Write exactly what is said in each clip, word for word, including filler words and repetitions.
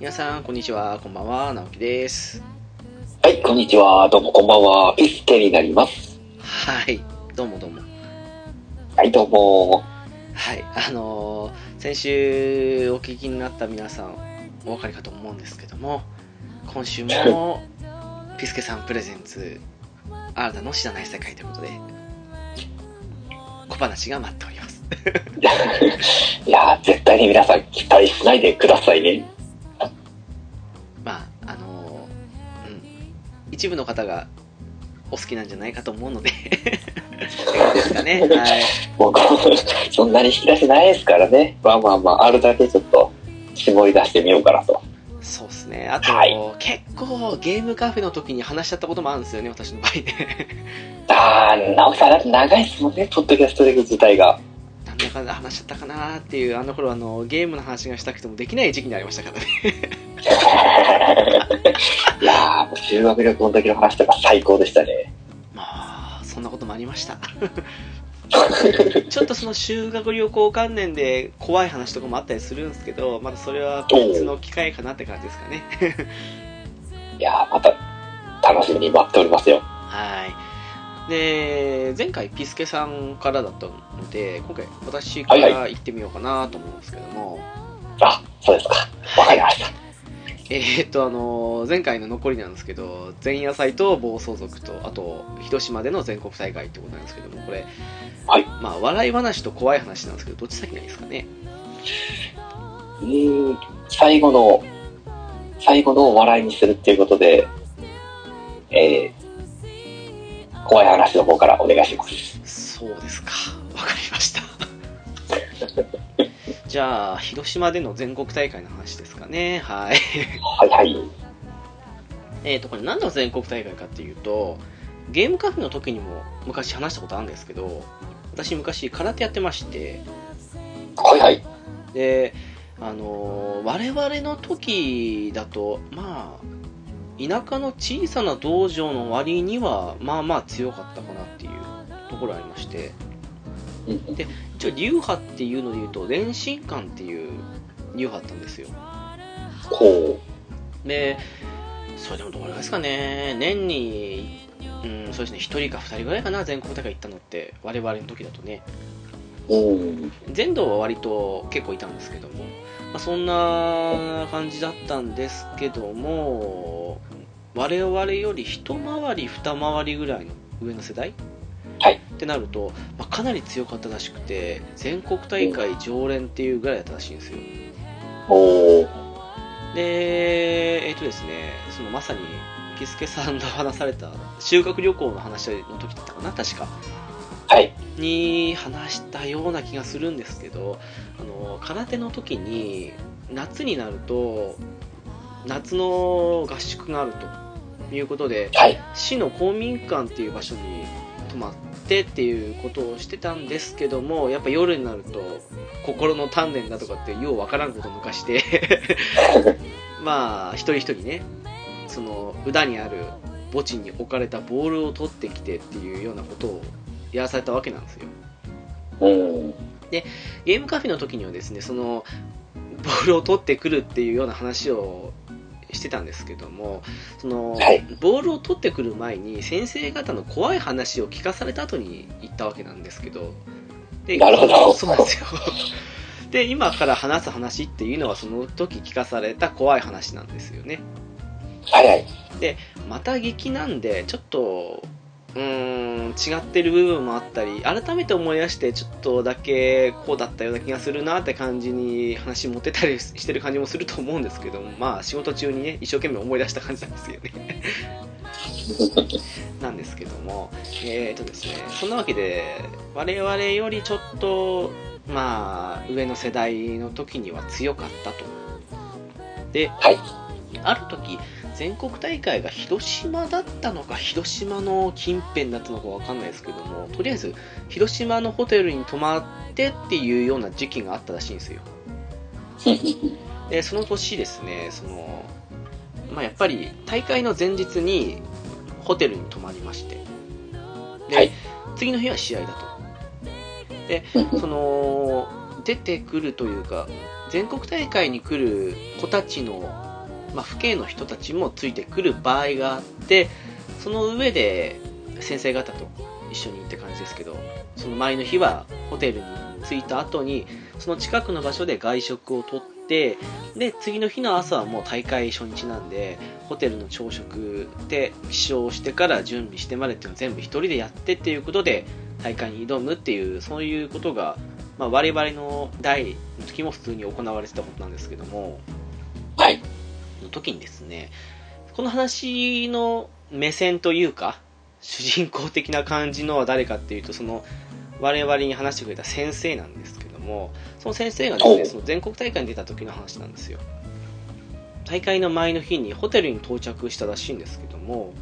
皆さんこんにちは、こんばんは、直樹です。はい、こんにちは、どうもこんばんは、ピスケになります。はい、どうもどうも。はい、どうも。はい、あのー、先週お聞きになった皆さんお分かりかと思うんですけども、今週もピスケさんプレゼンツ新たの知らない世界ということで小話が待っております。いや、絶対に皆さん期待しないでくださいね。まああのー、うん、一部の方がお好きなんじゃないかと思うのでですかね。はい、僕そんなに引き出しないですからね。まあまあまあ、あるだけちょっと絞り出してみようかなと。そうですね。あと、はい、結構ゲームカフェの時に話しちゃったこともあるんですよね、私の場合ね。ああ、なおさら長いですもんね、ポッドキャストレグ自体が。なんだか話しちゃったかなっていう、あの頃あのゲームの話がしたくてもできない時期にありましたからね。いやー、修学旅行の時の話とか最高でしたね。まあそんなこともありました。ちょっとその修学旅行関連で怖い話とかもあったりするんですけど、まだそれは別の機会かなって感じですかね。いやー、また楽しみに待っておりますよ。はい。で、前回ピスケさんからだったので、今回私から行ってみようかなと思うんですけども、はいはい、あ、そうですか、わかりました。えー、っとあのー、前回の残りなんですけど、前夜祭と暴走族と、あと広島での全国大会ってことなんですけども、これ、はい、まあ笑い話と怖い話なんですけど、どっち先なんですかね。うーん、最後の最後の笑いにするっていうことで、えー、怖い話の方からお願いします。そうですか、わかりました。じゃあ広島での全国大会の話ですかね。はいはいはい。えーとこれ何の全国大会かっていうと、ゲームカフェの時にも昔話したことあるんですけど、私昔空手やってまして、はいはい。で、あのー、我々の時だとまあ田舎の小さな道場の割にはまあまあ強かったかなっていうところありまして、で一応流派っていうのでいうと練心館っていう流派あったんですよ。ほう。でそれでもどれぐらいですかね、年に、うん、そうですね、ひとりかふたりぐらいかな、全国大会行ったのって我々の時だとね。全道は割と結構いたんですけども、まあ、そんな感じだったんですけども、我々より一回り二回りぐらいの上の世代ってなると、まあ、かなり強かったらしくて、全国大会常連っていうぐらいだったらしいんですよ。おー。で、えっとですね、そのまさにピスケさんが話された修学旅行の話の時だったかな、確か。はい。に話したような気がするんですけど、あの空手の時に夏になると夏の合宿があるということで、はい、市の公民館っていう場所に泊まってっていうことをしてたんですけども、やっぱ夜になると心の鍛錬だとかってようわからんこと抜かしてまあ一人一人ね、その裏にある墓地に置かれたボールを取ってきてっていうようなことをやらされたわけなんですよ。でゲームカフェの時にはですね、そのボールを取ってくるっていうような話をしてたんですけども、その、はい、ボールを取ってくる前に先生方の怖い話を聞かされた後に行ったわけなんですけど、で、なるほど。そうなんですよ。で、今から話す話っていうのはその時聞かされた怖い話なんですよね。はいはい。で、また劇なんでちょっとうーん違ってる部分もあったり、改めて思い出してちょっとだけこうだったような気がするなって感じに話持ってたりしてる感じもすると思うんですけども、まあ仕事中にね一生懸命思い出した感じなんですよね。なんですけども、えーとですね、そんなわけで我々よりちょっとまあ上の世代の時には強かったと。で、はい、ある時全国大会が広島だったのか広島の近辺だったのかわかんないですけども、とりあえず広島のホテルに泊まってっていうような時期があったらしいんですよ。でその年ですね、その、まあ、やっぱり大会の前日にホテルに泊まりまして、で、はい、次の日は試合だと。でその出てくるというか全国大会に来る子たちのまあ、父兄の人たちもついてくる場合があって、その上で先生方と一緒にって感じですけど、その前の日はホテルに着いた後にその近くの場所で外食をとって、で次の日の朝はもう大会初日なんで、ホテルの朝食で起床してから準備してまでっていうのを全部一人でやってっていうことで大会に挑むっていう、そういうことが、まあ、我々の代の時も普通に行われてたことなんですけども、はい、の時にですね、この話の目線というか主人公的な感じのは誰かっていうと、その我々に話してくれた先生なんですけども、その先生がですね、その全国大会に出た時の話なんですよ。大会の前の日にホテルに到着したらしいんですけども、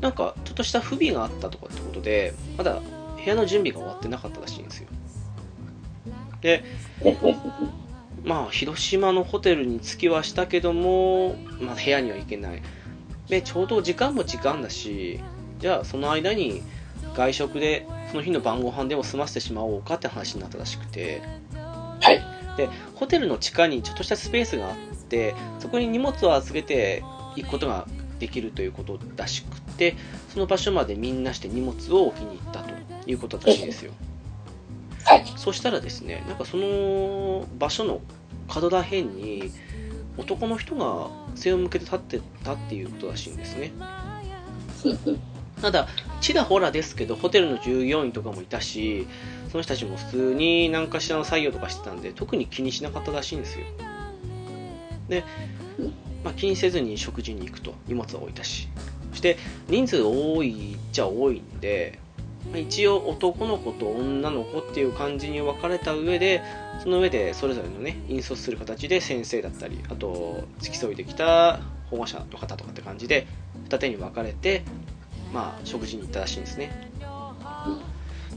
なんかちょっとした不備があったとかってことで、まだ部屋の準備が終わってなかったらしいんですよ。で、まあ広島のホテルに着きはしたけども、まあ、部屋には行けないで、ちょうど時間も時間だし、じゃあその間に外食でその日の晩ご飯でも済ませてしまおうかって話になったらしくて、はい、でホテルの地下にちょっとしたスペースがあって、そこに荷物を預けて行くことができるということらしくて、その場所までみんなして荷物を置きに行ったということらしいんですよ。はい、そしたらですね、なんかその場所の角ら辺に男の人が背を向けて立ってたっていうことらしいんですね。ただちらほらですけど、ホテルの従業員とかもいたし、その人たちも普通に何かしらの作業とかしてたんで、特に気にしなかったらしいんですよ。で、まあ、気にせずに食事に行くと、荷物は置いたし、そして人数多いっちゃ多いんで、一応男の子と女の子っていう感じに分かれた上で、その上でそれぞれのね、引率する形で先生だったり、あと付き添いできた保護者の方とかって感じで二手に分かれて、まあ食事に行ったらしいんですね。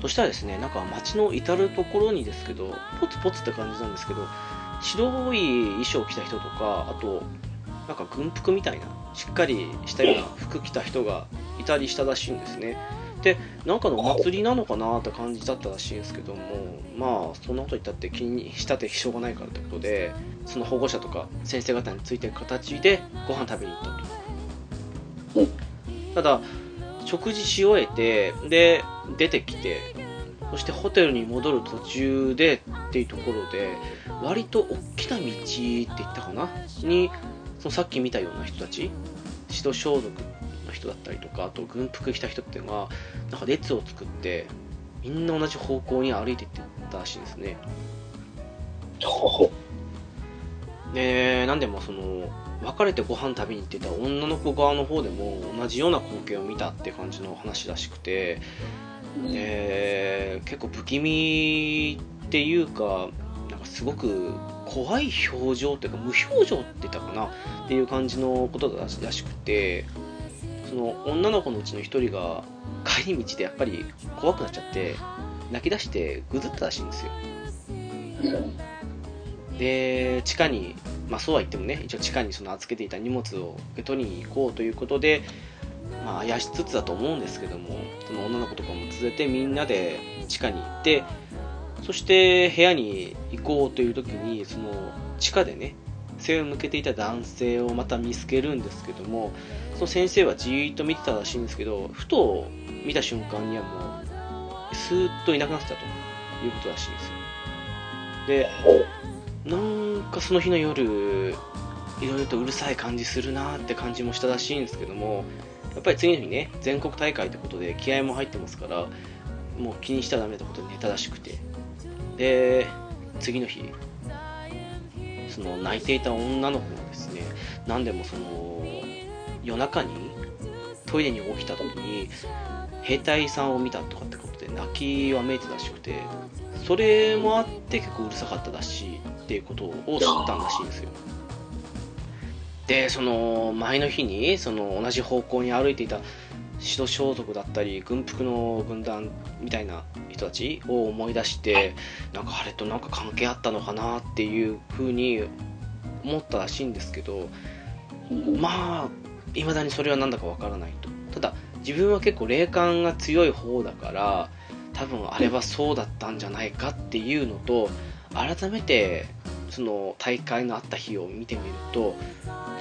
そしたらですね、なんか街の至る所にですけど、ポツポツって感じなんですけど、白い衣装を着た人とか、あとなんか軍服みたいなしっかりしたような服着た人がいたりしたらしいんですね。で、なんかのお祭りなのかなって感じだったらしいんですけども、まあそんなこと言ったって気にしたってしょうがないからってことで、その保護者とか先生方についてる形でご飯食べに行ったと。ただ食事し終えて、で出てきて、そしてホテルに戻る途中でっていうところで、割と大きな道って言ったかなに、そのさっき見たような人たち、白装束の人だったりとか、あと軍服着た人っていうのがなんか列を作ってみんな同じ方向に歩いていってたらしいんですね。で、なんでもその別れてご飯食べに行ってた女の子側の方でも同じような光景を見たって感じの話らしくて、で結構不気味っていうか、なんかすごく怖い表情っていうか、無表情って言ったかなっていう感じのことらしくて、その女の子のうちの一人が帰り道でやっぱり怖くなっちゃって泣き出してぐずったらしいんですよ。で地下に、まあ、そうは言ってもね、一応地下にその預けていた荷物を受け取りに行こうということで、まあ、怪しつつだと思うんですけども、その女の子とかも連れてみんなで地下に行って、そして部屋に行こうという時に、その地下でね背を向けていた男性をまた見つけるんですけども、その先生はじーっと見てたらしいんですけど、ふと見た瞬間にはもうスーッといなくなってたということらしいんですよ。でなんかその日の夜いろいろとうるさい感じするなって感じもしたらしいんですけども、やっぱり次の日ね、全国大会ってことで気合も入ってますから、もう気にしちゃダメってことで寝たらしくて、で次の日その泣いていた女の子がですね、なんでもその夜中にトイレに起きた時に兵隊さんを見たとかってことで泣きわめいてたらしくて、それもあって結構うるさかったらしいっていうことを知ったらしいんですよ。でその前の日にその同じ方向に歩いていた白装束だったり軍服の軍団みたいな人たちを思い出して、なんかあれとなんか関係あったのかなっていうふうに思ったらしいんですけど、まあ未だにそれはなんだかわからないと。ただ自分は結構霊感が強い方だから、多分あれはそうだったんじゃないかっていうのと、改めてその大会のあった日を見てみると、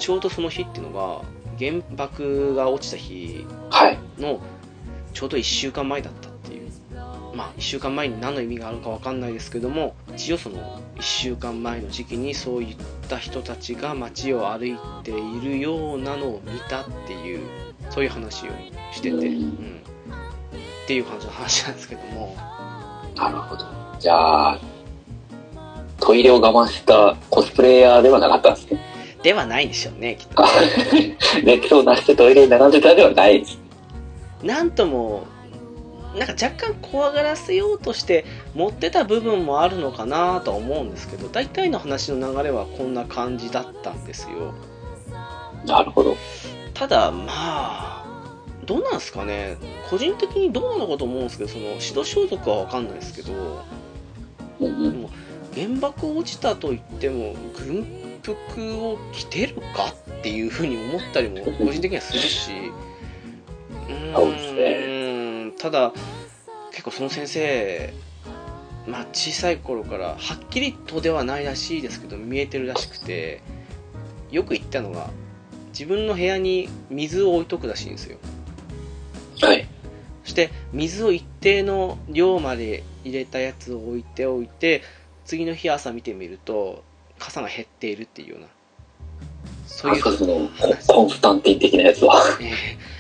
ちょうどその日っていうのが原爆が落ちた日のちょうどいっしゅうかんまえだったっていう、まあいっしゅうかんまえに何の意味があるか分かんないですけども、一応そのいっしゅうかんまえの時期にそういった人たちが街を歩いているようなのを見たっていう、そういう話をしてて、うん、っていう感じの話なんですけども。なるほど。じゃあトイレを我慢したコスプレイヤーではなかったんですね。ではないでしょうね、きっと。熱を出してトイレに並んでたではないです。なんともなんか若干怖がらせようとして持ってた部分もあるのかなとは思うんですけど、大体の話の流れはこんな感じだったんですよ。なるほど。ただまあどうなんですかね、個人的にどうなのかと思うんですけど、その指導装束は分かんないですけど、うんうん、でも原爆落ちたといっても軍服を着てるかっていうふうに思ったりも個人的にはするし、うーん、ただ結構その先生、まあ、小さい頃からはっきりとではないらしいですけど見えてるらしくて、よく言ったのが自分の部屋に水を置いとくらしいんですよ。はい。そして水を一定の量まで入れたやつを置いておいて、次の日朝見てみると傘が減っているっていうような、そういうそのコンスタンティン的なやつは、えー、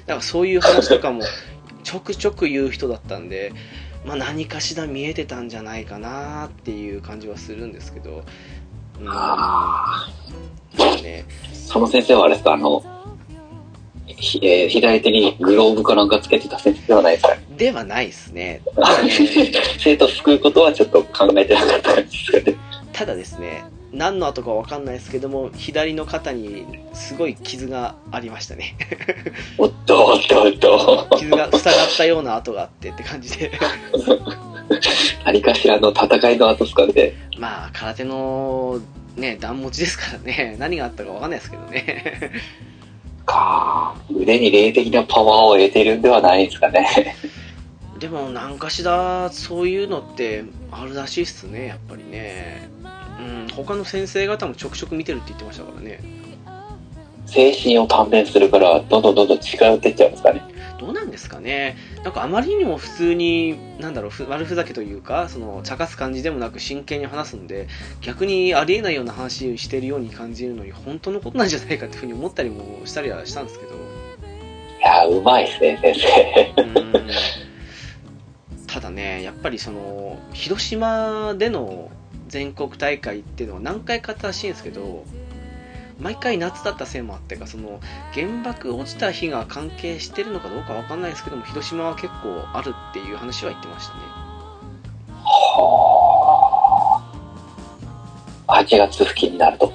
なんかそういう話とかもちょくちょく言う人だったんで、まあ、何かしら見えてたんじゃないかなっていう感じはするんですけど、うん、ああ、ね、その先生はあれですか、あの、えー、左手にグローブかなんかつけてた先生ではないですか。ではないですね。生徒を救うことはちょっと考えてなかったんですけど、ただですね、何の後か分かんないですけども、左の肩にすごい傷がありましたね。おっとおっとおっと、傷が塞がったような跡があってって感じで。何かしらの戦いの跡ですかね。まあ空手のね段持ちですからね、何があったか分かんないですけどね。か腕に霊的なパワーを得てるんではないですかね。でも何かしらそういうのってあるらしいっすね、やっぱりね。うん、他の先生方もちょくちょく見てるって言ってましたからね。精神を鍛錬するからどんどんどんどん力を出ちゃうんですかね。どうなんですかね。なんかあまりにも普通になんだろう、ふ悪ふざけというか、その茶化す感じでもなく真剣に話すんで、逆にありえないような話してるように感じるのに本当のことなんじゃないかっていうふうに思ったりもしたりはしたんですけど。いやーうまいですね先生。うん、ただね、やっぱりその広島での全国大会っていうのは何回かあったらしいんですけど、毎回夏だったせいもあってか、その原爆落ちた日が関係してるのかどうか分かんないですけども、広島は結構あるっていう話は言ってましたね。はあ、はちがつ付近になると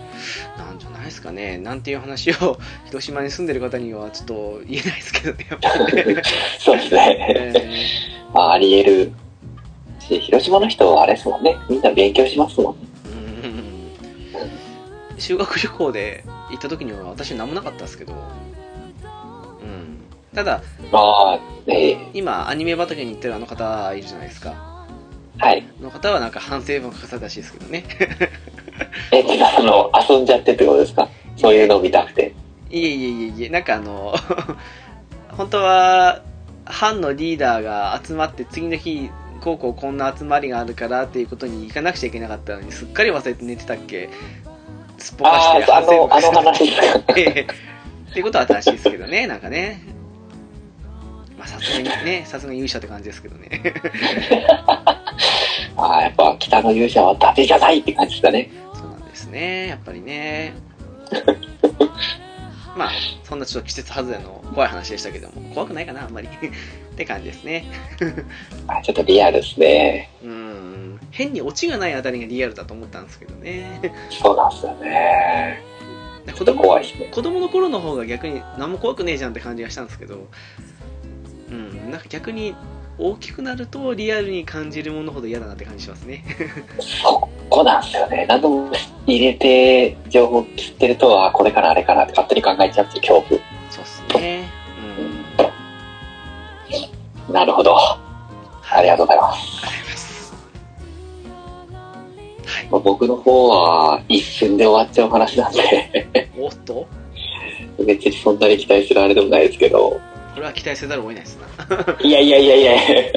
なんじゃないですかね、なんていう話を広島に住んでる方にはちょっと言えないですけどね、やっぱりね。そうですね、えー、まあ、あり得る。広島の人はあれですもんね、みんな勉強しますもんね。うん、修学旅行で行った時には私は何もなかったですけど、うん、ただ、あ、えー、今アニメ畑に行ってるあの方いるじゃないですか。はい。の方はなんか反省文書かせたらしいですけどね。え、違う、あの遊んじゃってってことですか。そういうの見たくて。いえいえいえいえ、なんかあの本当は班のリーダーが集まって次の日。こうこうこんな集まりがあるからっていうことに行かなくちゃいけなかったのにすっかり忘れて寝てたっけ、すっぽかして反省文化したっていうことは正しいですけどね、なんかね、まあさすがにね、さすが勇者って感じですけどね。あ、やっぱ北の勇者は伊達じゃないって感じだね。そうなんですね、やっぱりね。まあそんなちょっと季節外れの怖い話でしたけども、怖くないかなあんまりって感じですね。あ、ちょっとリアルですね。うん、変にオチがないあたりがリアルだと思ったんですけどね。そうなんですよね。子供、怖いですね。子供の頃の方が逆に何も怖くねえじゃんって感じがしたんですけど、うん、なんか逆に大きくなるとリアルに感じるものほど嫌だなって感じしますね。そこなんですよね。何度も入れて情報を切ってると、あ、これからあれからって勝手に考えちゃって恐怖。そうっすね、うん、なるほど、ありがとうございます。ありがとうございます。はい、まあ、僕の方は一瞬で終わっちゃう話なんでおっと別にそんなに期待するあれでもないですけど、これは期待せざるを得ないですな。いやいやいやいや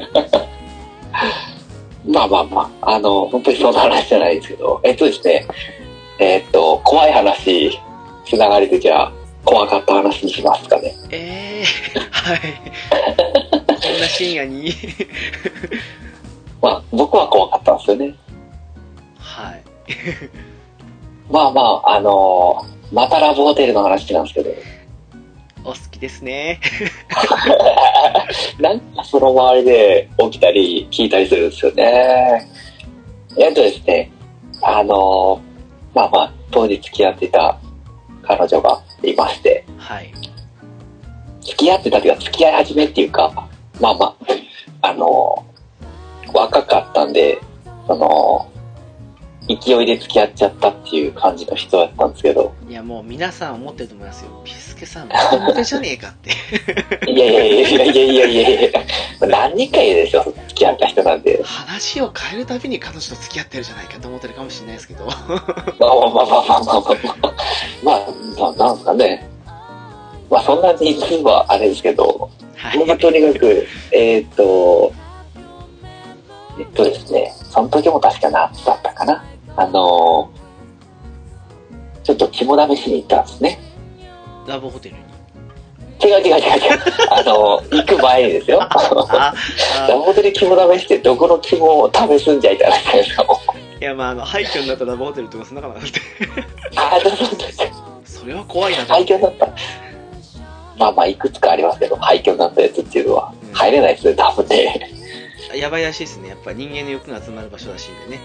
まあまあまあ、あの本当にそんな話じゃないですけど、えっとですね、えー、っと怖い話つながりで、じゃあ怖かった話にしますかね。えー、はいこんな深夜にまあ僕は怖かったんですよね。はいまあまあ、あのー、またラブホテルの話なんですけど、お好きですねなんかその周りで起きたり聞いたりするんですよね。えっとですね、あのー、まあまあ当時付き合っていた彼女がいまして、はい、付き合ってたというか付き合い始めっていうか、まあまあ、あのー、若かったんで、その勢いで付き合っちゃったっていう感じの人だったんですけど、いやもう皆さん思ってると思いますよ、ピスケさんまともでじゃねえかっていやいやいやいやいやいやいや何人かいるでしょ、付き合った人なんで。話を変えるたびに彼女と付き合ってるじゃないかと思ってるかもしれないですけどまあまあまあまあまあまあまあまあなんですかね、まあそんなに言うのはあれですけど、はい、僕はとにかくえーっとえっとですね、その時も確か夏だったかな、あのー、ちょっと肝試しに行ったんですね、ラブホテルに。違う違う違う違うあのー、行く前にですよラブホテル肝試しってどこの肝を試すんじゃいたらないですか。いやまあ、あの廃墟になったラブホテルとかそんなかなくてああそうそうそうそれは怖いな。廃墟になったまあまあいくつかありますけど、廃墟になったやつっていうのは入れないですね、うん、多分ねやばいらしいですね、やっぱ人間の欲が集まる場所らしいんでね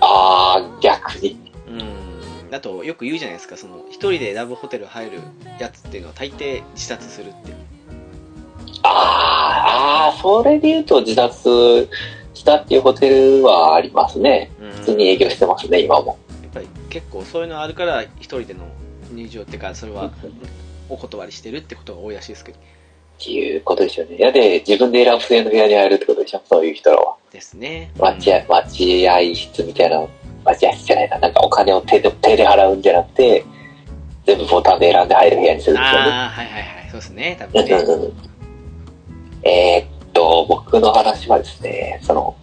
ああ逆に、うん、あとよく言うじゃないですか、その一人でラブホテル入るやつっていうのは大抵自殺するって。ああそれで言うと自殺したっていうホテルはありますね、うん、普通に営業してますね今も。やっぱり結構そういうのあるから一人での入場ってか、それはお断りしてるってことが多いらしいですけどっていうことでしょうね。いやで自分で選ぶ性の部屋に入るってことでしょ、そういう人らはですね、うん、待合、待合室みたいな、待合室じゃないな、なんかお金を手で、手で払うんじゃなくて全部ボタンで選んで入る部屋にするんですよね。ああはいはいはい、そうですね、多分ね、うんうん、えー、っと僕の話はですね、その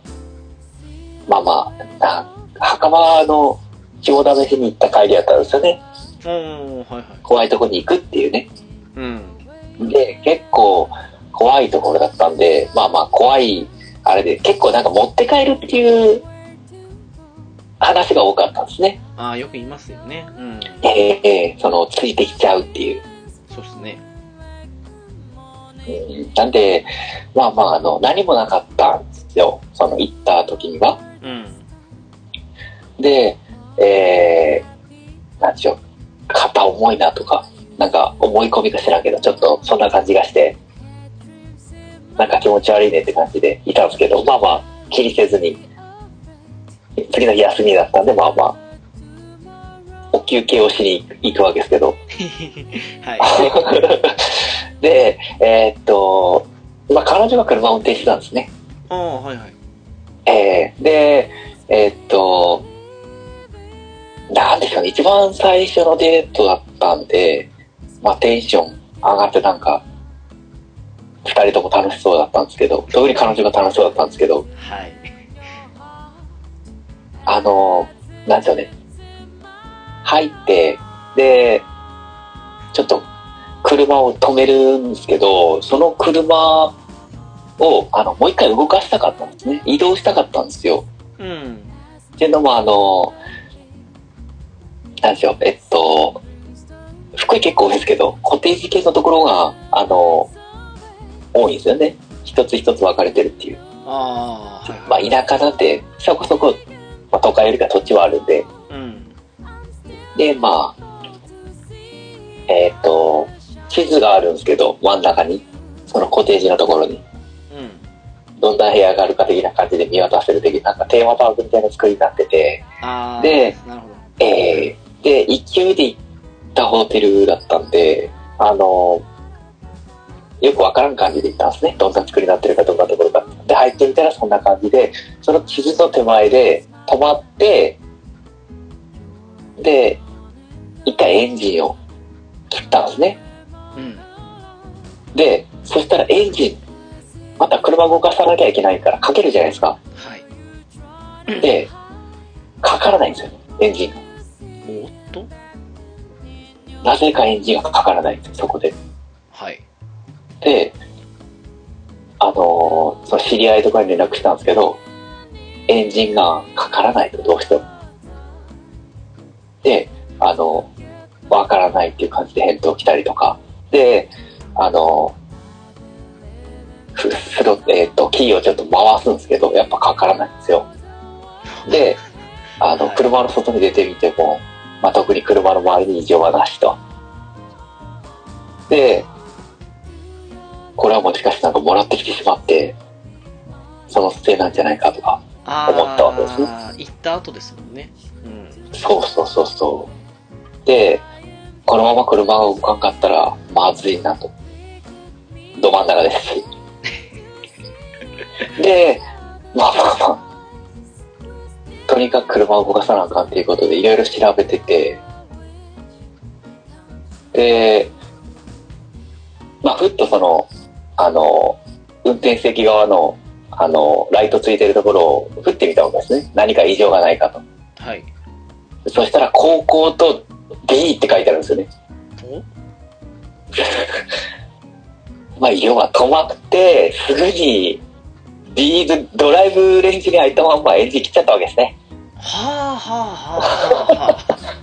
まあまあ袴の肝試しに行った帰りだったんですよね、うん、はいはい、怖いとこに行くっていうね、うん、で結構怖いところだったんで、まあまあ怖いあれで結構なんか持って帰るっていう話が多かったんですね。ああよく言いますよね、うん、えー、そのついてきちゃうっていう。そうですね、うん、なんでまあまあ、あの何もなかったんですよ、その行った時には、うん、でえー、なんでしょう、肩重いなとかなんか思い込みか知らんけどちょっとそんな感じがして、なんか気持ち悪いねって感じでいたんですけど、まあまあ気にせずに次の日休みだったんで、まあまあお休憩をしに行くわけですけどはいでえー、っと、まあ、彼女が車を運転してたんですね。ああはいはい、えー、でえー、っとなんでしょうね、一番最初のデートだったんでまあ、テンション上がってなんかふたりとも楽しそうだったんですけど、特に彼女が楽しそうだったんですけど、はい、あのなんでしょうね、入ってでちょっと車を止めるんですけど、その車をあのもう一回動かしたかったんですね、移動したかったんですよ、うん、っていうのもあのなんでしょう、えっと福井結構多いですけど、コテージ系のところがあの多いんですよね、一つ一つ分かれてるっていう。あ、まあ、田舎なんてそこそこ、まあ、都会よりか土地はあるんで、うん、でまあえっ、ー、と地図があるんですけど、真ん中にそのコテージのところに、うん、どんな部屋があるか的な感じで見渡せる的な、なんかテーマパークみたいな作りになってて、あ、で、なるほど、えー、で勢いで行ったホテルだったんで、あのよくわからん感じで行ったんですね、どんな作りになってるかどんなところかで。入ってみたらそんな感じで、その地図の手前で止まって、で一回エンジンを切ったんですね、うん、でそしたらエンジンまた車動かさなきゃいけないからかけるじゃないですか、はい、でかからないんですよ、ね、エンジンが。おっと、なぜかエンジンがかからないんですよそこで、はい、であのー、その知り合いとかに連絡したんですけど、エンジンがかからないとどうしてもで、あのわからないっていう感じで返答来たりとかで、あのスロット、えー、とキーをちょっと回すんですけどやっぱかからないんですよ。であの車の外に出てみても、まあ、特に車の周りに異常はなしと。でこれはもしかしてなんかもらってきてしまってそのせいなんじゃないかとか思ったわけですね。あ、行った後ですもんね、うん、そうそうそうそう。でこのまま車が動かんかったらまずいなと、ど真ん中ですしでまあまあまあとにかく車を動かさなあかんっていうことでいろいろ調べてて、でまあふっとそのあの運転席側のあのライトついてるところを振ってみたわけですね、何か異常がないかと、はい、そしたら高校と B って書いてあるんですよねまあ要は止まってすぐに B ドライブレンジに入ったまんまエンジン切っちゃったわけですね。はあはあは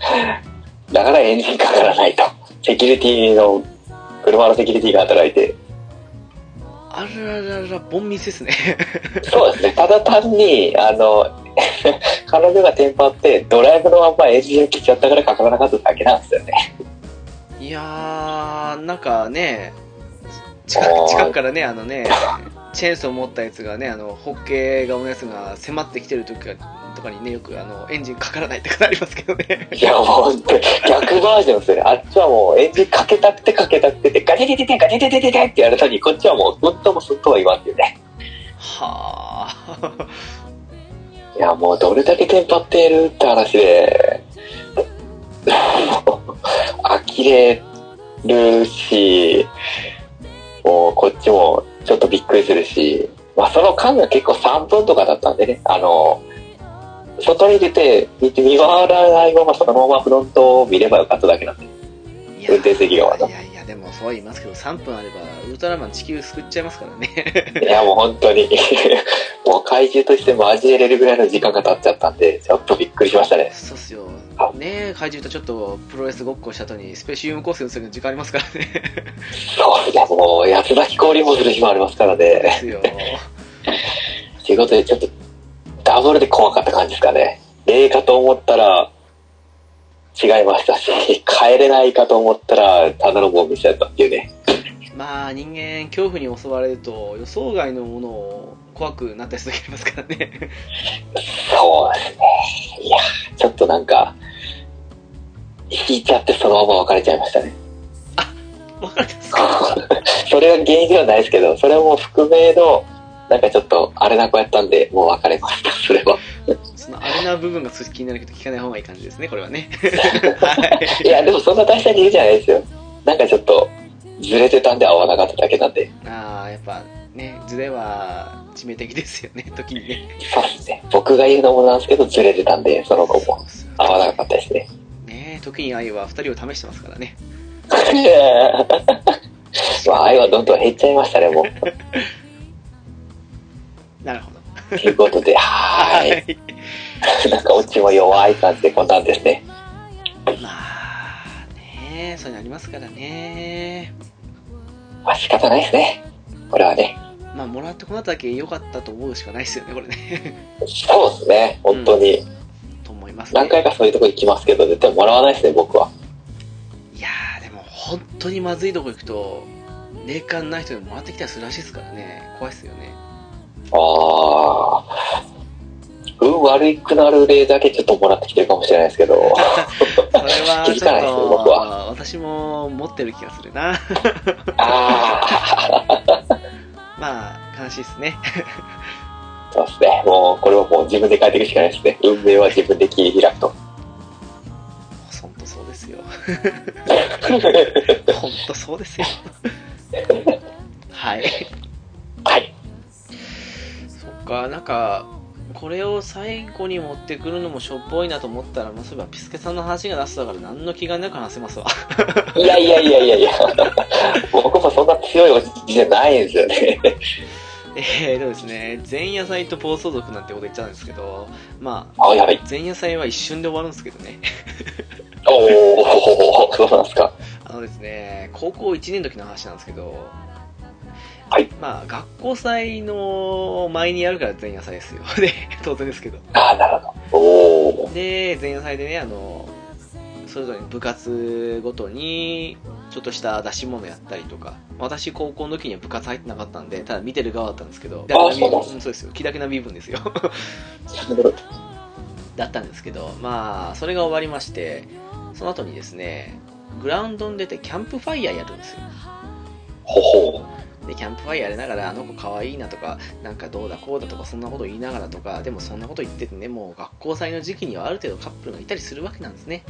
あだからエンジンかからないと、セキュリティの車のセキュリティが働いて、あららら、ボンミスですねそうですね、ただ単にあの彼女がテンパってドライブのまんまエンジンを切っちゃったからかからなかっただけなんですよね。いやーなんかね、近く、近くからね、あのねチェーンソー持ったやつがね、あのホッケー顔のやつが迫ってきてる時とかにね、よくあのエンジンかからないってことありますけどねいやもう逆バージョンですよねあっちはもうエンジンかけたくてかけたくてでガチャガチャガチャガチャガチャってやるのに、こっちはもうずっともすっとは言わんっていうね。はあいやもうどれだけテンパっているって話で呆れるし、もうこっちもちょっとびっくりするし、まあ、その間が結構さんぷんとかだったんでね、あの外に出て見回らないままそのままフロントを見ればよかっただけなんで、運転席側の。いやいやでもそうは言いますけど、さんぷんあればウルトラマン地球救っちゃいますからねいやもう本当にもう怪獣として交えれるぐらいの時間が経っちゃったんで、ちょっとびっくりしましたね。そうっすよね、怪獣とちょっとプロレスごっこした後にスペシウム構成するの時間ありますからねそうですね、もう八つ咲き氷もする日もありますからね。ですよということでちょっとダブルで怖かった感じですかね。霊かと思ったら違いましたし、帰れないかと思ったらただのボンミスだったっていうね。まあ人間恐怖に襲われると予想外のものを怖くなったりする時ありますからねそうですね、いやちょっとなんか引いちゃってそのまま別れちゃいましたね。あ、別れたんですかそれは原因ではないですけど、それも含めのなんかちょっとあれな子やったんで、もう別れました。それはそのあれな部分が少し気になるけど聞かない方がいい感じですね、これはねはい、いやでもそんな大した理由じゃないですよ、なんかちょっとずれてたんで合わなかっただけなんで。ああやっぱね、ずれは致命的ですよね、時にね。そうですね、僕が言うのもなんですけどずれてたんでその子も合わなかったですね。ねえ、時に愛はふたりを試してますからねまあ愛はどんどん減っちゃいましたねもうなるほどということではーいなんかオチも弱い感じでこんなんですね。まあね、そういうのありますからね、まあ仕方ないですねこれはね。まあもらってこの後だけ良かったと思うしかないですよねこれねそうですね、本当に、うん、と思いますね。何回かそういうとこ行きますけど絶対もらわないですね僕は。いやーでも本当にまずいとこ行くと霊感ない人でももらってきたりするらしいですからね、怖いですよね。ああ、運悪くなる例だけちょっともらってきてるかもしれないですけどそれは気づかないですね僕は。私も持ってる気がするなあまあ悲しいですねそうですね、もうこれはもう自分で変えていくしかないですね。運命は自分で切り開くとほんとそうですよほんとそうですよはいはいそっか、なんかこれを最後に持ってくるのもしょっぽいなと思ったら、まあ、そういえばピスケさんの話がラストだから何の気兼ねなく話せますわいやいやいやいやいや僕もそんな強いおじじゃないんですよねえーとですね、前夜祭と暴走族なんてこと言っちゃうんですけど、まあ、はい、前夜祭は一瞬で終わるんですけどねおお、そうなんですか。あのですね、高校いちねんの時の話なんですけど、はい、まあ学校祭の前にやるから前夜祭ですよで当然ですけど、あ、なるほど。おで前夜祭でね、あのそれぞれ部活ごとにちょっとした出し物やったりとか、私高校の時には部活入ってなかったんで、ただ見てる側だったんですけど、あ、そうなんです。そうですよ、気だけな身分ですよだったんですけど、まあそれが終わりまして、その後にですね、グラウンドに出てキャンプファイヤーやるんですよ。ほほう。でキャンプファイヤーやりながら、あの子かわいいなとか、なんかどうだこうだとか、そんなこと言いながらとか、でもそんなこと言っててね、もう学校祭の時期にはある程度カップルがいたりするわけなんですね。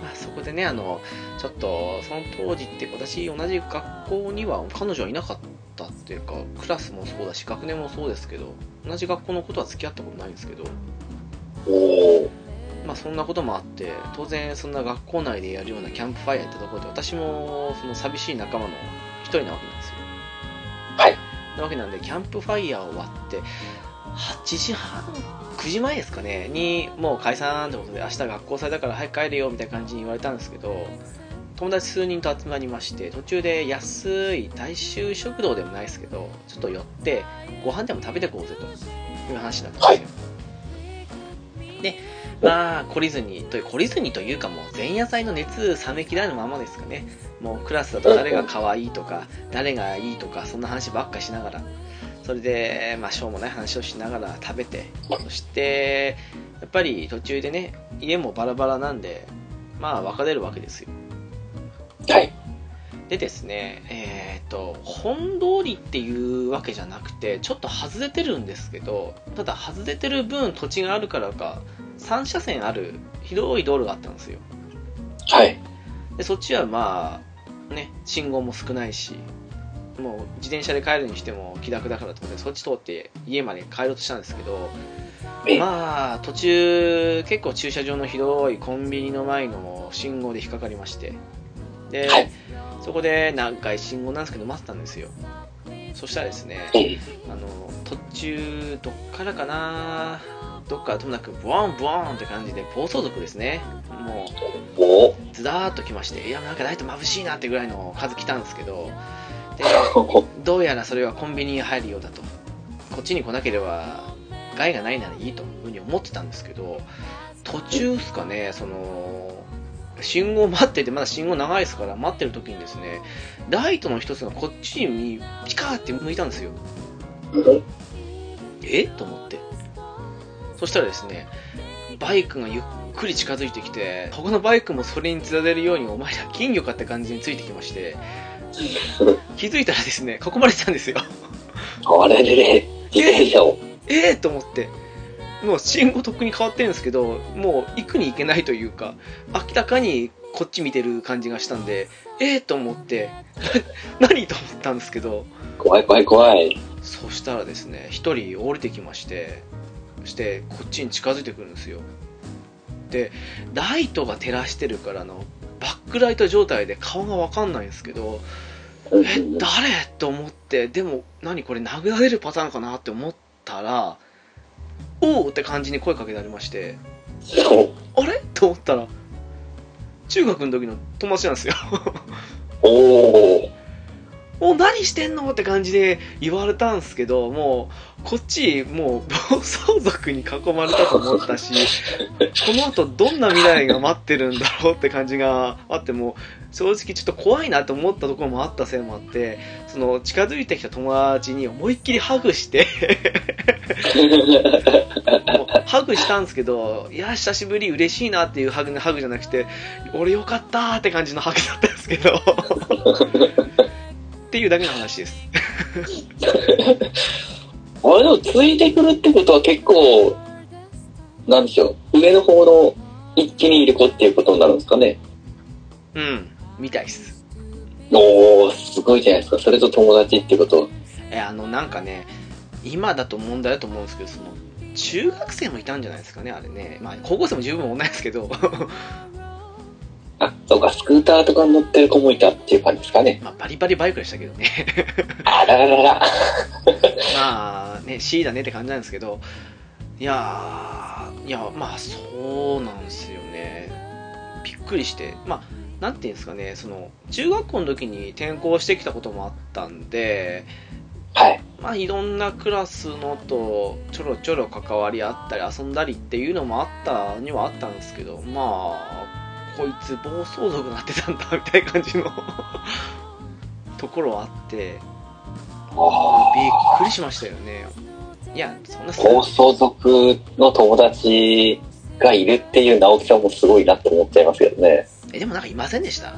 まあ、そこでね、あのちょっとその当時って私同じ学校には彼女はいなかったっていうか、クラスもそうだし学年もそうですけど、同じ学校のことは付き合ったことないんですけど、お、まあ、そんなこともあって、当然そんな学校内でやるようなキャンプファイヤーってところで、私もその寂しい仲間の一人なわけなんですよ。はい。なわけなんで、キャンプファイヤー終わってはちじはんくじまえですかねに、もう解散ってことで、明日学校祭だから早く帰れよみたいな感じに言われたんですけど、友達数人と集まりまして、途中で安い大衆食堂でもないですけど、ちょっと寄ってご飯でも食べてこうぜという話だったんですよ。はい、で、まあ懲りずにという懲りずにというか、もう前夜祭の熱冷めきらぬままですかね。もうクラスだと誰が可愛いとか誰がいいとか、そんな話ばっかしながら、それで、まあ、しょうもない話をしながら食べて、そしてやっぱり途中でね、家もバラバラなんで、まあ別れるわけですよ。はい。でですね、えっと本通りっていうわけじゃなくて、ちょっと外れてるんですけど、ただ外れてる分土地があるからか、さん車線ある広い道路があったんですよ。はい。でそっちはまあね、信号も少ないし、もう自転車で帰るにしても気楽だからと思って、そっち通って家まで帰ろうとしたんですけど、まあ途中結構駐車場の広いコンビニの前の信号で引っかかりまして、で、はい、そこで何回信号なんですけど待ってたんですよ。そしたらですね、あの途中どっからかな、どっからともなくブワンブワンって感じで暴走族ですね、もうずらーっと来まして、いやなんかライト眩しいなってぐらいの数来たんですけど、でどうやらそれはコンビニに入るようだと、こっちに来なければ害がないならいいというふうに思ってたんですけど、途中ですかね、その信号待ってて、まだ信号長いですから待ってる時にですね、ライトの一つがこっちにピカーって向いたんですよ。えと思って、そしたらですね、バイクがゆっくり近づいてきて、他のバイクもそれにつられるように、お前ら金魚かって感じについてきまして、気づいたらですね、囲まれてたんですよ。あれでね、自転車をえー、と思って、もう信号とっくに変わってるんですけど、もう行くに行けないというか、明らかにこっち見てる感じがしたんで、えー、と思って何と思ったんですけど、怖い怖い怖い。そしたらですね、一人降りてきまして、そしてこっちに近づいてくるんですよ。でライトが照らしてるから、あのバックライト状態で顔が分かんないんですけど、え誰と思って、でも何これ殴られるパターンかなって思ったら、おーって感じに声かけられまして、あれと思ったら中学の時の友達なんですよおーお何してんのって感じで言われたんですけど、もうこっちもう暴走族に囲まれたと思ったしこの後どんな未来が待ってるんだろうって感じがあって、もう正直ちょっと怖いなと思ったところもあったせいもあって、その近づいてきた友達に思いっきりハグしてもうハグしたんですけど、いや久しぶり嬉しいなっていうハグのハグじゃなくて、俺よかったーって感じのハグだったんですけどっていうだけの話ですあれでもついてくるってことは結構なんでしょう、上の方の一気に入れ子っていうことになるんですかね。うん、みたいっす。おー、すごいじゃないですか。それと友達ってこと。え、あの、なんかね、今だと問題だと思うんですけど、その、中学生もいたんじゃないですかね、あれね。まあ、高校生も十分もないですけど。あ、そうか、スクーターとかに乗ってる子もいたっていう感じですかね。まあ、バリバリバイクでしたけどね。あらららら。まあ、ね、C だねって感じなんですけど、いやー、いや、まあ、そうなんですよね。びっくりして、まあ、なんていうんですかね、その中学校の時に転校してきたこともあったんで、はい、まあいろんなクラスのとちょろちょろ関わりあったり遊んだりっていうのもあったにはあったんですけど、まあこいつ暴走族になってたんだみたいな感じのところはあって、びっくりしましたよね。いや、そんな暴走族の友達がいるっていう直樹さんもすごいなって思っちゃいますけどね。え、でもなんかいませんでした？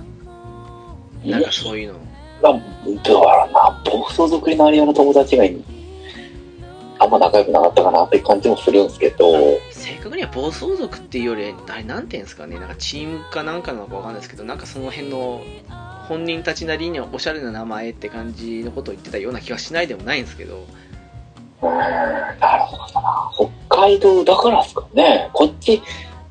なんかそういうの。なんだろうな、暴走族になりような友達がいる、あんま仲良くなかったかなって感じもするんですけど、正確には暴走族っていうより、あれなんていうんですかね、なんかチームかなんかなのかわかんないですけど、なんかその辺の本人たちなりにはおしゃれな名前って感じのことを言ってたような気はしないでもないんですけど。うーん、なるほどな。北海道だからですかね。こっち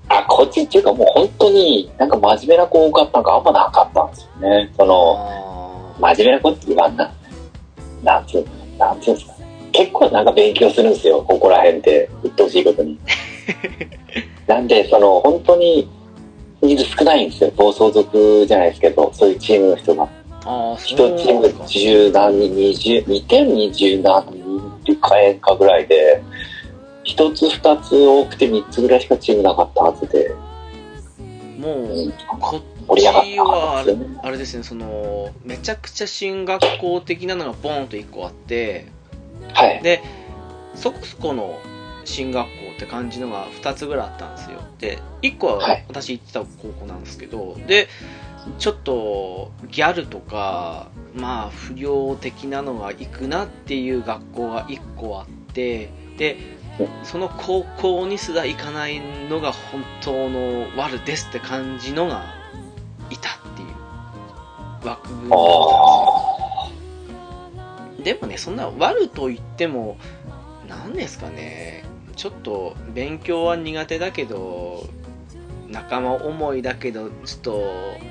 あこっちっていうか、もう本当になんか真面目な子多かったのかあんまなかったんですよね。その真面目な子って言わんな、なんていうんですかね、結構なんか勉強するんですよ、ここら辺でうっとうしいことに。なんでその本当に人数少ないんですよ、暴走族じゃないですけど、そういうチームの人が。あ、一チームじゅう何人、にじゅう、にてんにじゅう何人っていうか円かぐらいで、一つ二つ多くて三つぐらいしかチームなかったはずで、もうこっちはあれ、あれですね、そのめちゃくちゃ進学校的なのがボーンと一個あって、はい、でそこそこの進学校って感じのが二つぐらいあったんですよ。で一個は私行ってた高校なんですけど、はい、でちょっとギャルとか、まあ不良的なのが行くなっていう学校が一個あって、でその高校にすら行かないのが本当の悪ですって感じのがいたっていう枠組みだったんですよ。でもね、そんな悪と言っても何ですかね、ちょっと勉強は苦手だけど仲間思いだけどちょっと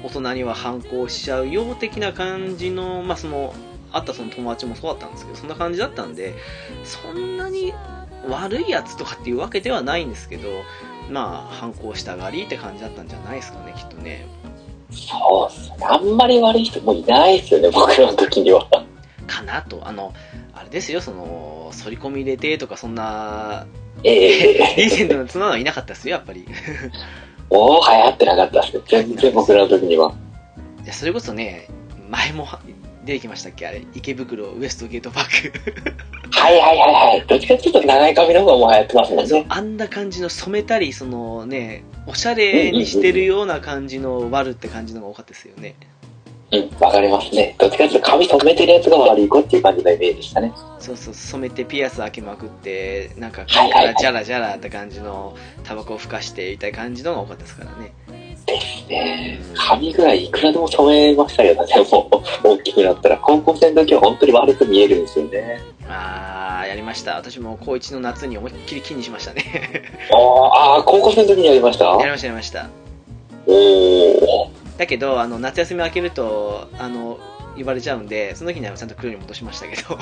大人には反抗しちゃうよ的な感じの、まあそのあったその友達もそうだったんですけど、そんな感じだったんで、そんなに悪いやつとかっていうわけではないんですけど、まあ反抗したがりって感じだったんじゃないですかね、きっとね。そうっすね、あんまり悪い人もいないですよね、僕の時には。かなと、あのあれですよ、その反り込み入れてとかそんな、ええ、リーゼントの妻はいなかったですよ、やっぱり。おー、流行ってなかったですよ、全然僕らの時には。いや、それこそね、前も出てきましたっけ、あれ、池袋ウエストゲートパーク。はいはいはいはい、どっちかっていうと長い髪の方がもう流行ってますもんね。あんな感じの染めたり、そのね、おしゃれにしてるような感じの悪って感じのが多かったですよね。うん、うん、わかりますね。どっちかっていうと髪染めてるやつが悪い子っていう感じのイメージでしたね。そうそう、染めてピアス開けまくって、なんか顔からジャラジャラって感じの、タバコをふかしてみたいな感じのが多かったですからね。ですね。髪ぐらいいくらでも染めましたけどね、もう大きくなったら。高校生の時は本当に悪く見えるんですよね。あー、やりました。私も高いちの夏に思いっきり気にしましたね。あー、高校生の時にやりました？やりました、やりました。おー。だけど、あの、夏休み明けると、あの、言われちゃうんで、その時にはちゃんと黒に戻しましたけど。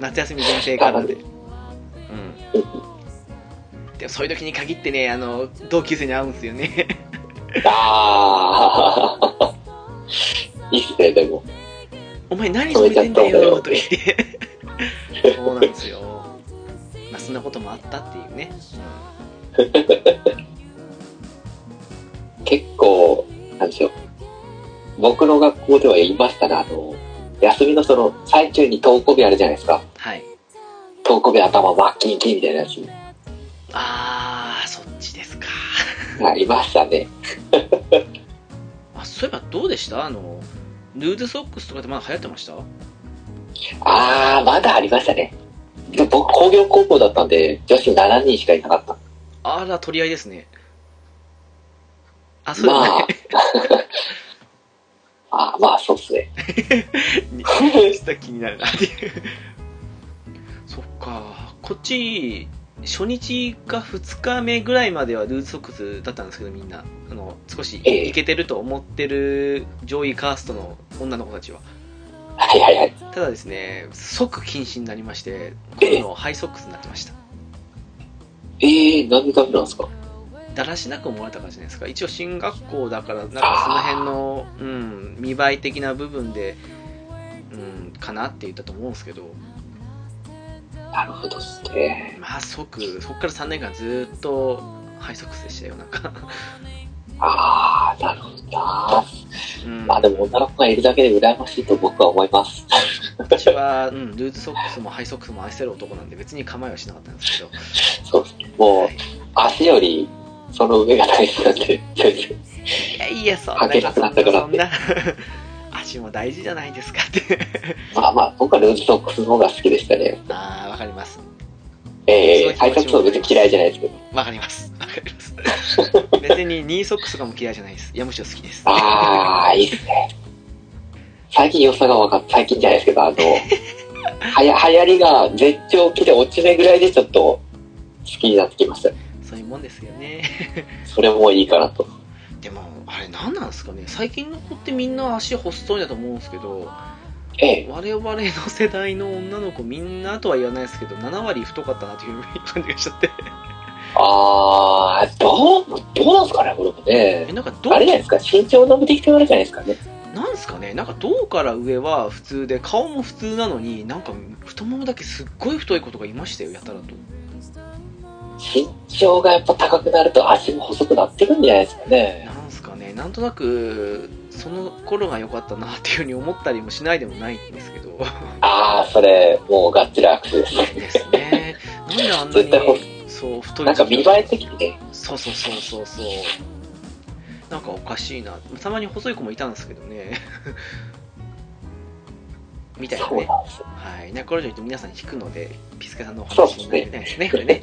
夏休み全盛期なんで。うん。そういう時に限ってね、あの同級生に会うんですよね。ああ、いいっすね、でも。お前何染めてんだよと言って。そうなんですよ。まあそんなこともあったっていうね。結構なんでしょう。僕の学校では言いましたが、あの休みのその最中に登校日あるじゃないですか。はい。登校日頭マッキンキンみたいなやつ。あー、そっちですか。ありましたね。あ、そういえばどうでした、あのルーズソックスとかってまだ流行ってました？あー、まだありましたね。僕工業高校だったんで女子しちにんしかいなかった。ああら、取り合いですね。あ、そうだね。まあああ、まあそうっすね。した気になるなっていう。そっか、こっち初日かふつかめぐらいまではルーズソックスだったんですけど、みんなあの少しイケてると思ってる上位カーストの女の子たちは、はいはいはい。ただですね、即禁止になりまして、今度ハイソックスになってました。ええー、なんでダメなんですか？だらしなく思われたからじゃないですか。一応進学校だから、なんかその辺の、うん、見栄え的な部分で、うん、かなって言ったと思うんですけど。なるほどですね。まあ即、そこからさんねんかんずっとハイソックスでしたよ、なんか。ああ、なるほどな。うん、まあでも女の子がいるだけで羨ましいと僕は思います。私は、うん、ルーズソックスもハイソックスも愛せる男なんで別に構いはしなかったんですけど。そうですね。もう、はい、足よりその上が大事なんで、いやいや、そんなそんな足も大事じゃないですかって。まあまあ、僕はルーズソックスの方が好きでしたね。ああ、わかります。ええー、ハイソックスは別に嫌いじゃないですけど。わかります。わかります。別にニーソックスとかも嫌いじゃないです。いや、むしろ好きです。ああ、いいですね。最近良さが分かった。最近じゃないですけど、あの、はや、流行りが絶頂期で落ち目ぐらいでちょっと好きになってきました。そういうもんですよね。それもいいかなと。でも、あれ何なんですかね。最近の子ってみんな足細いだと思うんですけど、ええ、我々の世代の女の子みんなとは言わないですけど、ななわり太かったなという感じがしちゃって。あー、どう、どうなんすかね、これもね。え、なんかどう、あれじゃないですか、身長伸びてきてもらうじゃないですかね。なんすかね、なんか胴から上は普通で、顔も普通なのに、なんか太ももだけすっごい太い子とかいましたよ、やたらと。身長がやっぱ高くなると足も細くなってくんじゃないですかね。なんすかね、なんとなく、その頃が良かったなっていうふうに思ったりもしないでもないんですけど。あー、それ、もうがっつり握手ですね。ですね。なんであんなに。そう太いなんか見栄え的にね、そうそうそうそうそう、なんかおかしいな、たまに細い子もいたんですけどねみたいなね。はい、なんかこれ以上言うと皆さん引くのでピスケさんのお話になりたいですね、これね。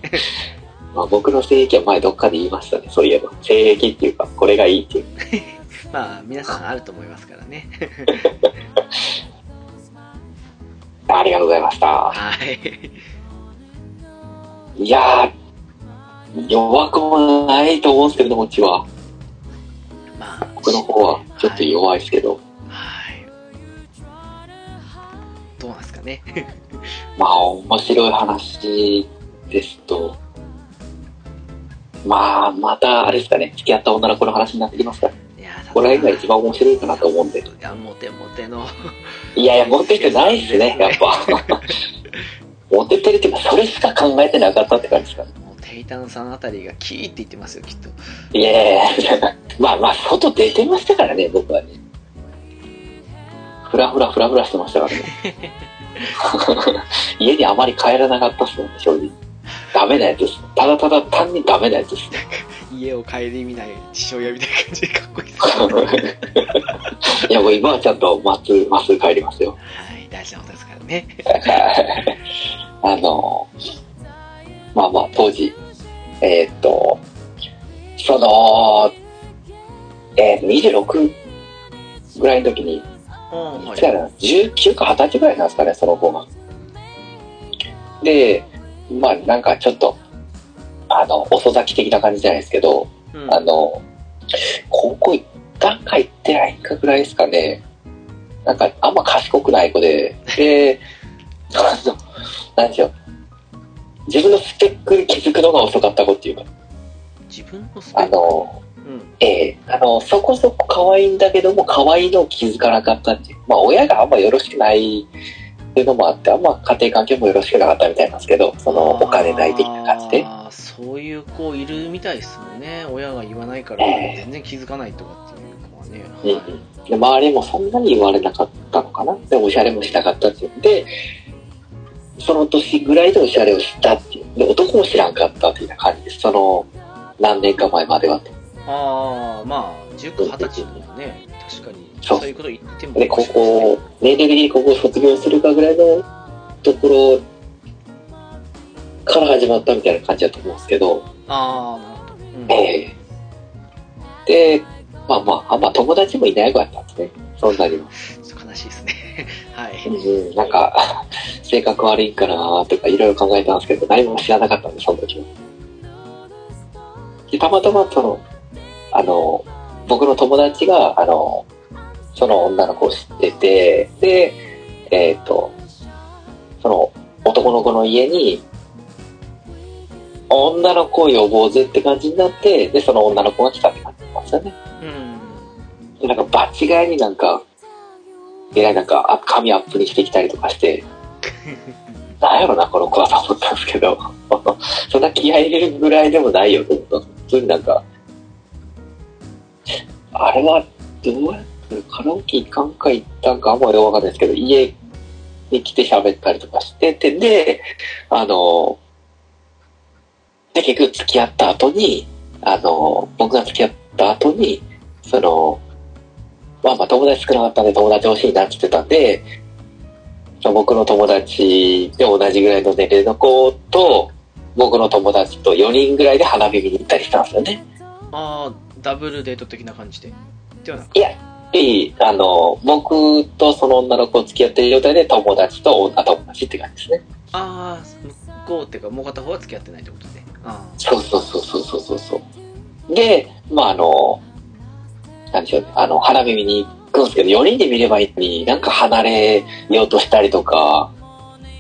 まあ僕の性癖は前どっかで言いましたね、そういえば性癖っていうかこれがいいっていうまあ皆さんあると思いますからねありがとうございました。はいいやー、弱くもないと思うんですけど、こっちは。まあ、僕の方はちょっと弱いですけど。はい。はい、どうなんですかね。まあ、面白い話ですと、まあ、また、あれですかね、付き合った女の子の話になってきますから。いや、これが一番面白いかなと思うんで。いや、モテモテの。いやいや、モテてないですね、やっぱ。モテてるっていうか、それしか考えてなかったって感じですかね。もうテイタンさんあたりがキーって言ってますよ、きっと。いやいやいや、まあまあ、外出てましたからね、僕はね。ふらふらふらふらしてましたからね。家にあまり帰らなかったっすよね、正直。ダメなやつです。ただただ単にダメなやつです。家を顧みない父親みたいな感じでかっこいいですね。いや、もう今はちゃんとまっすぐ、まっすぐ帰りますよ。はい、大事なことですからね。あのまあまあ当時えー、っとその、えー、にじゅうろくぐらいの時に、うんはい、じゅうきゅうかはたちぐらいなんですかね、その子が。でまあなんかちょっとあの遅咲き的な感じじゃないですけど、うん、あの高校行ったか行ってないかぐらいですかね。なんかあんま賢くない子ででなんでしょう、自分のスペックに気づくのが遅かった子っていうか、自分のスペック、あの、うん、えー、あのそこそこ可愛いんだけども可愛いのを気づかなかったっていう、まあ親があんまよろしくないっていうのもあって、あんま家庭環境もよろしくなかったみたいなんですけど、そのお金ない的な感じで、あ、そういう子いるみたいですもんね。親が言わないから全然気づかないとかっていう子はね、えーはい、うん、で周りもそんなに言われなかったのかな、でおしゃれもしなかったっていうので、その年ぐらいでおしゃれをしたっていう。で、男も知らんかったっていう感じです。その、何年か前まではと。ああ、まあ、じゅうきゅう、はたちとかね、確かに。そういうこと言ってもいいかもしれないですね。で、ここ、年齢的にここを卒業するかぐらいのところから始まったみたいな感じだと思うんですけど。ああ、なるえー、で、まあまあ、あんま友達もいない子だったんですね。そうなります。悲しいですね。はい。うん、なんか、性格悪いからとかいろいろ考えたんですけど、何も知らなかったんで、その時で、たまたまその、あの、僕の友達が、あの、その女の子を知ってて、で、えっと、その男の子の家に、女の子を呼ぼうぜって感じになって、で、その女の子が来たって感じなんですよね。うん。なんか、場違いになんか、えらいなんか、髪アップにしてきたりとかして、なんやろな、この子はと思ったんですけど、そんな気合い入れるぐらいでもないよと思った。普通になんか、あれは、どうやって、カラオケ行かんか行ったんかあんまりわかんないですけど、家に来て喋ったりとかしてて、で、あの、で、結局付き合った後に、あの、僕が付き合った後に、その、まあまあ友達少なかったんで友達欲しいなって言ってたんで、僕の友達で同じぐらいの年齢の子と、僕の友達とよにんぐらいで花火見に行ったりしたんですよね。ああ、ダブルデート的な感じで。ではなくて。いや、いい、あの、僕とその女の子付き合ってる状態で友達と女友達って感じですね。ああ、向こうっていうか、もう片方は付き合ってないってことね。ああ、そうそうそうそうそうそう。で、まああの、なんでしょうね、あの、花火見に行くんですけど、よにんで見ればいいのに、なんか離れようとしたりとか、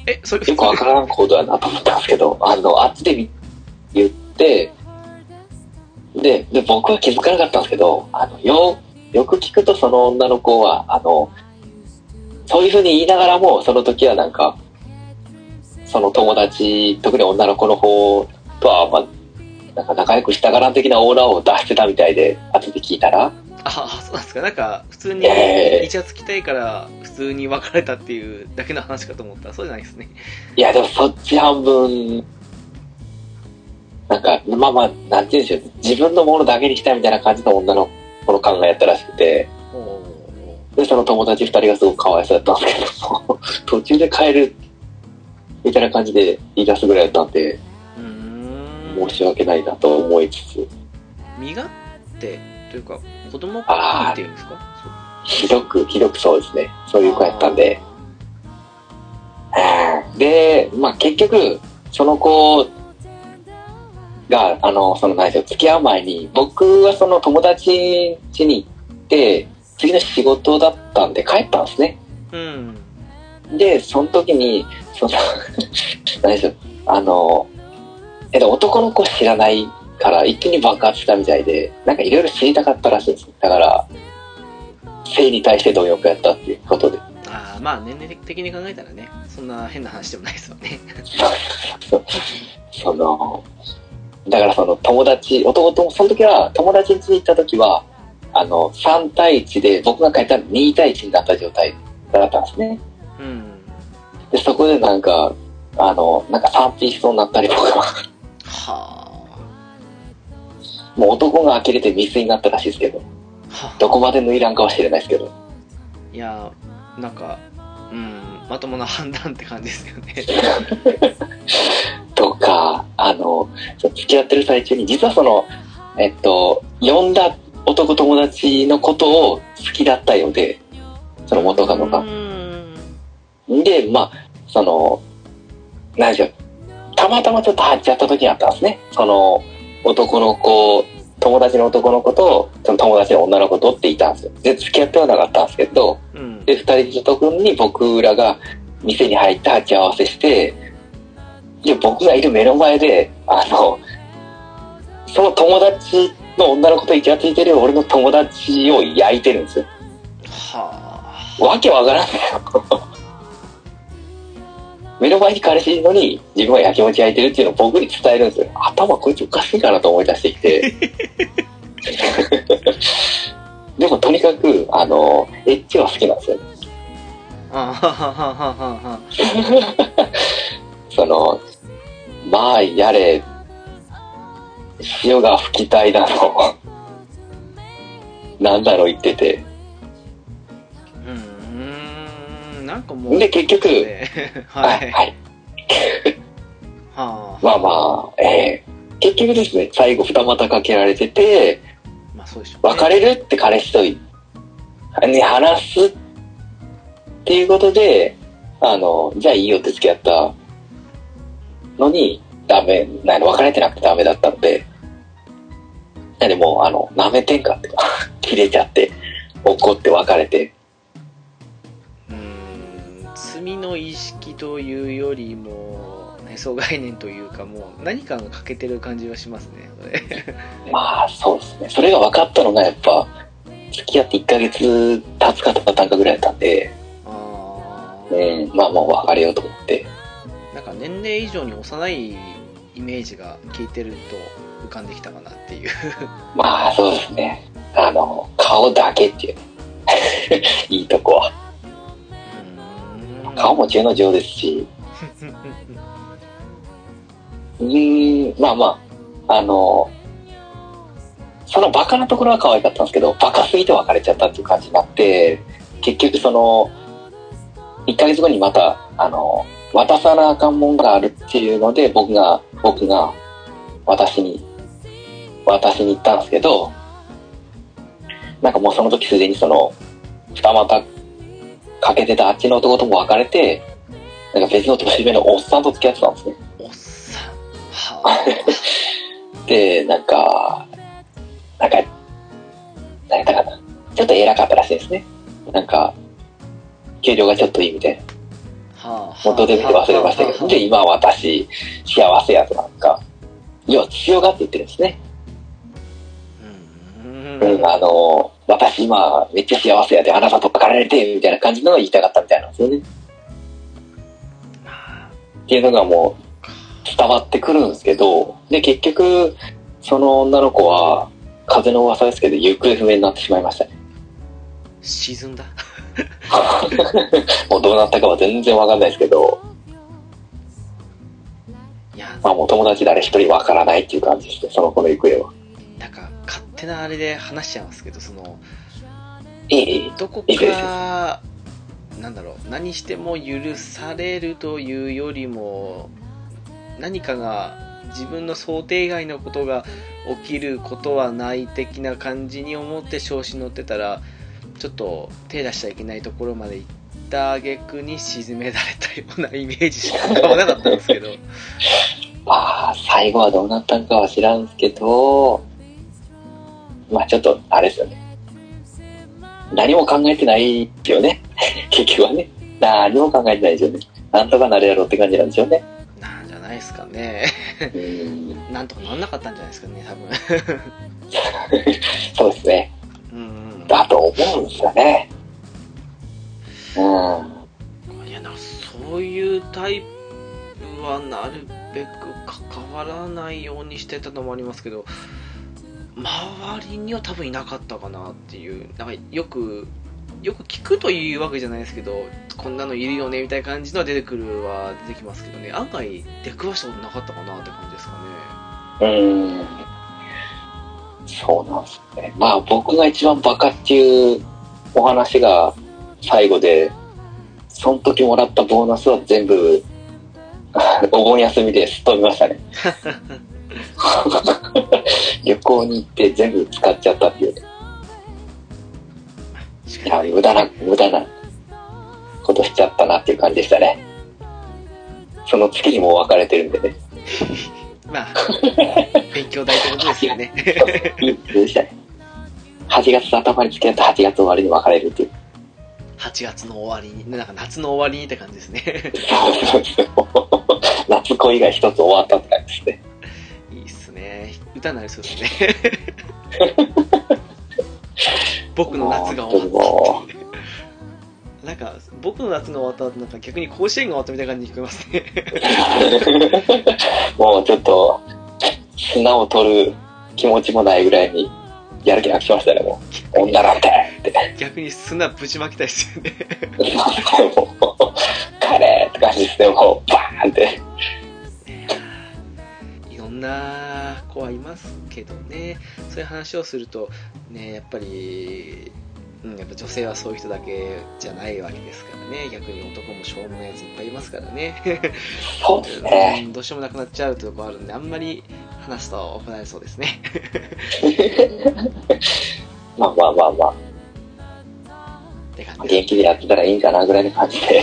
え、それよくわからん行動やなと思ったんですけど、あの、あっちで言って、で、で、僕は気づかなかったんですけど、あの、よ、よく聞くとその女の子は、あの、そういうふうに言いながらも、その時はなんか、その友達、特に女の子の方とは、まあ、なんか仲良くしたがらん的なオーラを出してたみたいで、後で聞いたら、ああ、そうなんですか。なんか普通にイチャつきたいから普通に別れたっていうだけの話かと思ったらそうじゃないですね。いやでもそっち半分なんかまあまあなんて言うんでしょう、自分のものだけにしたいみたいな感じの女の子の考えやったらしくて、でその友達ふたりがすごくかわいそうだったんですけど途中で帰るみたいな感じで言い出すぐらいだったんで、うーん、申し訳ないなと思いつつ、身勝手というか子供からっていうんですか、ひどくひどくそうですね、そういう子やったんで、で、まあ、結局その子があのその内緒付き合う前に僕はその友達家に行って次の仕事だったんで帰ったんですね、うん、でその時にその何でしょう、あのえ男の子知らないから一気に爆発したみたいで、なんかいろいろ知りたかったらしいです。だから性に対して貪欲やったっていうことで。ああ、まあ年齢的に考えたらね、そんな変な話でもないですよね。そのだからその友達男とその時は友達についた時はあのさん対いちで僕が帰ったらに対いちになった状態だったんですね。うん。でそこでなんかあのなんかさんぴきしそうになったりとか。はあ。もう男が呆れてミスになったらしいですけど、どこまで抜いらんかは知れないですけど、いやーなんか、うん、まともな判断って感じですよねとか、あの付き合ってる最中に実はそのえっと呼んだ男友達のことを好きだったようで、その元カノがで、まあその何でしょう、たまたまちょっとはっちゃった時があったんですね、その男の子、友達の男の子と、その友達の女の子とっていたんですよ。で、付き合ってはなかったんですけど、うん、で、二人でちょっと君に僕らが店に入って鉢合わせして、で、僕がいる目の前で、あの、その友達の女の子とイチャついてる俺の友達を焼いてるんですよ。はぁ。わけわからんね目の前に彼氏いるのに自分はやきもち焼いてるっていうのを僕に伝えるんですよ。頭こいつおかしいかなと思い出してきてでもとにかくあのエッチは好きなんですよね。あそのまあやれ潮が吹きたいだのなんだろう言ってて、なんかもうで結局はいはいはあまあまあええ結局ですね、最後二股かけられてて、まあそうでしょうね、別れるって彼氏とに話すっていうことで、あのじゃあいいよって付き合ったのにダメなの、別れてなくてダメだったので、でもあのなめてんかって切れちゃって怒って別れて、うーん、罪の意識というよりもへそ概念というか、もう何かが欠けてる感じはしますね。まあそうですね。それが分かったのがやっぱ付き合っていっかげつ経つか経たんかぐらいだったんで、あ、うん、まあまあ別れようと思って、なんか年齢以上に幼いイメージが聞いてると浮かんできたかなっていうまあそうですね、あの顔だけっていういいとこはうーん、顔も十の十ですしうーん、まあまああのそのバカなところは可愛かったんですけど、バカすぎて別れちゃったっていう感じになって、結局そのいっかげつごにまたあの渡さなあかんもんがあるっていうので、僕が僕が私に渡しに行ったんですけど、なんかもうその時すでにその二股かけてたあっちの男とも別れて、なんか別の年上のおっさんと付き合ってたんですね。おっさん、はぁで、なんかなんか何やったかな、ちょっと偉かったらしいですね。なんか給料がちょっといいみたいな、元で見て忘れましたけど、で今私幸せやと、なんか要は強がって言ってるんですね。うん、うん、あの私今めっちゃ幸せやで、あなたと別れてみたいな感じの言いたかったみたいなんですよね。っていうのがもう伝わってくるんですけど、で結局その女の子は風の噂ですけど行方不明になってしまいましたね。沈んだもうどうなったかは全然わかんないですけど、いや、まあもう友達誰一人わからないっていう感じですね、その子の行方は。なんか勝手なあれで話しちゃいますけど、そのいいどこかいいなんだろう、何しても許されるというよりも、何かが自分の想定外のことが起きることはない的な感じに思って調子に乗ってたら、ちょっと手出しちゃいけないところまで行った挙句に沈められたようなイメージしか合わなかったんですけどまあ最後はどうなったんかは知らんすけど、まあちょっとあれですよね、何も考えてないですよね結局はね、何も考えてないですよね。なんとかなるやろって感じなんでしょうね。なんじゃないですかねうん、なんとかなんなかったんじゃないですかね、多分そうですね、だと思うんですよね。うん。いや、なんかそういうタイプはなるべく関わらないようにしてたのもありますけど、周りには多分いなかったかなっていう。なんかよくよく聞くというわけじゃないですけど、こんなのいるよねみたいな感じのは出てくるは出てきますけどね。案外出くわしたことなかったかなって感じですかね。うん。そうなんですね。まあ僕が一番バカっていうお話が最後で、その時もらったボーナスは全部お盆休みですっ飛びましたね旅行に行って全部使っちゃったっていう、いや、無駄な無駄なことしちゃったなっていう感じでしたね。その月にもう別れてるんでねまあ、勉強代ってことですよねそうでしたね。はちがつ頭に付き合ってはちがつ終わりに別れるっていう、はちがつの終わりに、なんか夏の終わりにって感じですねそうそうそう夏恋が一つ終わったって感じですね。いいっすね、歌になりそうですね僕の夏が終わったなんか僕の夏が終わった後、なんか逆に甲子園が終わったみたいな感じに聞こえますねもうちょっと砂を取る気持ちもないぐらいにやる気なくしましたね。もう女なんてって逆に砂ぶちまきたいですよねもうカレーって感じですね。もうバーンっていろんな子はいますけどね、そういう話をするとね、やっぱりうん、やっぱ女性はそういう人だけじゃないわけですからね。逆に男もしょうもないやついっぱいいますからねそうですね、どうしようもなくなっちゃうとこあるんで、あんまり話すと怒られそうですねまあまあまあまあって感じ、元気でやってたらいいんかなぐらいの感じで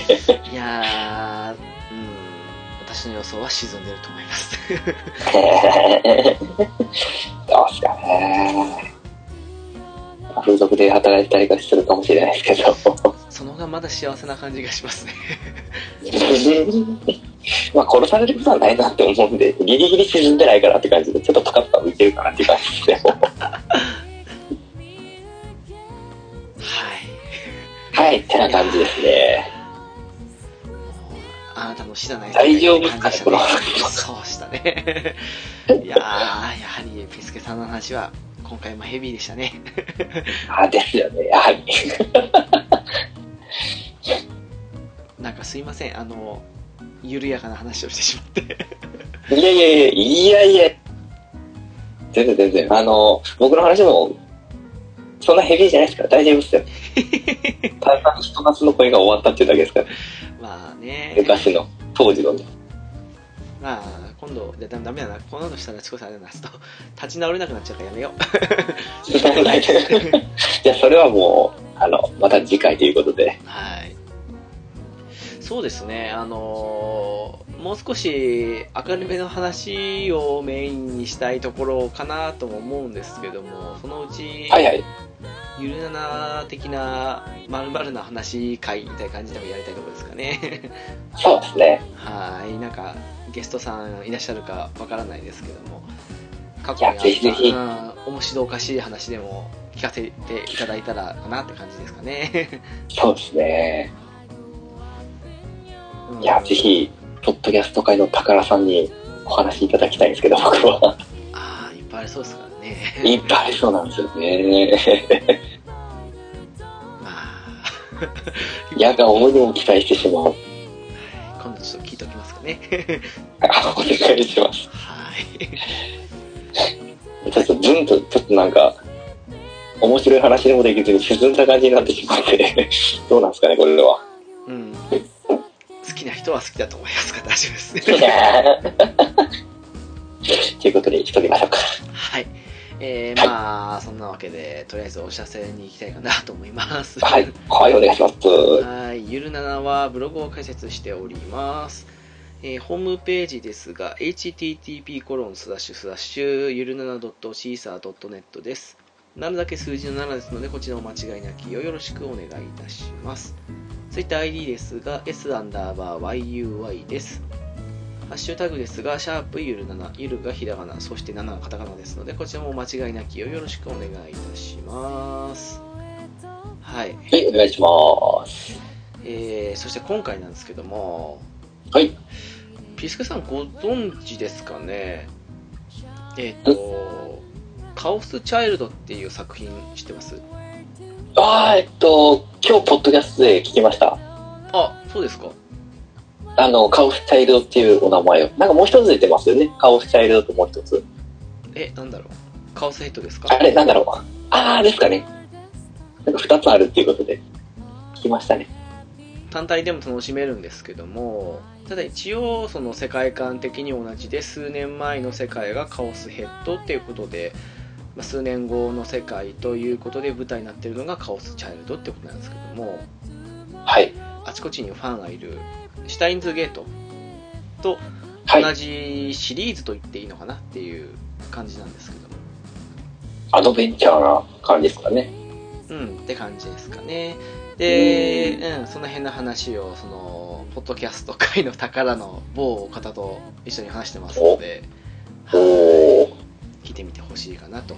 いやー、私の予想は沈んでると思いますどうすかね、風俗で働いたりするかもしれないですけどその方がまだ幸せな感じがしますねまあ殺されることはないなって思うんで、ギリギリ沈んでないからって感じで、ちょっとパカパカ浮いてるかなって感じですねはいはいってな感じですね。あなたの死じゃない大丈夫か、このそうしたねいやー、やはりピスケさんの話は今回もヘビーでしたねあ、ですよね、やはりなんかすいません、あの緩やかな話をしてしまっていやいやいやいやいや全然全然、あの僕の話もそんなヘビーじゃないですから大丈夫ですよただ人夏の恋が終わったっていうだけですから、まあね、昔の当時のね、まあ今度じゃダメだな、こんなのしたらチコさんでなすと立ち直れなくなっちゃうからやめようじゃあそれはもうあのまた次回ということで、はい、そうですね、あのー、もう少し明るめの話をメインにしたいところかなとも思うんですけども、そのうち、はいはい、ゆるなな的な丸々な話会みたいな感じでもやりたいところですかねそうですね、はい、なんかゲストさんいらっしゃるかわからないですけども、過去にあった面白おかしい話でも聞かせていただいたらかなって感じですかねそうですね、いや、ぜひポッドキャスト界の宝さんにお話しいただきたいんですけど、僕はああ、いっぱいありそうですからねいっぱいありそうなんですよね矢が思いにも期待してしまう。今度ちょっと聞いておきますかねお願いしますはいちょっとずんとちょっとなんか面白い話でもできずに沈んだ感じになってしまってどうなんですかね、これは。うん、好きな人は好きだと思いますから大丈夫ですねということでしときましょうか。はい、えー、まあ、はい、そんなわけでとりあえずお知らせに行きたいかなと思いますはい、はい、お願いします。はい、ゆるななはブログを開設しております、えー、ホームページですが エイチティーティーピーコロンスラッシュスラッシュ ゆるなな ドットシーサードットネット です。なるだけ数字のななですので、こちらお間違いなきをよろしくお願いいたします。ツイッター アイディー ですが エス アンダーバー ワイ ユー ワイ です。ハッシュタグですがシャープゆるなな、ゆるがひらがな、そしてなながカタカナですので、こちらも間違いなきをよろしくお願いいたします。はい、はい、お願いします。えー、そして今回なんですけども、はい、ピスケさんご存知ですかね。えっ、ー、とカオスチャイルドっていう作品知ってます？あー、えっと、今日ポッドキャストで聞きました。あ、そうですか。あのカオスチャイルドっていうお名前を、なんかもう一つ出てますよね。カオスチャイルドともう一つ、え、なんだろう、カオスヘッドですか、あれ、なんだろう、あーですかね。なんか二つあるっていうことで聞きましたね。単体でも楽しめるんですけども、ただ一応その世界観的に同じで、数年前の世界がカオスヘッドっていうことで、数年後の世界ということで舞台になっているのがカオスチャイルドってことなんですけども、はい、あちこちにファンがいるシュタインズゲートと同じシリーズと言っていいのかなっていう感じなんですけども、アドベンチャーな感じですかね。うんって感じですかね。で、うん、その辺の話をそのポッドキャスト界の宝の某方と一緒に話してますので、お聞いてみてほしいかなと。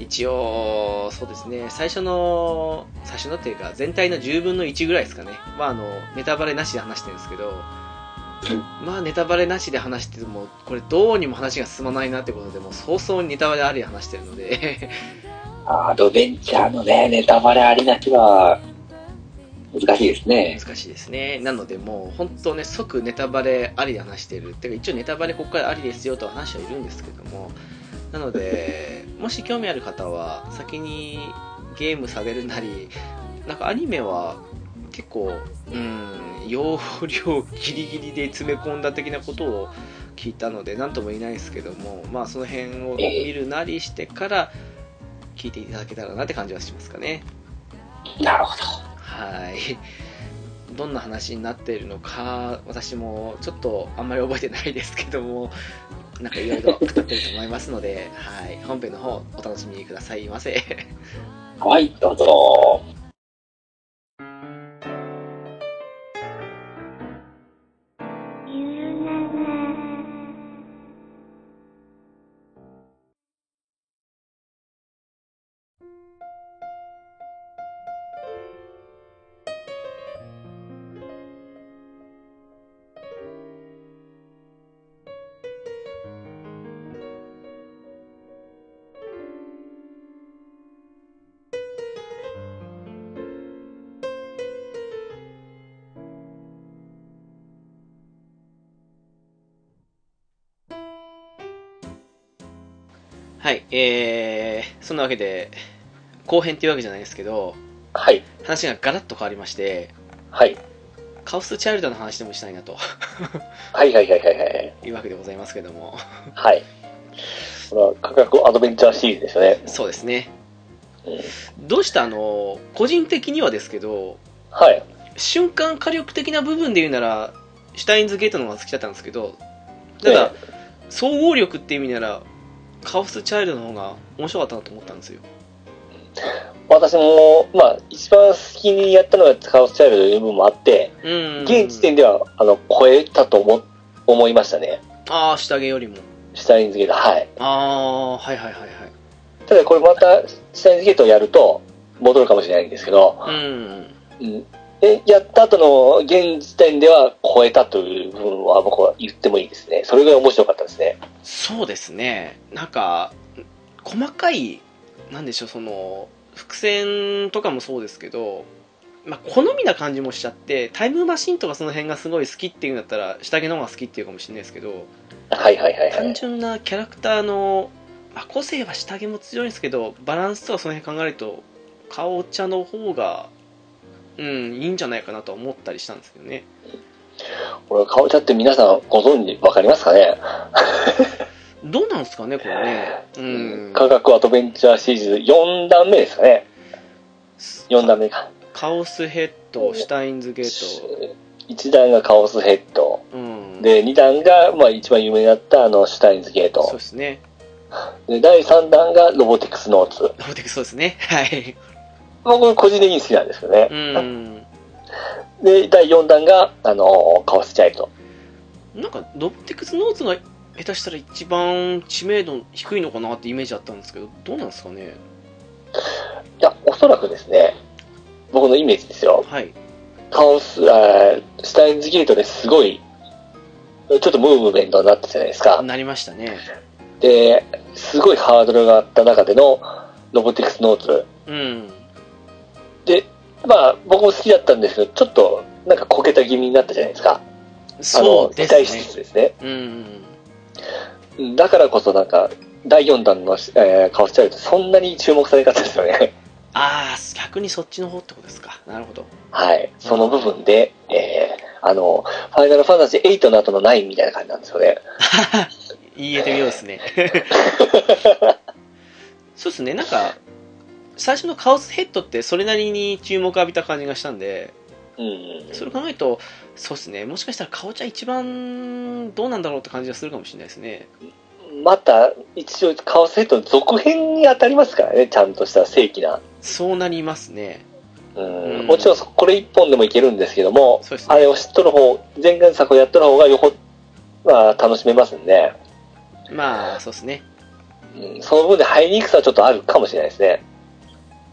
一応そうですね、最初の最初のっていうか全体のじゅうぶんのいちぐらいですかね、まあ、あのネタバレなしで話してるんですけど、まあネタバレなしで話しててもこれどうにも話が進まないなってことで、もう早々にネタバレありで話してるのでアドベンチャーのね、ネタバレありなしは難しいですね。難しいですね。なのでもう本当ね、即ネタバレありで話してるっていうか、一応ネタバレここからありですよと話はいるんですけども、なのでもし興味ある方は先にゲームされるなり、なんかアニメは結構、うん、容量ギリギリで詰め込んだ的なことを聞いたので何とも言えないですけども、まあ、その辺を見るなりしてから聞いていただけたらなって感じはしますかね。なるほど。はい、どんな話になっているのか私もちょっとあんまり覚えてないですけども、なんかいろいろ語ってると思いますのではい、本編の方お楽しみくださいませはい、どうぞ。はい、えー、そんなわけで後編というわけじゃないですけど、はい、話がガラッと変わりまして、はい、カオスチャイルドの話でもしたいなとはいはいはいはいはいいうわけでございますけどもはい、これは科学アドベンチャーシリーズですよね。そうですね、うん、どうしたあの個人的にはですけど、はい、瞬間火力的な部分で言うならシュタインズゲートの方が好きだったんですけど、ただ、ね、総合力っていう意味ならカオスチャイルドの方が面白かったなと思ったんですよ。私も、まあ、一番好きにやったのがカオスチャイルドの部分もあって、うんうんうん、現時点ではあの超えたと 思, 思いましたね。ああ、下着よりもシュタインズゲート、はい、ああ、はいはいはいはい。ただこれまたシュタインズゲートをやると戻るかもしれないんですけど、うんうん、でやった後の現時点では超えたという部分は僕は言ってもいいですね。それぐらい面白かったですね。そうですね、なんか細かい、なんでしょう、その伏線とかもそうですけど、まあ、好みな感じもしちゃって、タイムマシンとかその辺がすごい好きっていうんだったら下着の方が好きっていうかもしれないですけど、はいはいはいはい、単純なキャラクターの、まあ、個性は下着も強いんですけど、バランスとかその辺考えるとカオチャの方が、うん、いいんじゃないかなと思ったりしたんですけどね。これカオチャって皆さんご存知わかりますかねどうなんですかねこれね、うん、科学アドベンチャーシリーズよん段目ですかね。よん段目か。カオスヘッド、シュタインズゲート、いち段がカオスヘッド、うん、でに段が、まあ、一番有名だったあのシュタインズゲート。そうですね。でだいさん段がロボティクスノーツ。ロボティクス、そうですね、はい。僕個人的に好きなんですけどね、うんでだいよん弾が、あのー、カオスチャイルド。なんかロボティクスノーツが下手したら一番知名度低いのかなってイメージあったんですけど、どうなんですかね。いや、おそらくですね、僕のイメージですよ、はい、カオスあシュタインズゲートですごいちょっとムーブメントになったじゃないですか。なりましたね。ですごいハードルがあった中でのロボティクスノーツ、うんで、まあ、僕も好きだったんですけど、ちょっとなんかこけた気味になったじゃないですか。そうですね。期待しつつですね、うん、だからこそなんかだいよん弾の、えー、カオスチャイルドそんなに注目されなかったですよね。ああ、逆にそっちの方ってことですか。なるほど。はい、その部分で、えー、あのファイナルファンタジーエイトの後のナインみたいな感じなんですよね言えてるようですねそうですね、なんか最初のカオスヘッドってそれなりに注目を浴びた感じがしたんで、うんうんうん、それを考えるとそうですね、もしかしたらカオチャ一番どうなんだろうって感じがするかもしれないですね。また一応カオスヘッドの続編に当たりますからね、ちゃんとした正規な。そうなりますね、うんうん、もちろんこれ一本でもいけるんですけども、ね、あれを知っとる方、前回作をやっとる方がよほ、まあ、楽しめますんで、まあそうですね、うん、その分で入りにくさはちょっとあるかもしれないですね。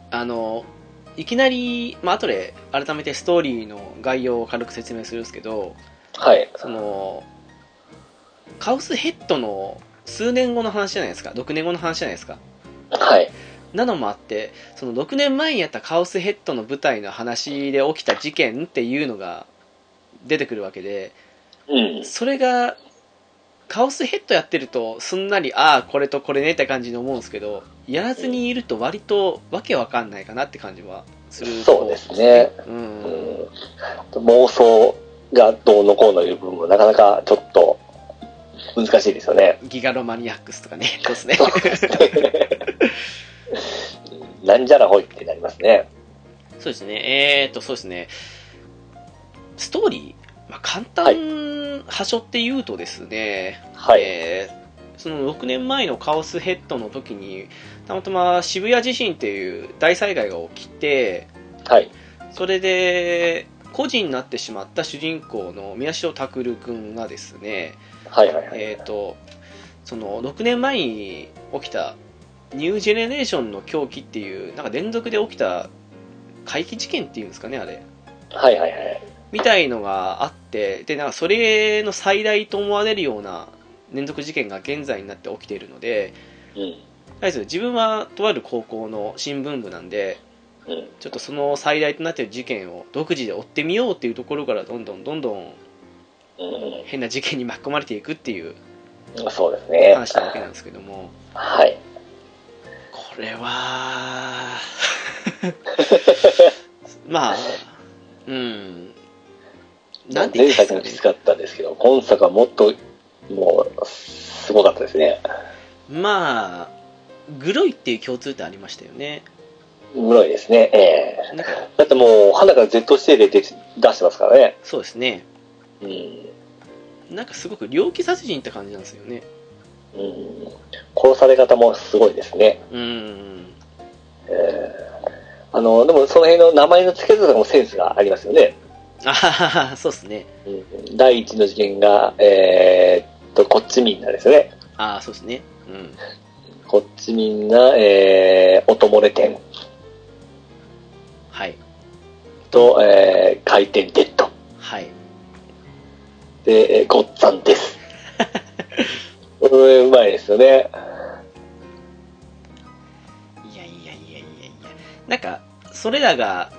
あのいきなり、まあ後で改めてストーリーの概要を軽く説明するんですけど、はい、そのカオスヘッドの数年後の話じゃないですか、ろくねんごの話じゃないですか、はい、なのもあって、そのろくねんまえにやったカオスヘッドの舞台の話で起きた事件っていうのが出てくるわけで、うん、それがカオスヘッドやってるとすんなり、ああこれとこれねって感じに思うんですけど、やらずにいると割とわけわかんないかなって感じはする。そうですね、うんうん、妄想がどうのこうのいう部分もなかなかちょっと難しいですよね。ギガロマニアックスとかね、そうですね。なんじゃらほいってなりますね。そうですね。えーっとそうですね。ストーリー、まあ、簡単はしょって言うとですね、はい、えー、そのろくねんまえのカオスヘッドの時にたまたま渋谷地震っていう大災害が起きて、はい、それで孤児になってしまった主人公の宮代拓君がですね、はいはいはいはい、えーと、そのろくねんまえに起きたニュージェネレーションの狂気っていうなんか連続で起きた怪奇事件っていうんですかね、あれ、はいはいはい、みたいのがあって、でなんかそれの最大と思われるような連続事件が現在になって起きているので、うん、自分はとある高校の新聞部なんで、うん、ちょっとその最大となっている事件を独自で追ってみようっていうところからどんどんどんどん変な事件に巻き込まれていくっていう話なわけなんですけども、はい、これはまあ、うん、なんて言ったらいいですかね、前作もきつかったんですけど今作はもっともうすごかったですね。まあグロいっていう共通点ありましたよね。グロいですね、えー、なんかだってもう花から Z 指定で出してますからね。そうですね、うん、なんかすごく猟奇殺人って感じなんですよね、うん、殺され方もすごいですね、うん、えー、あのでもその辺の名前の付け方もセンスがありますよね。あ、そうですね、うん、第一の事件が、えー、っとこっちみんなですね。あ、そうですね、うん、こっちみんな、えー、音漏れ店、はい、と、えー、回転デッド、はい、で、えー、ごっつぁんですこれうまいですよね。いやいやいやいやいや、なんかそれらが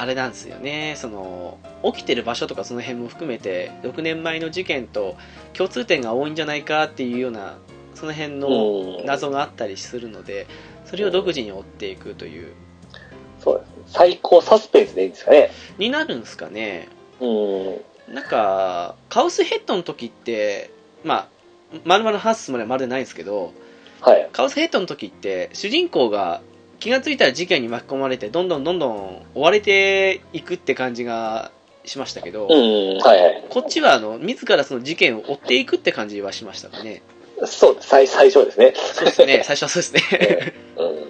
あれなんですよね、その起きてる場所とかその辺も含めてろくねんまえの事件と共通点が多いんじゃないかっていうようなその辺の謎があったりするので、それを独自に追っていくという、そうです、最高サスペンスでいいんですかね、になるんですかね。うん、なんかカオスヘッドの時ってまあ丸々話すまでまるでないんですけど、はい、カオスヘッドの時って主人公が気がついたら事件に巻き込まれてどんどんどんどん追われていくって感じがしましたけど、うん、はいはい、こっちはあの自らその事件を追っていくって感じはしましたかね。そう、最最初ですね。そうですね、最初はそうですね。えー、うん、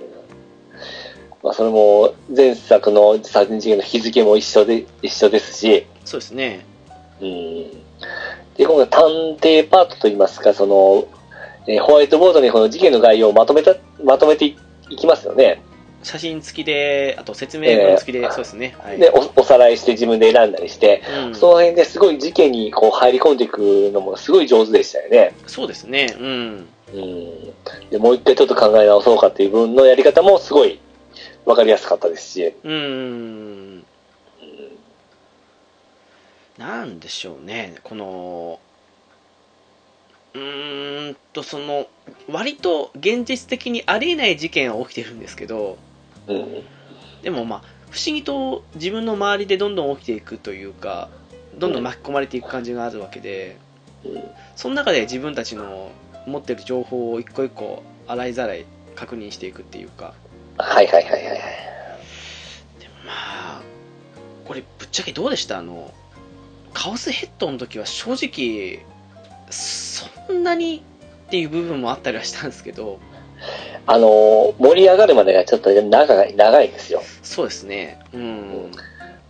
まあ、それも前作の殺人事件の日付も一緒で一緒ですし、そうですね。うん。で今回探偵パートといいますか、その、えー、ホワイトボードにこの事件の概要をまとめたまとめていっていきますよね。写真付きで、あと説明文付きで、えー、そうですね、はい、で お, おさらいして自分で選んだりして、うん、その辺ですごい事件にこう入り込んでいくのもすごい上手でしたよね。そうですね、うん、うん、でもう一回ちょっと考え直そうかっていう分のやり方もすごい分かりやすかったですし、うん、うん、なんでしょうね、このうーんとその割と現実的にありえない事件は起きてるんですけど、うん、でもまあ不思議と自分の周りでどんどん起きていくというかどんどん巻き込まれていく感じがあるわけで、うん、その中で自分たちの持ってる情報を一個一個洗いざらい確認していくっていうか、はいはいはいはい、でもまあこれぶっちゃけどうでした？あのカオスヘッドの時は正直そんなにっていう部分もあったりはしたんですけど、あの盛り上がるまでがちょっと長い長いですよ。そうですね、うん、うん、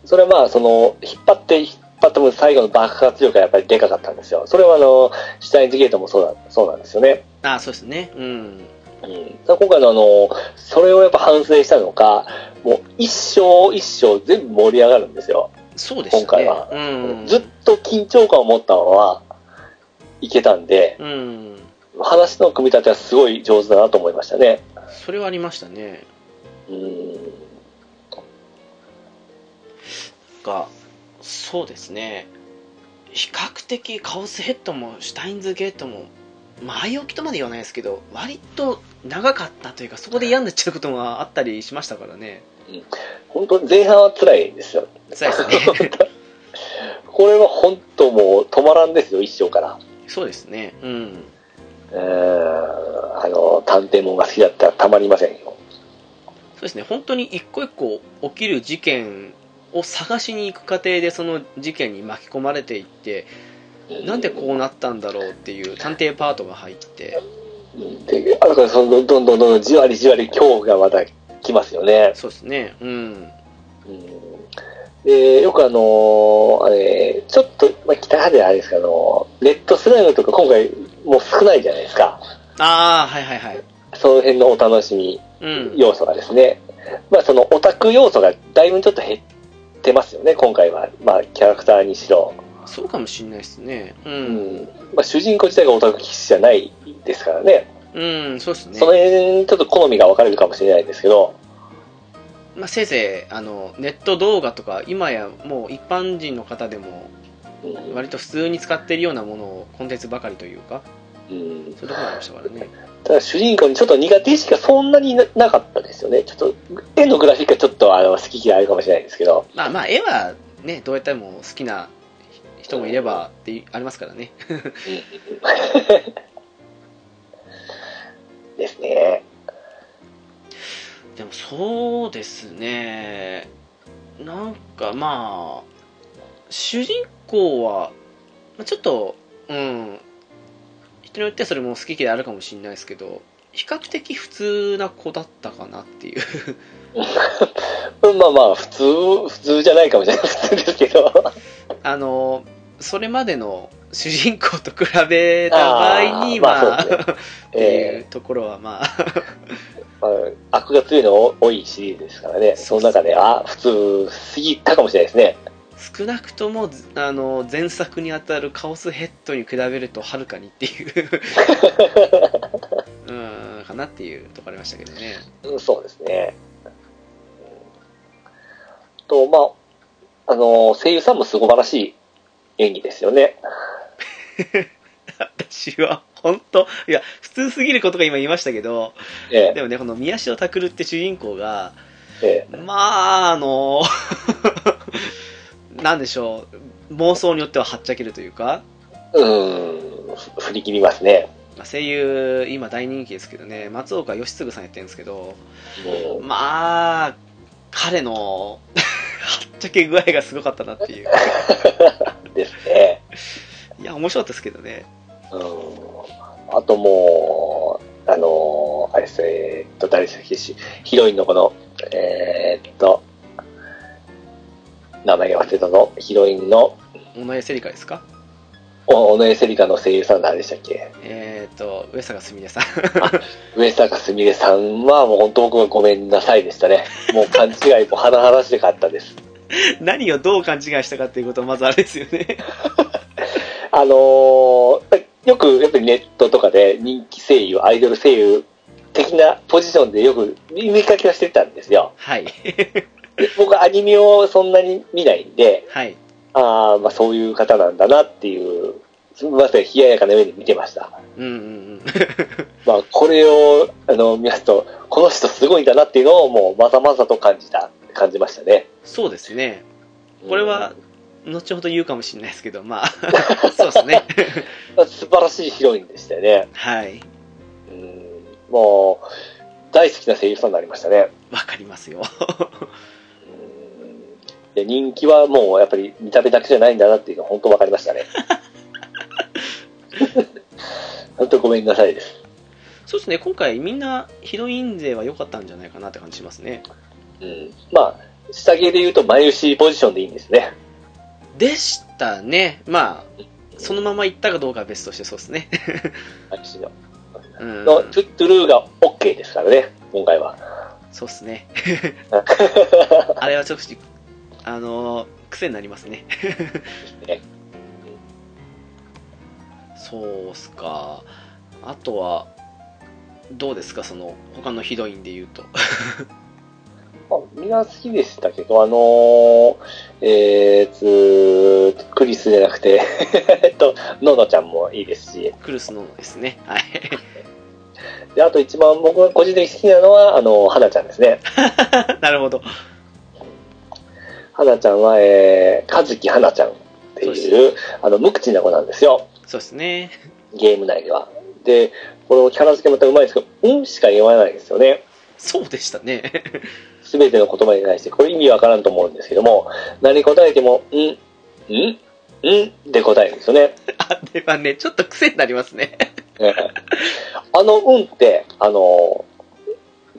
それはまあその引っ張って引っ張っても最後の爆発力がやっぱりでかかったんですよ。それはあのシュタインズゲートもそうだそうなんですよね。ああ、そうですね、うん、うん、今回のあのそれをやっぱ反省したのか、もう一生一生全部盛り上がるんですよ。そうでしたね、今回は、うん、ずっと緊張感を持ったままいけたんで、うん、話の組み立てはすごい上手だなと思いましたね。それはありましたね。うん、がそうですね、比較的カオスヘッドもシュタインズゲートも前置きとまで言わないですけど割と長かったというか、そこで嫌になっちゃうことがあったりしましたからね、うん、本当前半は辛いですよ。辛いですねこれは本当もう止まらんですよ、一生から。そうですね、うん、えー、あの探偵ものが好きだったらたまりませんよ。そうですね、本当に一個一個起きる事件を探しに行く過程でその事件に巻き込まれていって、うん、なんでこうなったんだろうっていう探偵パートが入って、うん、で、あだからそのどんどんどんじわりじわり今日がまた来ますよね。そうですね、うん、うんでよくあのー、あれちょっと、まあ、北派であれですけど、ネットスライムとか今回もう少ないじゃないですか。ああ、はいはいはい。その辺のお楽しみ要素がですね、うん、まあそのオタク要素がだいぶちょっと減ってますよね、今回は。まあキャラクターにしろ。そうかもしれないですね。うん。うん、まあ主人公自体がオタク気質じゃないですからね。うん、そうですね。その辺ちょっと好みが分かれるかもしれないですけど、まあ、せいぜいあのネット動画とか今やもう一般人の方でも割と普通に使っているようなものをコンテンツばかりというか、うん、そういうところがありましたからね。ただ主人公にちょっと苦手意識がそんなに な, なかったですよね。ちょっと絵のグラフィックはちょっとあの好き嫌いあるかもしれないですけど、まあまあ絵はねどうやっても好きな人もいればってありますからねですね。でもそうですね、なんかまあ主人公はちょっと、うん、人によってはそれも好き嫌いあるかもしれないですけど、比較的普通な子だったかなっていうまあまあ普通普通じゃないかもしれない普通ですけどあのそれまでの主人公と比べた場合には、まあね、っていうところはまあまあ、悪が強いの多いシリーズですからね。その中であ普通すぎたかもしれないですね。少なくともあの前作にあたるカオスヘッドに比べるとはるかにっていううんかなっていうところありましたけどね、うん、そうですね、うん、とまああの声優さんもすごらしい演技ですよね私は本当いや普通すぎることが今言いましたけど、ええ、でもねこの宮代拓って主人公が、ええ、まああのなんでしょう妄想によってははっちゃけるというか、うーん振り切りますね。声優今大人気ですけどね、松岡義嗣さんやってるんですけど、まあ彼のはっちゃけ具合がすごかったなっていうですね。いや面白かったですけどね。うん、あともうあのー、あれですえー、っと誰でしたっけヒロインのこのえー、っと名前が忘れたのヒロインの尾上セリカですか？尾上セリカの声優さん誰でしたっけ？えー、っと上坂すみれさん上坂すみれさんはもう本当僕はごめんなさいでしたね。もう勘違いもはなはだしでかったです何をどう勘違いしたかっていうことはまずあれですよねあのーよくやっぱりネットとかで人気声優アイドル声優的なポジションでよく見かけはしてたんですよ、はい、僕アニメをそんなに見ないんで、はい、あまあそういう方なんだなっていうすみません冷ややかな目で見てました、うんうんうん、まあこれをあの見ますとこの人すごいんだなっていうのをもうまざまざと感じた感じましたね。そうですね、これは、うん後ほど言うかもしれないですけど、まあそうですね。素晴らしいヒロインでしたよね。はい。うん、もう大好きな声優さんになりましたね。わかりますようん。で人気はもうやっぱり見た目だけじゃないんだなっていうのは本当わかりましたね。本当ごめんなさいです。そうですね。今回みんなヒロイン勢は良かったんじゃないかなって感じしますね。うん。まあ下着で言うと前後ポジションでいいんですね。でしたね。まあそのまま行ったかどうかは別としてそうですね私の、うん、のトゥットゥルーが OK ですからね今回は。そうですねあれはちょっとあの癖になりますねそうっすか。あとはどうですかその他のヒロインで言うとみんな好きでしたけど、あのー、えー、つクリスじゃなくてえっとノノちゃんもいいですし、クルスノノですね。はい。であと一番僕が個人的に好きなのはあの花ちゃんですね。なるほど。花ちゃんは、えー、和樹花ちゃんっていうあの無口な子なんですよ。そうですね。ゲーム内では。で、このキャラ付けまたうまいですけど、んしか言わないですよね。そうでしたね。すべての言葉に対して、これ意味わからんと思うんですけども、何答えても、んんんで答えるんですよね。あれはね、ちょっと癖になりますね。あの、うんって、あの、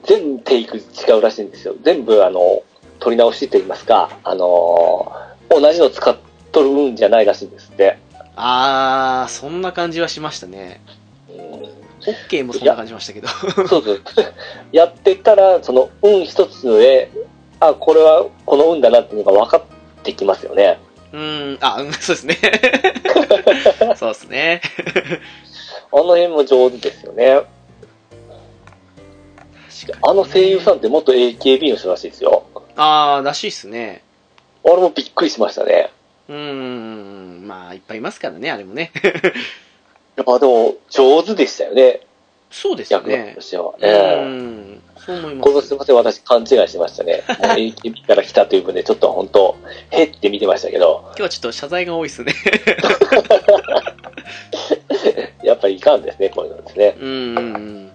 全テイク違うらしいんですよ。全部、あの、取り直しと言いますか、あの、同じの使っとるうんじゃないらしいんですって。あー、そんな感じはしましたね。OK もそんな感じましたけど。そうそう。やってたら、その、運一つで、あ、これはこの運だなっていうのが分かってきますよね。うん、あ、そうですね。そうですね。あの辺も上手ですよね。確かにね。あの声優さんって元 エーケービー の人らしいですよ。ああ、らしいですね。俺もびっくりしましたね。うーん、まあ、いっぱいいますからね、あれもね。やっぱでも上手でしたよね。そうですよね。役としては、えー、うん、そう思います。このすみません、私勘違いしてましたね。エーケービー から来たという分でちょっと本当へって見てましたけど。今日はちょっと謝罪が多いですね。やっぱりいかんですね、こういうのですね。うん。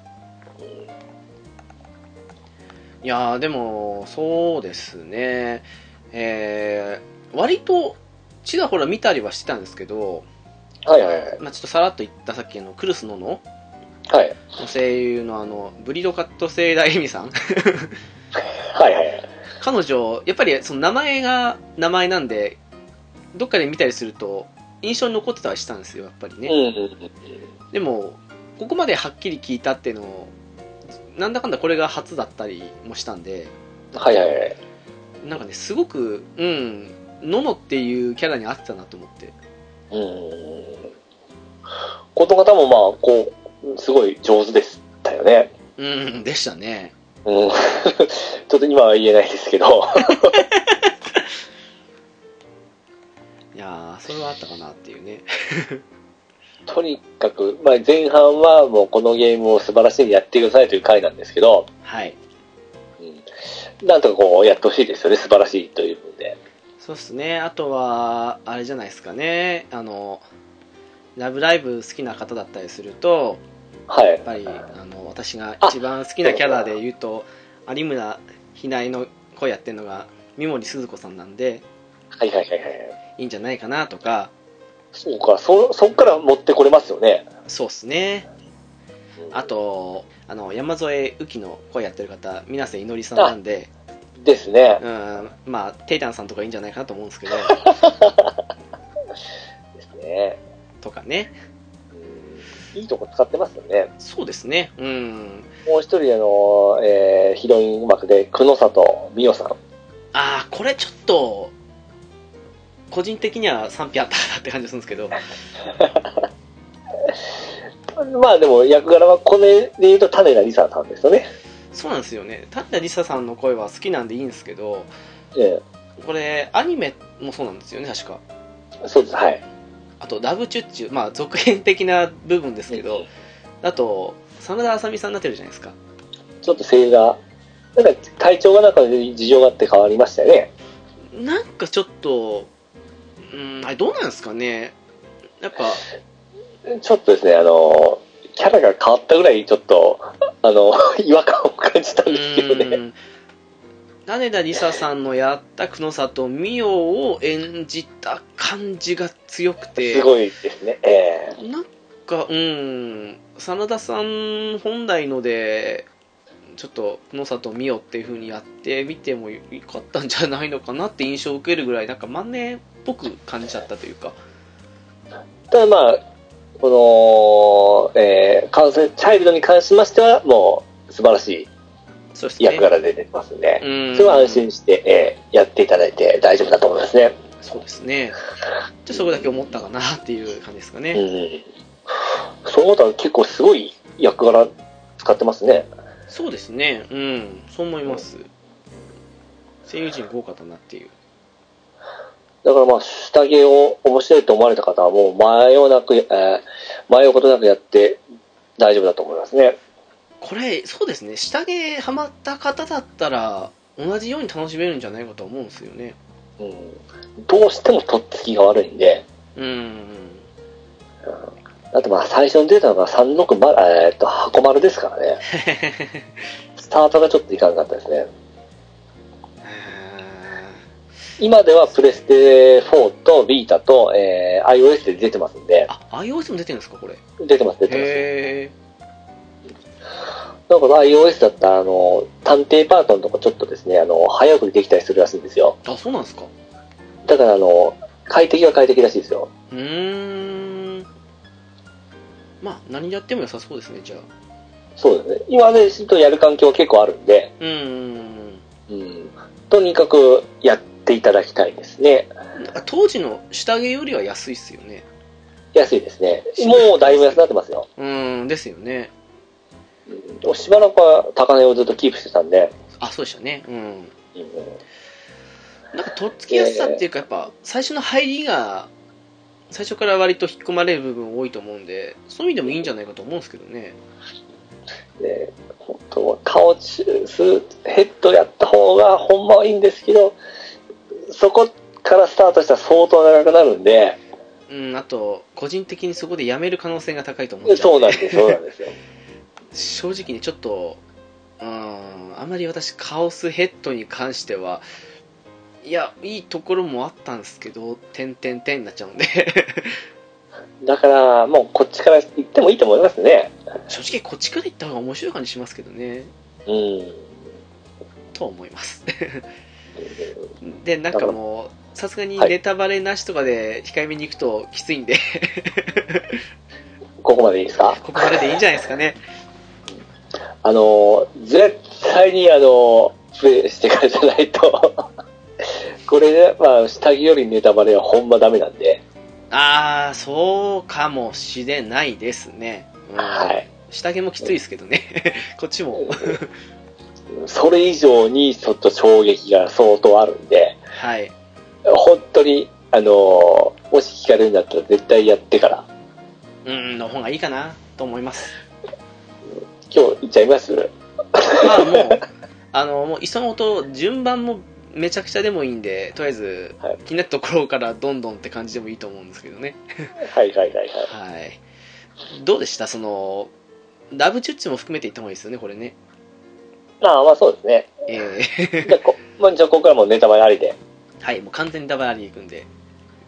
いやーでもそうですね。えー、割とちらほら見たりはしてたんですけど。はいはいはい、まあ、ちょっとさらっと言ったさっきのクルスノの声優のあのブリドカットセイダエミさんはいはい、はい、彼女やっぱりその名前が名前なんでどっかで見たりすると印象に残ってたりしたんですよやっぱりね、うん、でもここまではっきり聞いたっていうのをなんだかんだこれが初だったりもしたんで、はいはいはい、なんかねすごくうんののっていうキャラに合ってたなと思って、うん、この方もまあこうすごい上手でしたよね。うんでしたね。うんちょっと今は言えないですけど。いやーそれはあったかなっていうね。とにかく、まあ、前半はもうこのゲームを素晴らしいにやってくださいという回なんですけど、はい、うん、なんとかこうやってほしいですよね、素晴らしいという分で。そうですね。あとはあれじゃないですかね、あのラブライブ好きな方だったりすると、はい、やっぱりあの私が一番好きなキャラで言うと有村ひないの声やってるのが三森すず子さんなんで、はいはいはいはい、いいんじゃないかなとか。そうか、そそっから持ってこれますよね。そうですね。あとあの山添雨季の声やってる方水瀬いのりさんなんで。ですね。うん、まあテイタンさんとかいいんじゃないかなと思うんですけど。ですね。とかね。うん、いいとこ使ってますよね。そうですね。うん。もう一人あの、えー、ヒロイン枠で久野里美桜さん。ああ、これちょっと個人的には賛否あったなって感じするんですけど。まあでも役柄はこれで言うと種田理沙さんですよね。そうなんですよね。種田理沙さんの声は好きなんでいいんですけど、ええ、これアニメもそうなんですよね確か。そうです、はい。あとラブチュッチュ、まあ続編的な部分ですけど、ええ、あと真田麻美さんになってるじゃないですか。ちょっと声優がなんか体調がなんかで事情があって変わりましたよね。なんかちょっと、うーん、あれどうなんですかね。やっぱちょっとですね、あのキャラが変わったぐらいちょっとあの違和感を感じたんですけどね。種田理沙さんのやった久野里美桜を演じた感じが強くてすごいですね、えー、なんか、うん、真田さん本来のでちょっと久野里美桜っていう風にやってみてもよかったんじゃないのかなって印象を受けるぐらいなんか真似っぽく感じちゃったというか。ただまあこの、えー、完成チャイルドに関しましてはもう素晴らしい役柄で出てますんで、それは安心して、えー、やっていただいて大丈夫だと思いますね。そうですね。じゃあそこだけ思ったかなっていう感じですかね。うん、その方は結構すごい役柄使ってますね。そうですね。うん、そう思います。声優陣豪華だなっていう。だからまあ下着を面白いと思われた方はもう迷うなく、えー、迷うことなくやって大丈夫だと思いますね。これそうですね、下着ハマった方だったら同じように楽しめるんじゃないかと思うんですよね、うん、どうしてもとっつきが悪いんで、うん、うん、あとまあ最初に出たのがさんろくまる、えー、っと箱丸ですからねスタートがちょっといかなかったですね。今ではプレステフォーとビータと、えー、iOS で出てますんで。あ、iOS も出てるんですかこれ。出てます出てます。へー。なんか iOS だったらあの探偵パートのとこちょっとですねあの早送りできたりするらしいんですよ。あ、そうなんですか。だからあの快適は快適らしいですよ。うーん。まあ何やっても良さそうですねじゃあ。そうですね。今ねちょっとやる環境結構あるんで。うーん。うん。とにかくやっていただきたいですね。当時の下着よりは安いっすよね。安いですね。もうだいぶ安くなってますよ。うんですよね。しばらくは高値をずっとキープしてたんで。あ、そうでしたね。うん。うん、なんかとっつきやすさっていうかやっぱ最初の入りが最初から割と引っ込まれる部分多いと思うんで、そういう意味でもいいんじゃないかと思うんですけどね。で、本当は顔中ヘッドやった方がほんまはいいんですけど。そこからスタートしたら相当長くなるんで、うん、あと個人的にそこでやめる可能性が高いと思っちゃう。そうなんです、そうなんですよ。正直にちょっと、うん、あまり私カオスヘッドに関してはいやいいところもあったんですけど点点点になっちゃうんで。だからもうこっちから行ってもいいと思いますね。正直こっちから行った方が面白い感じしますけどね。うん。と思います。でなんかもうさすがにネタバレなしとかで控えめに行くときついんでここまでいいですか。ここまででいいんじゃないですかね。あの絶対にあのプレイしてからじゃないとこれね、まあ、下着よりネタバレはほんまダメなんで。ああそうかもしれないですね、うん、はい。下着もきついですけどねこっちもそれ以上にちょっと衝撃が相当あるんで、はい、本当にあのもし聞かれるんだったら絶対やってからうんの方がいいかなと思います。今日行っちゃいます。まあもうあのもういっそのこと順番もめちゃくちゃでもいいんでとりあえず、はい、気になったところからどんどんって感じでもいいと思うんですけどねはいはいはいはい、はい、どうでしたそのラブチュッチも含めていった方がいいですよねこれね。ああまあそうですね、えー、じゃあこ、まあ、じゃあここからもうネタバレありではいもう完全にネタバレありに行くんで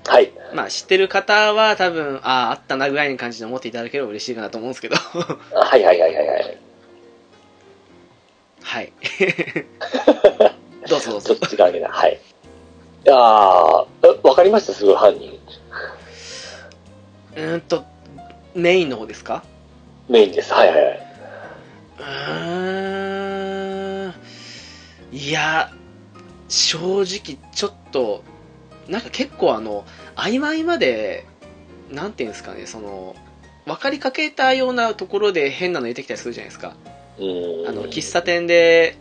はいまあ知ってる方は多分あああったなぐらいの感じで思っていただければ嬉しいかなと思うんですけどはいはいはいはいはいはいどうぞどうぞちょっと違うわけだはいいや分かりましたすごい犯人うーんとメインの方ですか。メインですはいはいはいうーんいや正直ちょっとなんか結構あの曖昧までなんていうんですかねその分かりかけたようなところで変なの出てきたりするじゃないですか。あの喫茶店で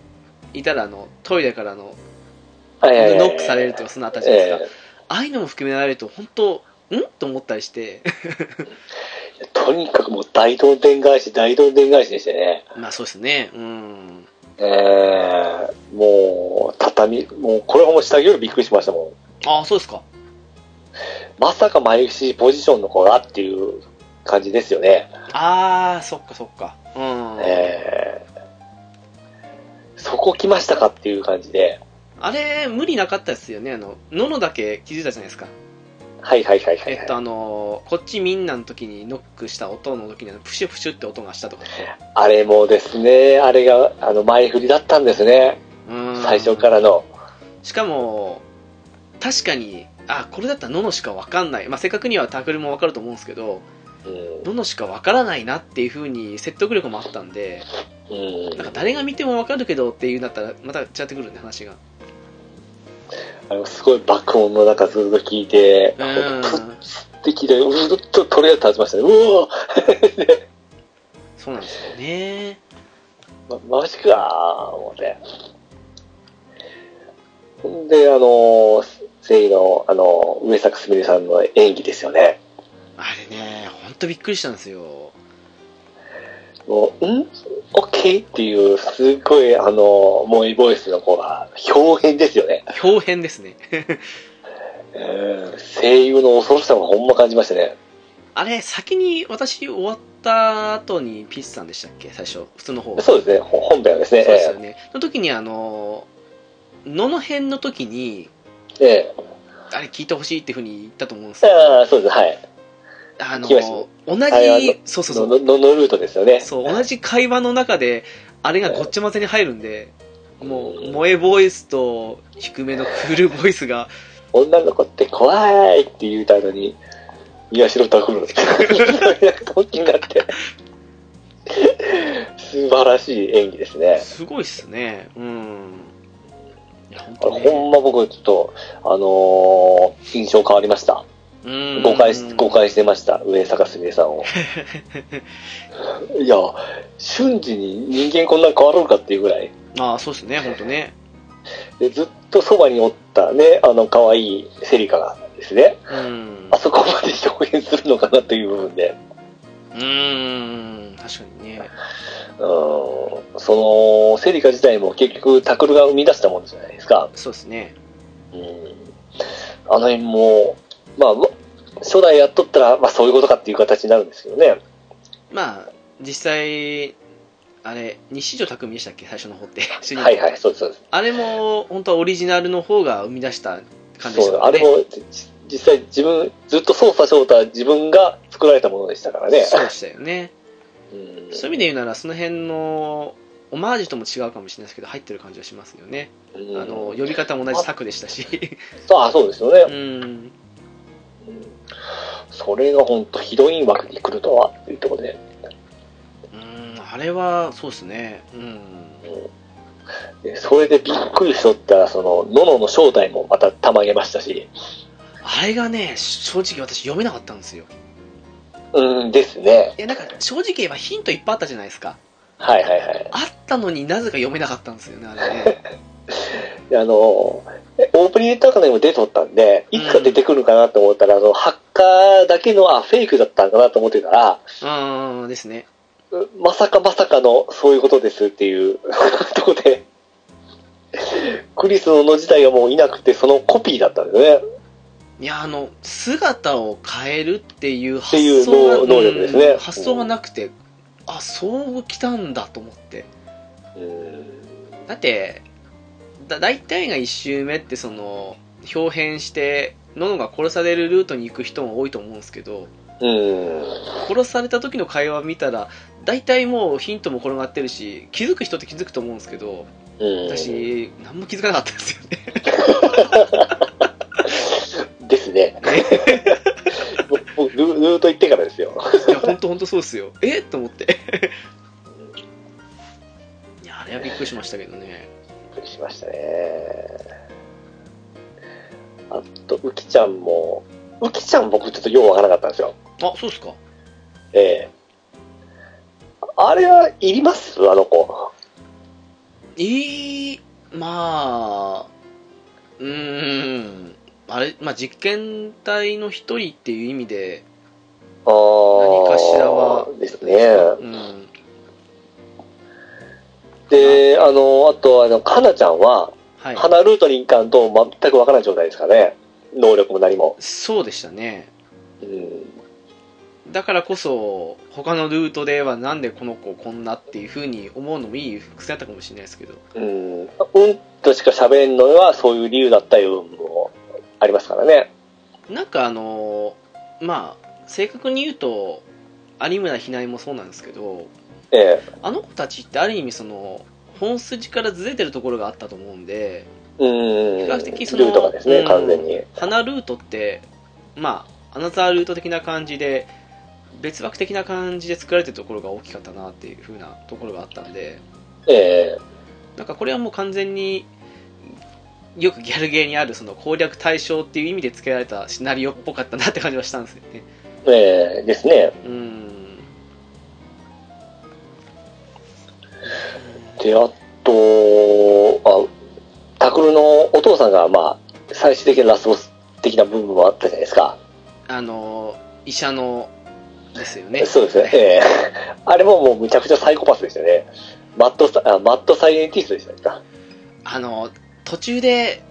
いたらあのトイレからのノックされるとかそんなあったじゃないですか、えー、ああいうのも含められると本当んと思ったりしてとにかくもう大どんでん返し大どんでん返しでしたね。まあそうですねうんえー、もう畳もうこれはもう下着よりびっくりしましたもん。ああそうですか。まさか前伏ポジションの子がっていう感じですよね。ああそっかそっかうんえー、そこ来ましたかっていう感じであれ無理なかったですよね。あのののだけ気づいたじゃないですか。はいはいはいはい、はい、えっとあのー、こっちみんなの時にノックした音の時にプシュプシュって音がしたとかあれもですねあれがあの前振りだったんですね。うん最初からのしかも確かにあこれだったらののしか分かんない、まあ、正確にはタクルも分かると思うんですけど、うん、ののしか分からないなっていう風に説得力もあったんで、うん、なんか誰が見ても分かるけどっていうんだったらまた違ってくるんで話があのすごい爆音の中ずっと聞いてプッて聞いてずっととりあえず立ちましたね。うおそうなんですよね、ま、マジか思ってであの声優のあの上坂すみれさんの演技ですよね。あれね本当びっくりしたんですよ。もうんオッケーっていうすごいあのモイボイスの子が表変ですよね。表変ですね、えー、声優の恐ろしさもほんま感じましたね。あれ先に私終わった後にピースさんでしたっけ、最初普通の方。そうですね、本編はですね。そうですよね、えー、の時にあの野の辺の時に、えー、あれ聞いてほしいっていうふうに言ったと思うんですけど。ああそうです、はい、あの同じそうそうそうののルートですよね。そう、同じ会話の中であれがごっちゃ混ぜに入るんで、うん、もう萌えボイスと低めのクールボイスが女の子って怖いって言うたのに宮代拓郎って本気になって素晴らしい演技ですね。すごいっすね。うん。いや本当ね、ほんま僕ちょっとあのー、印象変わりました。うん、誤解し誤解してました上坂すみれさんをいや瞬時に人間こんな変わるのかっていうぐらい。ああそうですね、本当ね。でずっとそばにおったね、あの可愛いセリカがですね、うん、あそこまで表現するのかなという部分で、うーん、確かにね。うん、そのセリカ自体も結局タクルが生み出したものじゃないですか。そうですね。うん、あの辺もまあ、初代やっとったら、まあ、そういうことかっていう形になるんですけどね。まあ実際あれ西条匠でしたっけ最初の方ってはいはい、そうですそうです。あれも本当はオリジナルの方が生み出した感じでしたからね。そう、あれも実際自分ずっと操作しようとは自分が作られたものでしたからね。そうでしたよね。うん、そういう意味で言うならその辺のオマージュとも違うかもしれないですけど入ってる感じはしますよね。あの呼び方も同じ作でしたしああそうですよね。うんそれが本当ヒロイン枠に来るとはというところで、うーん、あれはそうですね。うん、でそれでびっくりしとったらそのののの正体もまたたまげましたし、あれがね正直私読めなかったんですよ。うんですね。いやなんか正直言えばヒントいっぱいあったじゃないですか。はいはいはい。あったのになぜか読めなかったんですよねあれね。あのオープニングとかにも出とったんでいつか出てくるかなと思ったら、うん、あのハッカーだけのはフェイクだったのかなと思ってたら、うんですね、まさかまさかのそういうことですっていうところでクリスのの自体がもういなくてそのコピーだったんですね。いやあの姿を変えるっていう発想が能力ですね、うん、発想がなくて、うん、あそう来たんだと思って、うん、だってだ大体がいち周目ってその豹変してののが殺されるルートに行く人も多いと思うんですけど、うん、殺された時の会話を見たら大体もうヒントも転がってるし気づく人って気づくと思うんですけど、うん、私何も気づかなかったんですよねですね僕ルート行ってからですよいや本当本当そうですよえっと思っていやあれはびっくりしましたけどね。しましたね。あとウキちゃんもウキちゃん僕ちょっとようわからなかったんですよ。あ、そうですか。ええー。あれはいりますあの子。えー、まあうーんあれまあ実験体の一人っていう意味であ何かしらはですね。うん。で、あの、あと、あの、かなちゃんは、はい、花ルートに行かんと全くわからない状態ですかね。能力も何も。そうでしたね。うん。だからこそ、他のルートではなんでこの子こんなっていう風に思うのもいい癖だったかもしれないですけど。うん。うんとしか喋んのはそういう理由だったようもありますからね。なんかあの、まあ、正確に言うと、有村ひなえもそうなんですけど、ええ、あの子たちってある意味その本筋からずれてるところがあったと思うんで、うん比較的そのルートがですね、うん、完全に花ルートってまあアナザールート的な感じで別枠的な感じで作られてるところが大きかったなっていう風なところがあったんで、ええ、なんかこれはもう完全によくギャルゲーにあるその攻略対象っていう意味で付けられたシナリオっぽかったなって感じはしたんですよね。ええ、ですね。うんであとタクルのお父さんが、まあ、最終的なラスボス的な部分もあったじゃないですか。あの医者のですよね。そうですね、えー、あれももうむちゃくちゃサイコパスでしたよね。マッドサ、あ、マッドサイエンティストでしたか。あの途中で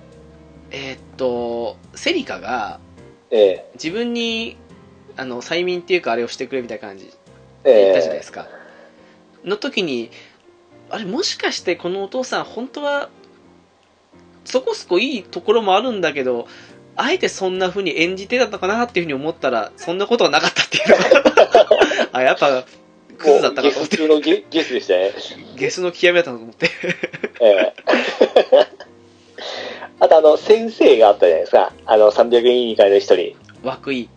えー、っとセリカが、えー、自分にあの催眠っていうかあれをしてくれみたいな感じで言ったじゃないですか、えー、の時にあれもしかしてこのお父さん本当はそこそこいいところもあるんだけどあえてそんな風に演じてたのかなっていう風に思ったらそんなことはなかったっていうのあやっぱクズだったかと思ってゲスのゲスでしたねゲスの極みだったなと思って、えー、あとあの先生があったじゃないですかあのさんびゃくにん以下の一人枠井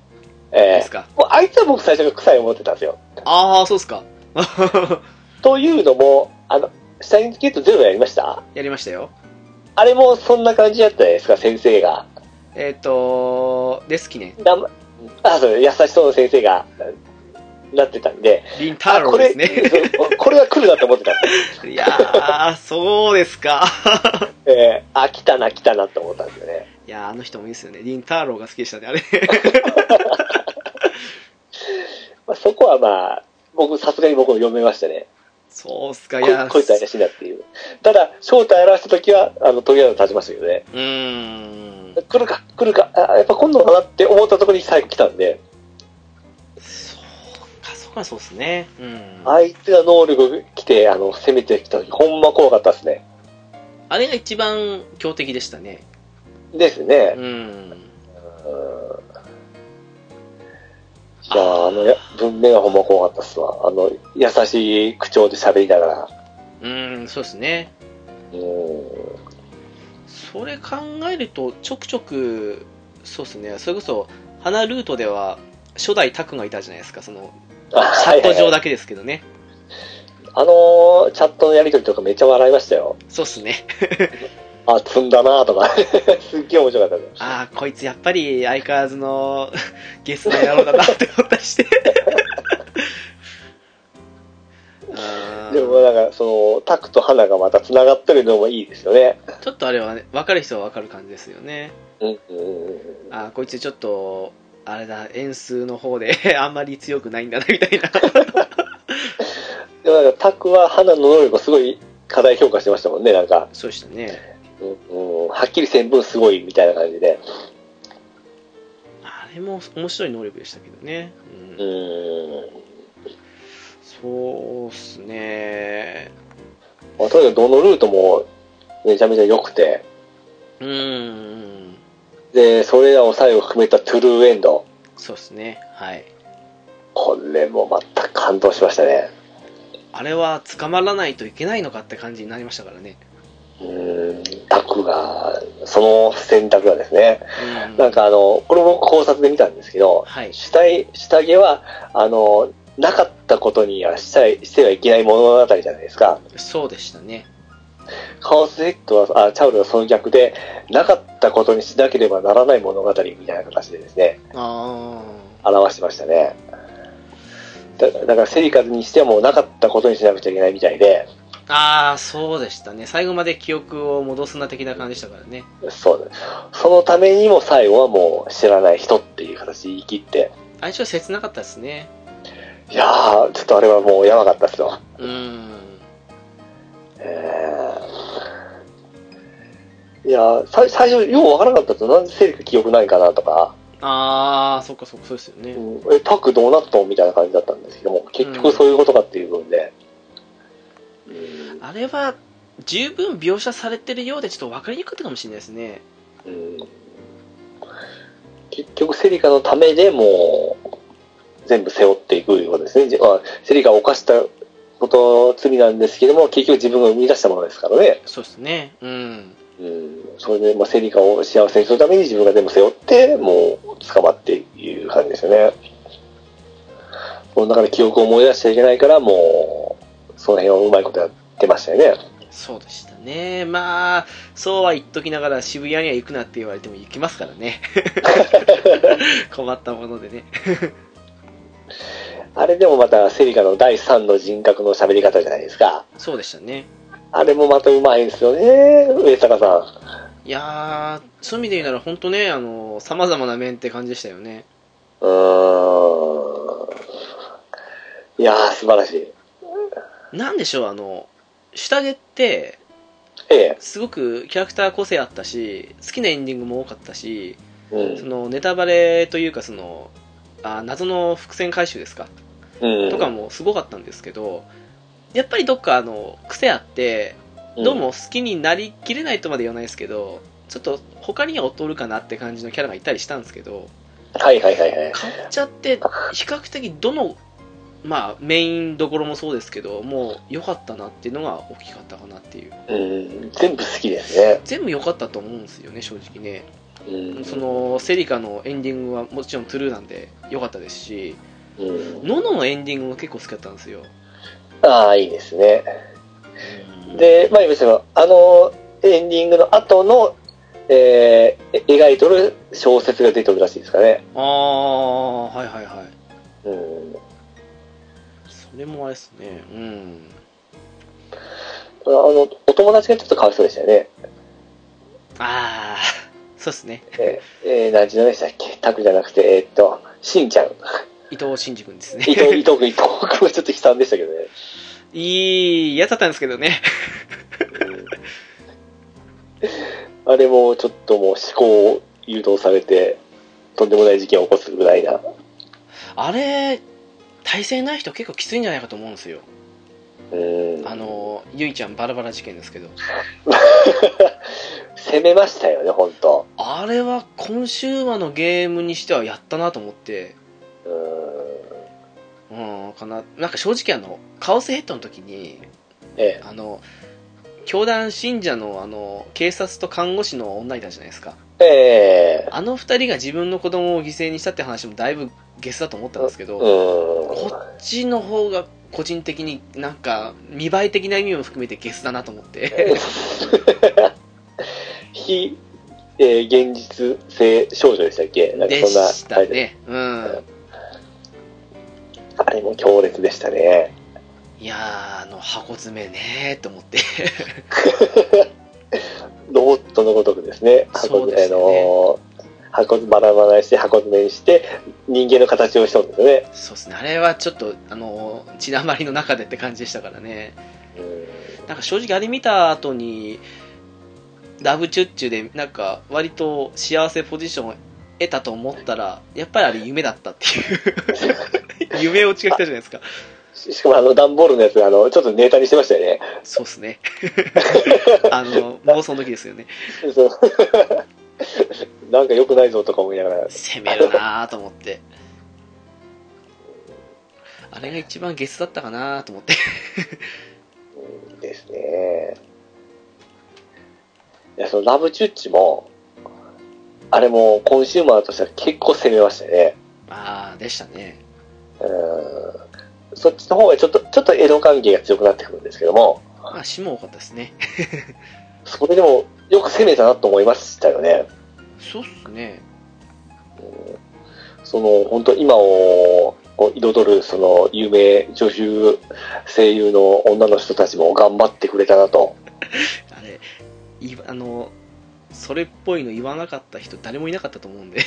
ですか、えー、もうあいつは僕最初から臭い思ってたんですよああそうですかというのもあのシュタインズゲートゼロやりましたやりましたよあれもそんな感じだったじゃないですか先生がえっ、ー、とですきねあそう優しそうな先生がなってたんでリン太郎ですねこ れ, これは来るなと思ってたいやーそうですかえー、あ来たな来たなと思ったんですよねいやあの人もいいですよねリン太郎が好きでしたねあれ、まあ、そこはまあ僕さすがに僕も読めましたねそうっすかいやこいつ怪しいなっていうただ正体を表した時はあの鳥肌立ちましたけどねうーん来るか来るかあやっぱ今度かなって思ったところに最後来たんでそうかそうかそうっすねうんあいつが能力来てあの攻めてきた時ほんま怖かったっすねあれが一番強敵でしたねですねうんうんじゃあ、あの文面はほんま怖かったっすわ。あの、優しい口調で喋りながら。うーん、そうですね。うん。それ考えると、ちょくちょく、そうですね、それこそ、花ルートでは、初代タクがいたじゃないですか、その、チャット上だけですけどね。はいはいはい、あの、チャットのやりとりとかめっちゃ笑いましたよ。そうっすね。あ、積んだなとかすっげえ面白かったですあこいつやっぱり相変わらずのゲスの野郎だなって思ったりしてあでもなんかそのタクと花がまたつながってるのもいいですよねちょっとあれは、ね、分かる人は分かる感じですよね、うんうん、あこいつちょっとあれだ円数の方であんまり強くないんだなみたいなでもなんかタクは花の能力をすごい過大評価してましたもんねなんかそうでしたねうんうん、はっきり線分すごいみたいな感じであれも面白い能力でしたけどねうん、うんそうっすねとにかくどのルートもめちゃめちゃ良くてうんでそれらを最後含めたトゥルーエンドそうっすねはいこれもまた感動しましたねあれは捕まらないといけないのかって感じになりましたからねうんタクがその選択がですね、うん、なんかあのこれも考察で見たんですけど、はい、下, 下着はあのなかったことにはし, してはいけない物語じゃないですかそうでしたねカオスヘッドはあチャウルはその逆でなかったことにしなければならない物語みたいな形でですねあ表してましたね だ, だからセリカズにしてはもうなかったことにしなくちゃいけないみたいでああそうでしたね最後まで記憶を戻すな的な感じでしたからねそうですそのためにも最後はもう知らない人っていう形で言い切って相性切なかったですねいやーちょっとあれはもうやばかったですようーんえーいやー最初ようわからなかったですよなんでセリフ記憶ないかなとかああそっかそっかそうですよね、うん、えタックどうなったのみたいな感じだったんですけども結局そういうことかっていう部分で、うんあれは十分描写されてるようでちょっと分かりにくかったかもしれないですね、うん、結局セリカのためでもう全部背負っていくようですねセリカを犯したこと罪なんですけども結局自分が生み出したものですからねそうですねうん、うん、それでまあセリカを幸せにするために自分が全部背負ってもう捕まっていう感じですよねもうだから記憶を思い出しちゃいけないからもうその辺をうまいことやってましたよねそうでしたねまあそうは言っときながら渋谷には行くなって言われても行きますからね困ったものでねあれでもまたセリカのだいさんの人格の喋り方じゃないですかそうでしたねあれもまたうまいんですよね上坂さんいやーそういう意味で言うなら本当ねあの様々な面って感じでしたよねうーんいやー素晴らしいなんでしょうあの下着ってすごくキャラクター個性あったし好きなエンディングも多かったし、うん、そのネタバレというかそのあ謎の伏線回収ですか、うん、とかもすごかったんですけど、やっぱりどっかあの癖あってどうも好きになりきれないとまで言わないですけど、ちょっと他には劣るかなって感じのキャラがいたりしたんですけど、はいはいはいはい、変わっちゃって比較的どの、まあ、メインどころもそうですけどもう良かったなっていうのが大きかったかなっていう、うん、全部好きですね。全部良かったと思うんですよね正直ね。うん、そのセリカのエンディングはもちろんトゥルーなんで良かったですし、うん、ノノのエンディングも結構好きだったんですよ。ああいいですね。で、まあ、言いましたがあのエンディングの後の、えー、描いとる小説が出ておるらしいですかね。ああはいはいはい、うん、それもあれですね、うん、あのお友達がちょっとかわいそうでしたよね。ああそうですね。えーえー、何時のでしたっけ。タクじゃなくてえー、っとしんちゃん伊藤真嗣君ですね。伊藤伊藤君伊藤君はちょっと悲惨でしたけどね。いいやつだったんですけどね、うん、あれもちょっともう思考を誘導されてとんでもない事件を起こすぐらいな。あれ耐性ない人結構きついんじゃないかと思うんですよ。うんあのゆいちゃんバラバラ事件ですけど攻めましたよね本当。あれはコンシューマーのゲームにしてはやったなと思って、うんかな。なんか正直あのカオスヘッドの時に、ええ、あの教団信者 の, あの警察と看護師の女いたじゃないですか、ええ、あの二人が自分の子供を犠牲にしたって話もだいぶゲスだと思ったんですけど、うん、こっちの方が個人的になんか見栄え的な意味も含めてゲスだなと思って非、えー、現実性少女でしたっけ。なんかそんなでしたね、うん、うんあれも強烈でしたね。いやーあの箱詰めねーと思ってロボットのごとくですね。箱詰めの箱バラバラにして箱詰めにして人間の形をしたんですよね。そうですね。あれはちょっとあの血だまりの中でって感じでしたからね。なんか正直あれ見た後にラブチュッチュでなんか割と幸せポジションを得たと思ったらやっぱりあれ夢だったっていう夢落ちが来たじゃないですか。しかもあの段ボールのやつあのちょっとネタにしてましたよね。そうですねあの妄想の時ですよねなんか良くないぞとか思いながら攻めるなと思ってあれが一番ゲスだったかなと思ってですね。いやそのラブチュッチもあれもコンシューマーとしては結構攻めましたね。ああでしたね。うんそっちの方がちょっとちょっとエロ関係が強くなってくるんですけども、まあ死も多かったですねそれでもよく攻めたなと思いましたよね。そうっすね、うん、その本当今を彩るその有名女優声優の女の人たちも頑張ってくれたなとあれいあのそれっぽいの言わなかった人誰もいなかったと思うんで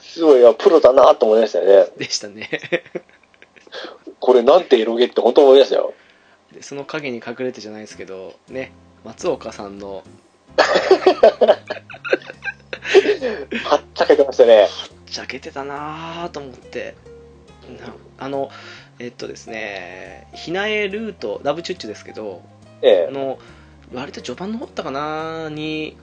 すごいプロだなと思いましたよね。でしたねこれなんてエロゲって本当思いましたよ。でその影に隠れてじゃないですけどね、松岡さんのはっちゃけてましたね。はっちゃけてたなと思ってなあのえっとですねひなえルートラブチュッチュですけど、ええ、の割と序盤の方だったかなに、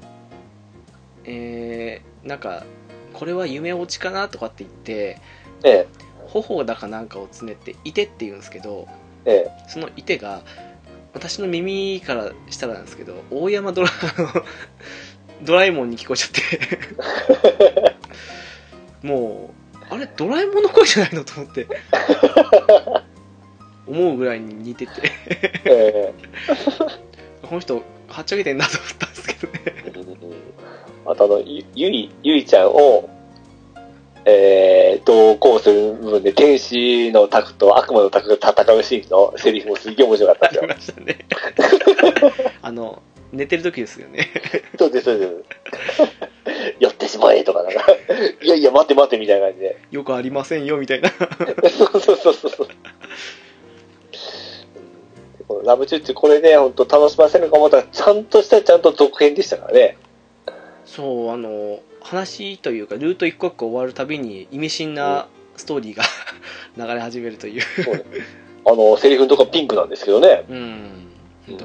えー、なんかこれは夢落ちかなとかって言って、ええ、頬だかなんかをつねっていてって言うんですけど、ええ、そのいてが私の耳からしたらなんですけど大山ドラドラえもんに聞こえちゃってもうあれドラえもんの声じゃないのと思って思うぐらいに似てて、ええ、この人はっちゃけてんなと思ったんですけどね。またあのゆいゆいちゃんを、えー、同行する部分で天使のタクと悪魔のタクが戦うシーンのセリフもすげえ面白かったですよ。ありましたね。あの寝てる時ですよね。そうですそうです。寄ってしまえとかなんかいやいや待て待てみたいな感じで。よくありませんよみたいな。そうそうそうそう。ラブチュッチュこれね本当楽しませるかもと思ったらちゃんとしたちゃんと続編でしたからね。そう、あの話というかルート一個一個終わるたびに意味深なストーリーが流れ始めるという、そう、ね、あのセリフとかピンクなんですけどね、うん、うん、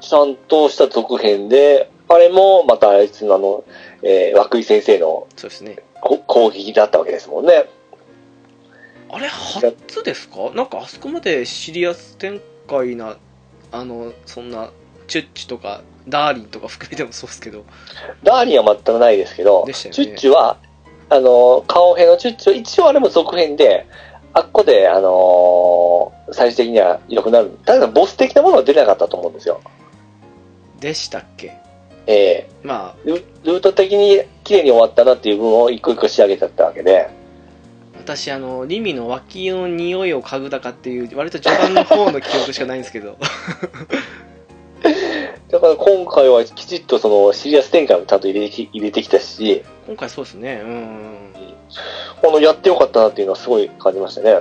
ちゃんとした続編で、あれもまたあいつのあの、えー、涌井先生の攻撃だったわけですもんね。あれ初ですか？なんかあそこまでシリアス展開な、あのそんなチュッチとかダーリンとか含めてもそうですけど、ダーリンは全くないですけど、ね、チュッチはあの顔編のチュッチは一応あれも続編で、あっこであのー、最終的には良くなる、だからボス的なものは出なかったと思うんですよ。でしたっけ？えー、まあ ル, ルート的に綺麗に終わったなっていう部分を一個一個仕上げちゃったわけで。私あのリミの脇の匂いを嗅ぐだかっていう割と序盤の方の記憶しかないんですけどだから今回はきちっとそのシリアス展開もちゃんと入れて き, 入れてきたし、今回そうですね、うん、このやってよかったなっていうのはすごい感じましたね。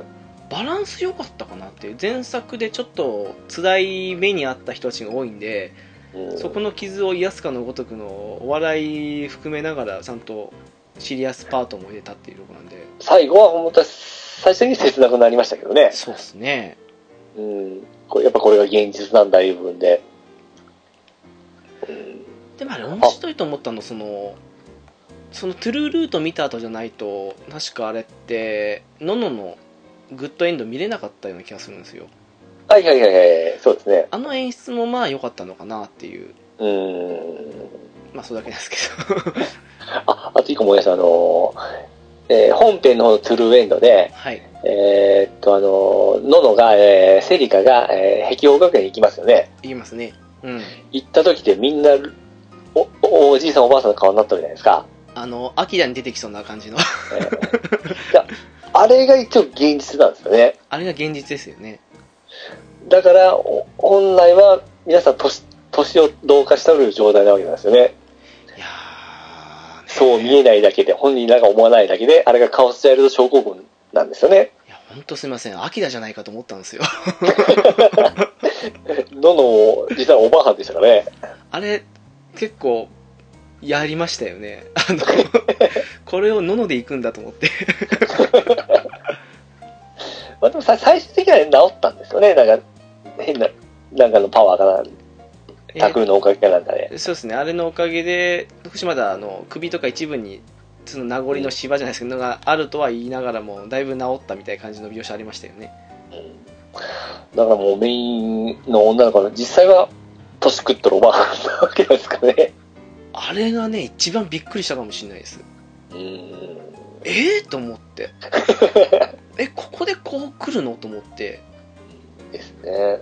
バランス良かったかなっていう、前作でちょっと辛い目にあった人たちが多いんで、うん、そこの傷を癒すかのごとくのお笑い含めながらちゃんとシリアスパートも入れたっていうところなんで、最後は本当は最終的に切なくなりましたけどね。そうですね、うん、これやっぱこれが現実なんだいう部分で、うん、でもあれ面白いと思ったのそのそのトゥルールート見た後じゃないと確かあれってノノのグッドエンド見れなかったような気がするんですよ。はいはいはいはい、そうですね。あの演出もまあ良かったのかなっていう。うーん。まあそれだけなんですけどあ。あと一個思い出した、あのーえー、本編の方のトゥルーエンドで、はい、えー、っとあのー、ノノが、えー、セリカが、えー、壁王学園に行きますよね。行きますね。うん。行った時でみんな お, お, おじいさんおばあさんの顔になったじゃないですか。あのアキラに出てきそうな感じの、えー。あれが一応現実なんですよね。あれが現実ですよね。だから本来は皆さん 年, 年を同化しておる状態なわけなんですよね。いやーね、そう見えないだけで本人なんか思わないだけで、あれがカオスチャイルド症候群なんですよね。いや本当すみません、アキラじゃないかと思ったんですよどの実はおばあさんでしたかね。あれ結構やりましたよね、あのこれをのので行くんだと思ってまあ、でも最終的には、ね、治ったんですよね。なんか変ななんかのパワーかな、タクルのおかげかなんかで、えー、そうですね、あれのおかげで少しまだあの首とか一部にその名残の芝じゃないですけど、うん、があるとは言いながらもだいぶ治ったみたいな感じの描写ありましたよね、うん、だからもうメインの女の子の実際は年食ってるおばあなわけですかね。あれがね一番びっくりしたかもしれないです。うーん、えーと思ってえ、ここでこう来るのと思ってですね。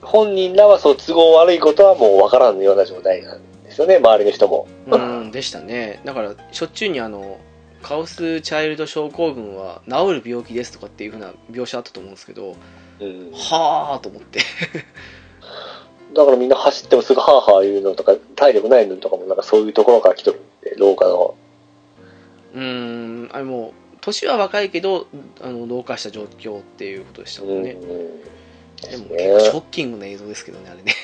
本人らはそう都合悪いことはもう分からんような状態なんですよね、周りの人も。うんでしたね。だからしょっちゅうにあのカオスチャイルド症候群は治る病気ですとかっていう風な描写あったと思うんですけど、うん、はーと思ってだからみんな走ってもすぐハーハー言うのとか体力ないのとかもなんかそういうところから来とるんで、老化のうーん、あれもう年は若いけどあの老化した状況っていうことでしたもんね。うんでも結構ショッキングな映像ですけどね、あれね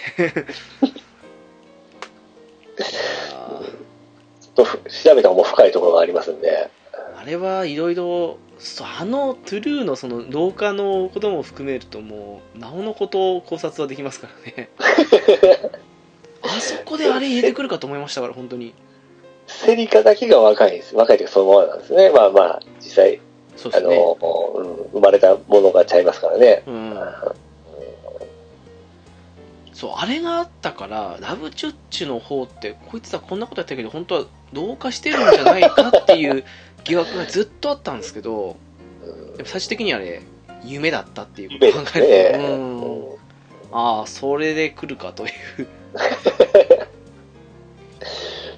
ちょっと調べた方も深いところがありますんで、あれはいろいろあのトゥルーのその老化のことも含めるともうなおのこと考察はできますからねあそこであれ入れてくるかと思いましたから。本当にセリカだけが若いんです。若いというかそのままなんですね。まあまあ実際そうですね、あの、うん、生まれたものがちゃいますからね、うんうん、そう、あれがあったからラブチュッチュの方ってこいつはこんなことやってるけど本当は老化してるんじゃないかっていう疑惑がずっとあったんですけどでも最終的にはね夢だったっていうことを考えると、ね、うん、ああそれで来るかというだか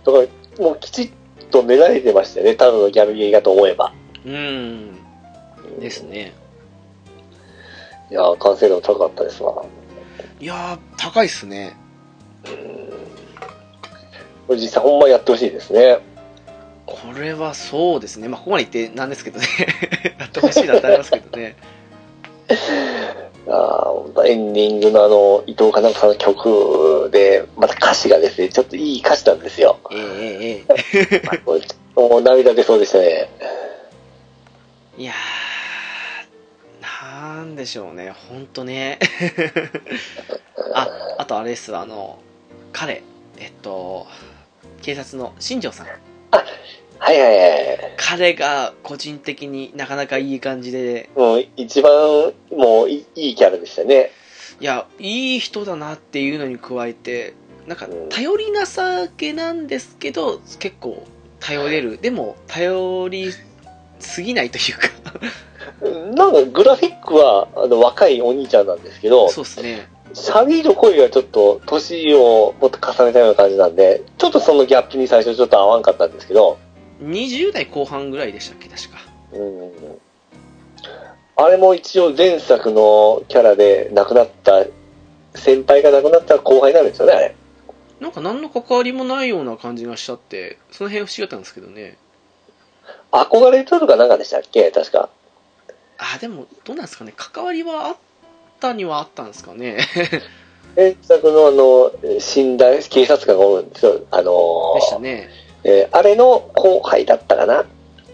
らもうきちっと練られてましたよね、ただのギャルゲーだと思えば。うんですね。いやー完成度高かったですわ。いやー高いっすね。うんこれ実際ほんまやってほしいですね。これはそうですね、まあここまで言ってなんですけどねやってほしいなってありますけどねあエンディングのあの伊藤かな子さんの曲でまた歌詞がですねちょっといい歌詞なんですよ。ええええもう涙出そうでしたね。いやーなんでしょうね本当ねああとあれですあの彼えっと警察の新庄さんあはいはいはい、彼が個人的になかなかいい感じでもう一番もういいキャラでしたね。いやいい人だなっていうのに加えてなんか頼りなさげなんですけど結構頼れる、うん、でも頼りすぎないというかなんかグラフィックはあの若いお兄ちゃんなんですけどそうですねシャビーの声がちょっと年をもっと重ねたような感じなんでちょっとそのギャップに最初ちょっと合わんかったんですけどにじゅう代後半ぐらいでしたっけ確か、うん、あれも一応前作のキャラで亡くなった先輩が亡くなった後輩なんですよねあれなんか何の関わりもないような感じがしちゃってその辺不思議だったんですけどね憧れとるかなんかでしたっけ確かあでもどうなんですかね関わりはあったにはあったんですかね前作のあの死んだ警察官がおるんですよあのー、でしたねえー、あれの後輩だったかな、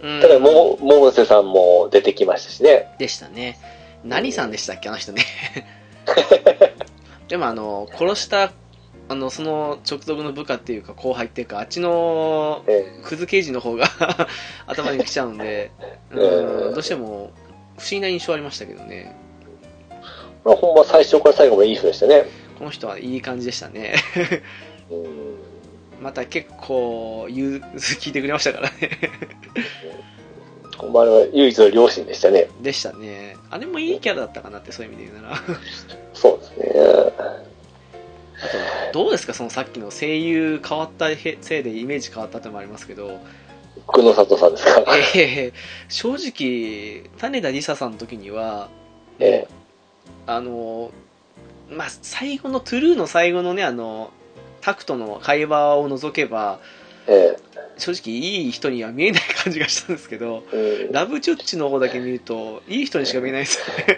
うん、ただも百瀬さんも出てきましたしねでしたね何さんでしたっけあの人ねでもあの殺したあのその直属の部下っていうか後輩っていうかあっちのクズ刑事の方が頭にきちゃうんでうんどうしても不思議な印象ありましたけどねまあほんま最初から最後までいい人でしたねこの人はいい感じでしたねうんまた結構言う聞いてくれましたからね。お前は唯一の両親でしたね。でしたね。あれもいいキャラだったかなってそういう意味で言うなら。そうですね。あとどうですかそのさっきの声優変わったせいでイメージ変わったってもありますけど。久野里さんですか。ええー、正直種田理沙さんの時には、ええ、あのまあ最後のトゥルーの最後のねあの。タクトの会話を除けば、ええ、正直いい人には見えない感じがしたんですけど、ええ、ラブチュッチの方だけ見るといい人にしか見えないですよね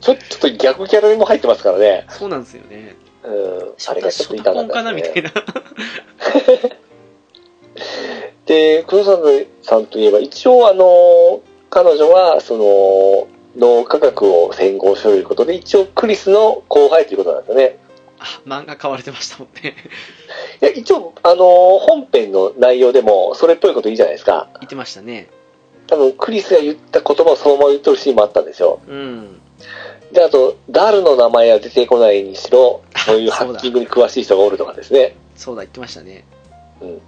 ちょっと逆キャラにも入ってますからねそうなんですよね、うん、あれがちょっといたかったですねショタコンかなみたいなで黒沢さんといえば一応あの彼女はその脳科学を専攻していることで一応クリスの後輩ということなんですよね漫画買われてましたもんねいや一応、あのー、本編の内容でもそれっぽいこといいじゃないですか言ってましたね多分クリスが言った言葉をそのまま言ってるシーンもあったんですよ、うん、であとダルの名前は出てこないにしろそういうハッキングに詳しい人がおるとかですねそうだ言ってましたね、うん、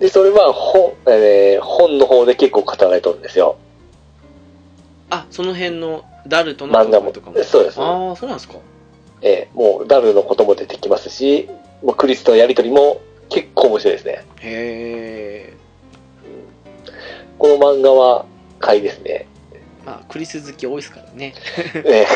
でそれは 本,、えー、本の方で結構語られてるんですよあその辺のダルとの漫画もとかもそうです、ね、ああそうなんですかえー、もうダルのことも出てきますしもうクリスとのやり取りも結構面白いですねへー、うん、この漫画は買いですねまあクリス好き多いですからねね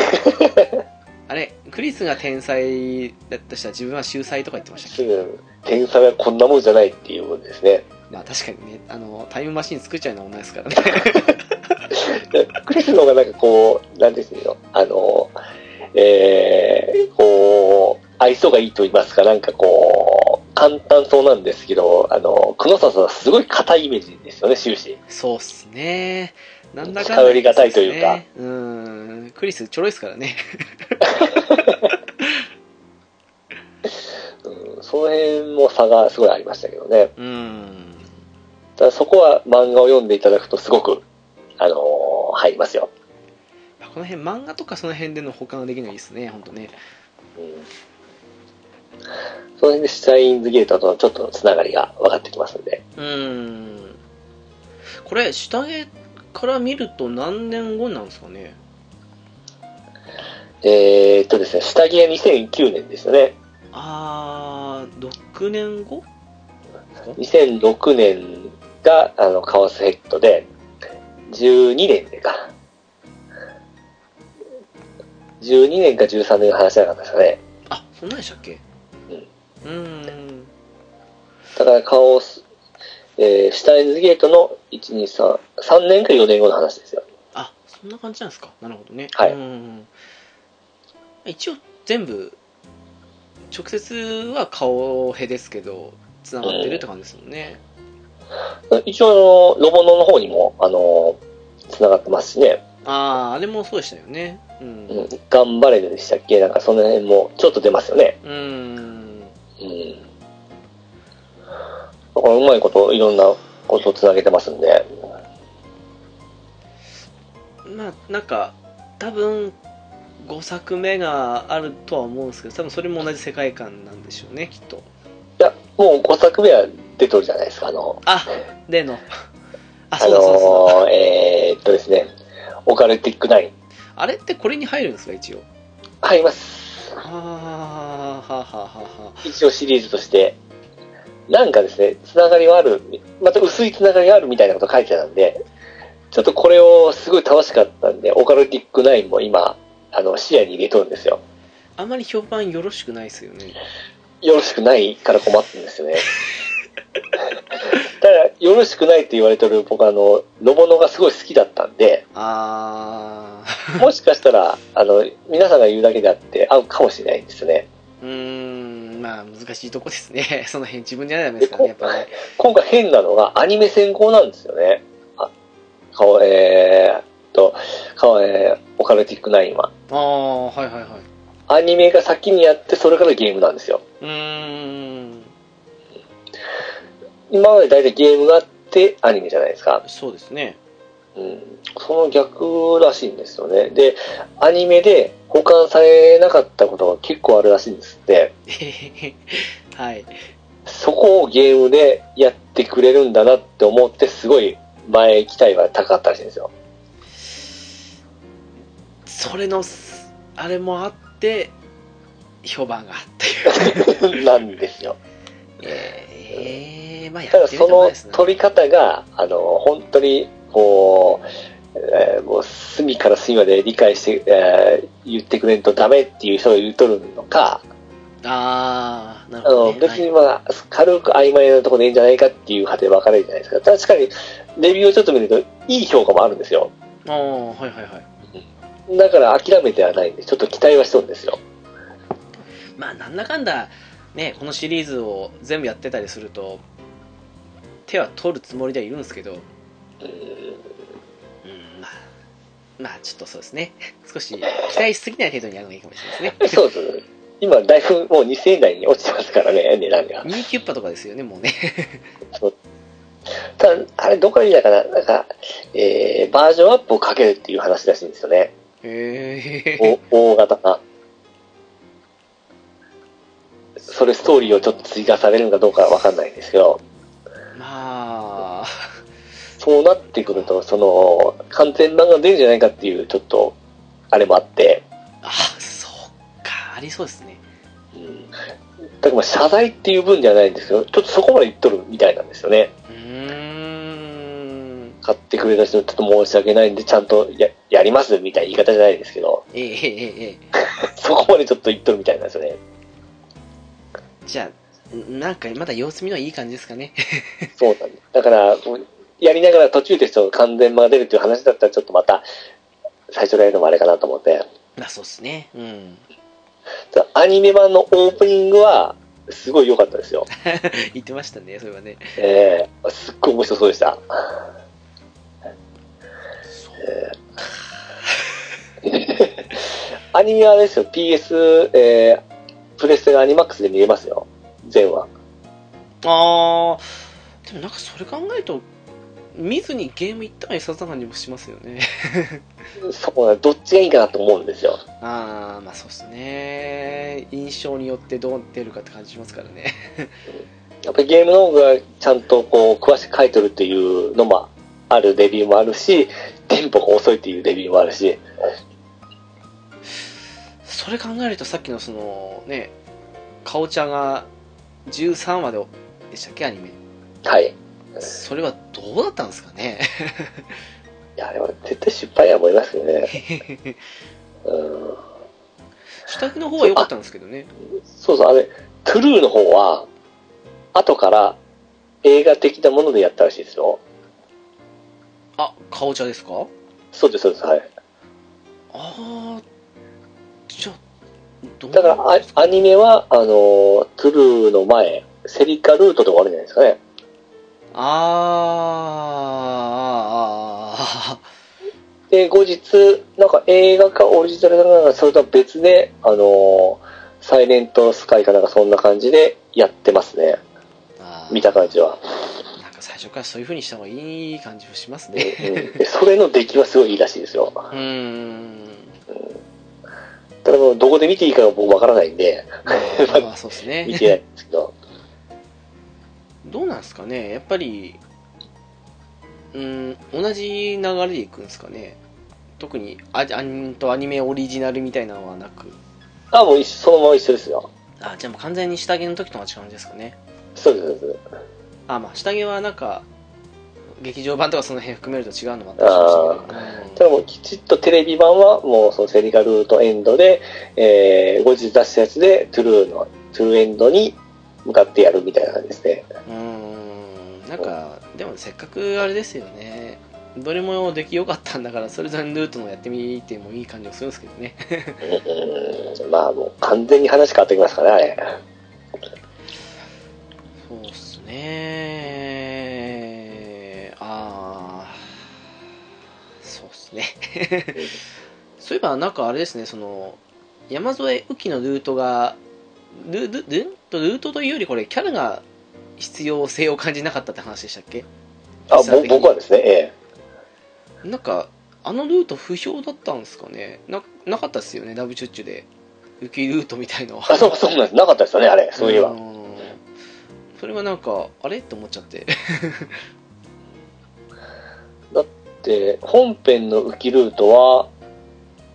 あれクリスが天才だとしたら自分は秀才とか言ってましたっけ、うん、天才はこんなもんじゃないっていうことですねまあ確かにねあのタイムマシン作っちゃうのは女ですからねクリスの方がなんかこうなんていうんですかあのえー、こう愛想がいいと言いますかなんかこう簡単そうなんですけどあの久野里さんはすごい硬いイメージですよね終始そうっすねなんだかんだ近寄りがたいというかうーんクリスちょろいですからねうんその辺も差がすごいありましたけどねうんただそこは漫画を読んでいただくとすごくあのー、入りますよこの辺漫画とかその辺での保管はできないですね、本当ね。うん、その辺でシュタインズゲートとちょっとつながりが分かってきますんで。うん。これ下絵から見ると何年後なんですかね。えー、っとですね、下着はにせんきゅうねんですよね。ああ、ろくねんご？にせんろくねんがあのカオスヘッドでじゅうにねんでか。じゅうにねんかじゅうさんねんの話じゃなかったですかね。あ、そんなんでしたっけ。うん。うん。だから顔を、えー、シュタインズゲートのいち、に、さん、さんねんかよねんごの話ですよ。あ、そんな感じなんですか。なるほどね。はい。うん一応全部直接は顔へですけどつながってるって感じですもんね、うん、一応ロボノの方にもあのつながってますしね。ああ、あれもそうでしたよね、うんうん、頑張れるでしたっけ、なんかその辺もちょっと出ますよね。うーん、うん、だからうまいこといろんなことをつなげてますんで、まあなんか多分ごさくめがあるとは思うんですけど、多分それも同じ世界観なんでしょうね、きっと。いや、もうごさくめは出とるじゃないですか、あのあ例のあそうだそうだそうだ、えーっとですね、オカルティックナイン、あれってこれに入るんですか？一応入ります。あはははは。一応シリーズとしてなんかですね、つながりはある、また薄いつながりがあるみたいなこと書いてたんで、ちょっとこれをすごい楽しかったんで、オカルティックナインも今あの視野に入れとるんですよ。あんまり評判よろしくないですよね。よろしくないから困ってるんですよね。ただよろしくないって言われてる僕あのロボノがすごい好きだったんで、あもしかしたらあの皆さんが言うだけであって合うかもしれないですね。うーん、まあ難しいとこですね。その辺自分じゃないですかね、やっぱね。今回変なのがアニメ先行なんですよね。あ、顔えー、っと顔えー、オカルティックナインは。ああ、はいはいはい。アニメが先にやってそれからゲームなんですよ。うーん。今まで大体ゲームがあってアニメじゃないですか。そうですね、うん、その逆らしいんですよね。でアニメで保管されなかったことが結構あるらしいんですって、はい、そこをゲームでやってくれるんだなって思って、すごい前期待は高かったらしいんですよ。それのあれもあって評判がっていうなんですよ。えーただその取り方があの本当にこう、えー、もう隅から隅まで理解して、えー、言ってくれんとダメっていう人が言うとるのか、あなるほど、ね、あの別に、まあはい、軽く曖昧なところでいいんじゃないかっていう派で分かれるじゃないですか。確かにレビューをちょっと見るといい評価もあるんですよ。あ、はいはいはい、だから諦めてはないんでちょっと期待はしとるんですよ。まあなんだかんだ、ね、このシリーズを全部やってたりすると手は取るつもりではいるんですけど、うーん、うん、まあまあちょっとそうですね、少し期待しすぎない程度にやるのがいいかもしれないですね。そうですね。今だいぶもうにせんえん台に落ちてますからね、値段が。にキュッパとかですよね、もうね。そう。ただあれどこからいいだかな、なんか、えー、バージョンアップをかけるっていう話らしいんですよね。へー。お大型な。それストーリーをちょっと追加されるのかどうかは分かんないんですけど。まあ、そうなってくるとその完全版が出るんじゃないかっていうちょっとあれもあって、あそうか、ありそうですね、うん、だから謝罪っていう分じゃないんですけど、ちょっとそこまで言っとるみたいなんですよね。うーん、買ってくれた人ちょっと申し訳ないんでちゃんと や, やりますみたいな言い方じゃないですけど、ええええええ、そこまでちょっと言っとるみたいなんですよね。じゃあなんかまだ様子見のいい感じですかね。そうなんです。だからやりながら途中でちょっと完全版が出るという話だったらちょっとまた最初からやるのもあれかなと思って。まあそうですね、うん、アニメ版のオープニングはすごい良かったですよ。言ってましたね、それはね。えー、すっごい面白そうでした。そう、えー、アニメはあれですよ、 ピーエス、えー、プレステのアニマックスで見れますよ、全話。あー、でもなんかそれ考えると見ずにゲーム行ったら良さそうな感じもしますよね。そうだ、どっちがいいかなと思うんですよ。あー、まあそうですね、印象によってどう出るかって感じしますからね。やっぱりゲームの方がちゃんとこう詳しく書いてるっていうのもあるレビューもあるし、テンポが遅いっていうレビューもあるし、それ考えるとさっきのそのね、かおちゃんがじゅうさんわでしたっけ、アニメ。はい。それはどうだったんですかね。いや、でも絶対失敗や思いますよね。うん。下着の方は良かったんですけどね。そうそう、あれ、トゥルーの方は、後から映画的なものでやったらしいですよ。あ、かおちゃですか？そうです、そうです、はい。ああ、ちょっと。だからア、アニメは、あのー、トゥルーの前、セリカルートとかあるんじゃないですかね。あー、あー。で、後日、なんか映画かオリジナルなのか、それとは別で、あのー、サイレントスカイかなんかそんな感じでやってますね。あー。見た感じは。なんか最初からそういう風にした方がいい感じもしますね。うん、それの出来はすごいいいらしいですよ。うーん。ただどこで見ていいかが僕わからないんで、まあそうですね、見てないんですけど。どうなんですかね、やっぱり、うん、同じ流れでいくんですかね。特にアニとアニメオリジナルみたいなのはなく。あ、もう一緒、そのまま一緒ですよ。あ、じゃあもう完全に下着の時とは違うんですかね。そうですそうです。あ、まあ下着はなんか劇場版とかその辺含めると違うのもあったりしましたけど、ただもうきちっとテレビ版はもうそのセリカルートエンドで、えー、後日出したやつでトゥルーのトゥルーエンドに向かってやるみたいな感じですね。うーん、なんか、うん、でもせっかくあれですよね、どれもできよかったんだからそれぞれのルートもやってみてもいい感じがするんですけどね。うん、まあもう完全に話変わってきますからね。そうっすね。ああ、そうですね。そういえばなんかあれですね、その山添雨季のルートがルルルートというよりこれキャラが必要性を感じなかったって話でしたっけ？あ、僕はですね。ええ、なんかあのルート不評だったんですかね。ななかったですよね、ダブチュッチュで雨季ルートみたいのは。あ、そうそうなんです。なかったですよね、あれ。そういえば。うん、それはなんかあれと思っちゃって。で、本編のウキルートは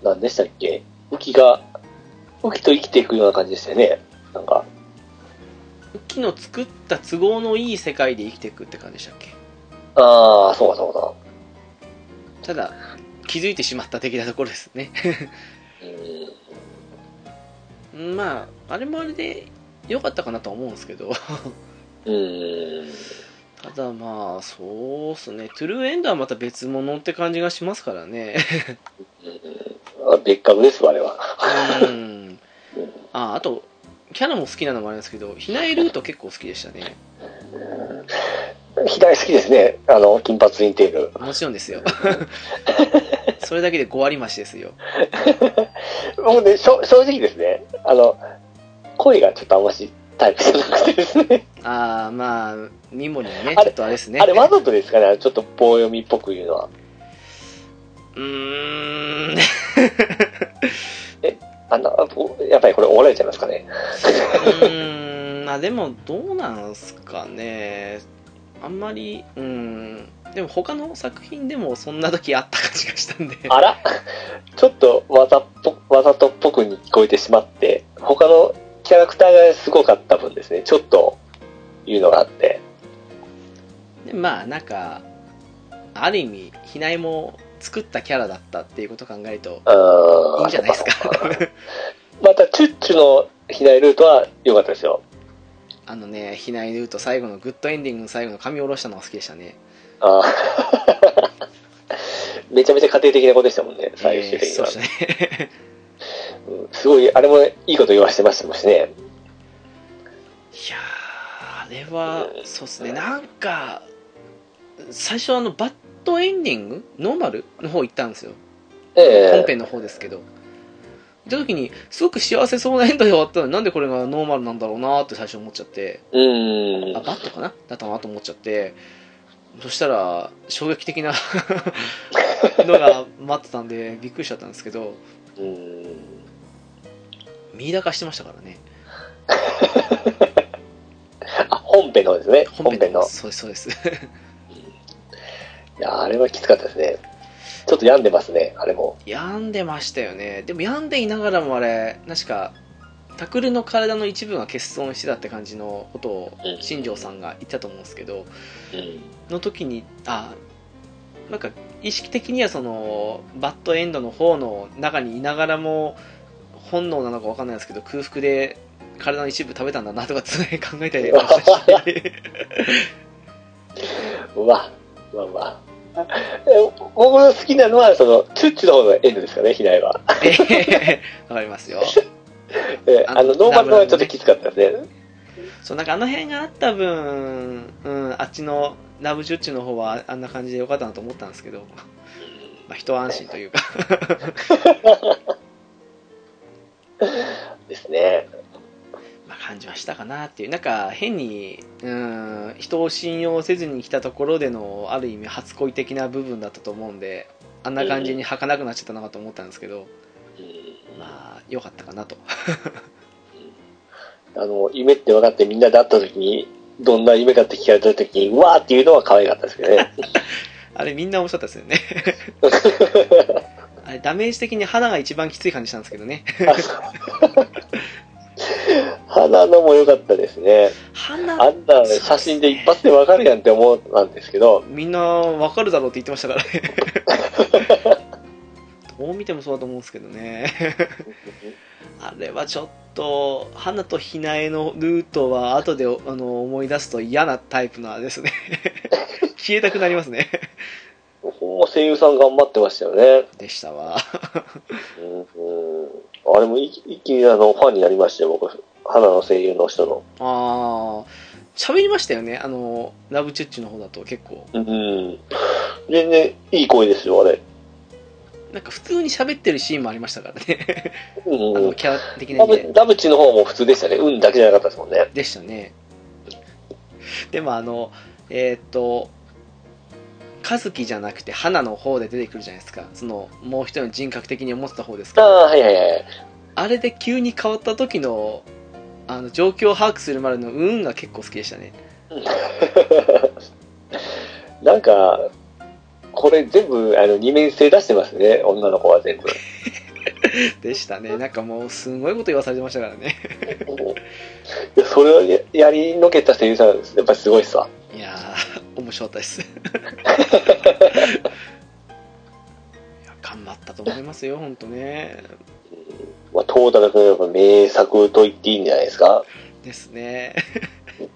何でしたっけ？ウキがウキと生きていくような感じでしたよね。なんかウキの作った都合のいい世界で生きていくって感じでしたっけ？ああ、そうかそうか。ただ気づいてしまった的なところですね。うん、まああれもあれで良かったかなとは思うんですけど。うーん。ただまあそうっすね、トゥルーエンドはまた別物って感じがしますからね。うん、あ、別格です我々は。うん、あ、あとキャラも好きなのもあるんですけど、ヒナエルート結構好きでしたね。ヒナエ好きですね、あの金髪インテール。もちろんですよ。それだけでご割増しですよ。もうね、正直ですね、あの声がちょっとあんましタイプじゃなくてですね。ああ、まあミモにね、ちょっとあれですね。あれわざとですかね、ちょっと棒読みっぽく言うのは。うーん。え、あのやっぱりこれ怒られちゃいますかね。うーん、まあでもどうなんすかね。あんまり、うーん。でも他の作品でもそんな時あった感じがしたんで。あら、ちょっとわざっぽわざとっぽくに聞こえてしまって、他のキャラクターがすごかった分ですね、ちょっというのがあって、でまあなんかある意味ひないも作ったキャラだったっていうことを考えるといいんじゃないですか。またチュッチュのひないルートは良かったですよ。あのね、ひないルート最後のグッドエンディングの最後の髪を下ろしたのが好きでしたね。あめちゃめちゃ家庭的な子でしたもんね、最終的には。えー、そうですね。すごい、あれもいいこと言わせてましたもんね。いやー、あれは、うん、そうですね、なんか、最初、あの、バッドエンディング、ノーマルの方行ったんですよ。えー、本編の方ですけど。行った時に、すごく幸せそうなエンドで終わったのに、なんでこれがノーマルなんだろうなーって最初思っちゃって、うん、あ、バッドかなだったなと思っちゃって、そしたら、衝撃的なのが待ってたんで、びっくりしちゃったんですけど。うん、ミイラ化してましたからね。あ、本編のですね。本編の。そうですそうです。いや、あれはきつかったですね。ちょっと病んでますね、あれも。病んでましたよね。でも病んでいながらもあれ、確かタクルの体の一部が欠損してたって感じのことを新庄さんが言ったと思うんですけど、うん、の時にあ。なんか意識的にはそのバッドエンドの方の中にいながらも本能なのか分かんないですけど空腹で体の一部食べたんだなとか常に考えたりはしてうわうわうわ僕の好きなのはそのチュッチュの方のエンドですかね、ひないは。わ、えー、かりますよ。えあのノーマルのはちょっときつかったですね。そうなんかあの辺があった分、うん、あっちのラブジュッチの方はあんな感じでよかったなと思ったんですけど、まあ、一安心というかですね、まあ、感じはしたかなっていう、なんか変に、うん、人を信用せずに来たところでのある意味初恋的な部分だったと思うんで、あんな感じに儚くなっちゃったのかと思ったんですけど、うん、まあ良かったかなとあの夢って分かってみんなで会った時にどんな夢かって聞かれた時にうわーっていうのは可愛かったですけどねあれみんな面白かったですよねあれダメージ的に花が一番きつい感じしたんですけどね花のも良かったですね。花あんな写真で一発で分かるやんって思ったんですけど、みんな分かるだろうって言ってましたからねどう見てもそうだと思うんですけどねあれはちょっと花とひなえのルートは後であの思い出すと嫌なタイプなですね消えたくなりますねほんま声優さん頑張ってましたよね。でしたわうん、うん、あれも一気にあのファンになりまして、僕花の声優の人のああ喋りましたよね、あのラブチュッチの方だと結構、うんうん、全然いい声ですよあれ。なんか普通に喋ってるシーンもありましたからね、うん、あのキャラ的な意味でダブチの方も普通でしたね。運だけじゃなかったですもんね。でしたね。でもあのえー、っとカズキじゃなくて花の方で出てくるじゃないですか、そのもう一人の人格的に思ってた方ですけど、あ、はいはいはい、あれで急に変わった時のあの状況を把握するまでの運が結構好きでしたねなんかこれ全部あの二面性出してますね、女の子は全部でしたね。なんかもうすごいこと言わされてましたからねそれを や, やりのけた声優さんやっぱりすごいっすわ。いやー面白かったですいや頑張ったと思いますよ本当ね、まあ、トータルの名作と言っていいんじゃないですかですね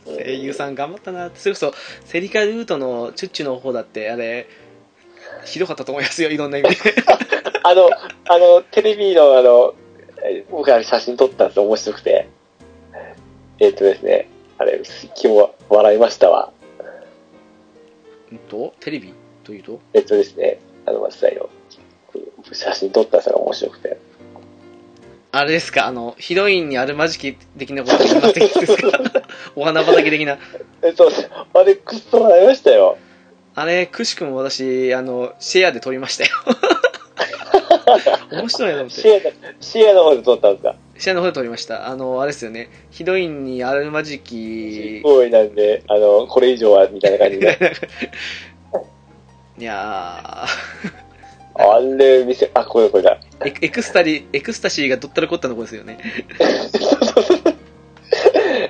声優さん頑張ったなって。それこそセリカルートのチュッチュの方だってあれひどかったと思いますよ、いろんな意味であの、あの、テレビの、あの、僕が写真撮ったんですよ、面白くて。えっとですね、あれ、今日笑いましたわ。んとテレビというとえっとですね、あの、松井の、写真撮ったんですよ、面白くて。あれですか、あの、ヒロインにあるまじき的なこと言いますですかお花畑的な。え、そうです。あれ、くっそ笑いましたよ。あれ、くしくも私、あの、シェアで撮りましたよ。面白いなと思って。シェア、シェアの方で撮ったんですか？シェアの方で撮りました。あの、あれですよね。ヒロインにあるまじき。行為なんで、あの、これ以上は、みたいな感じで。いやー。あれ、見せ、あ、これこれだ。エ, エクスタリ、エクスタシーがどったらこったの子ですよね。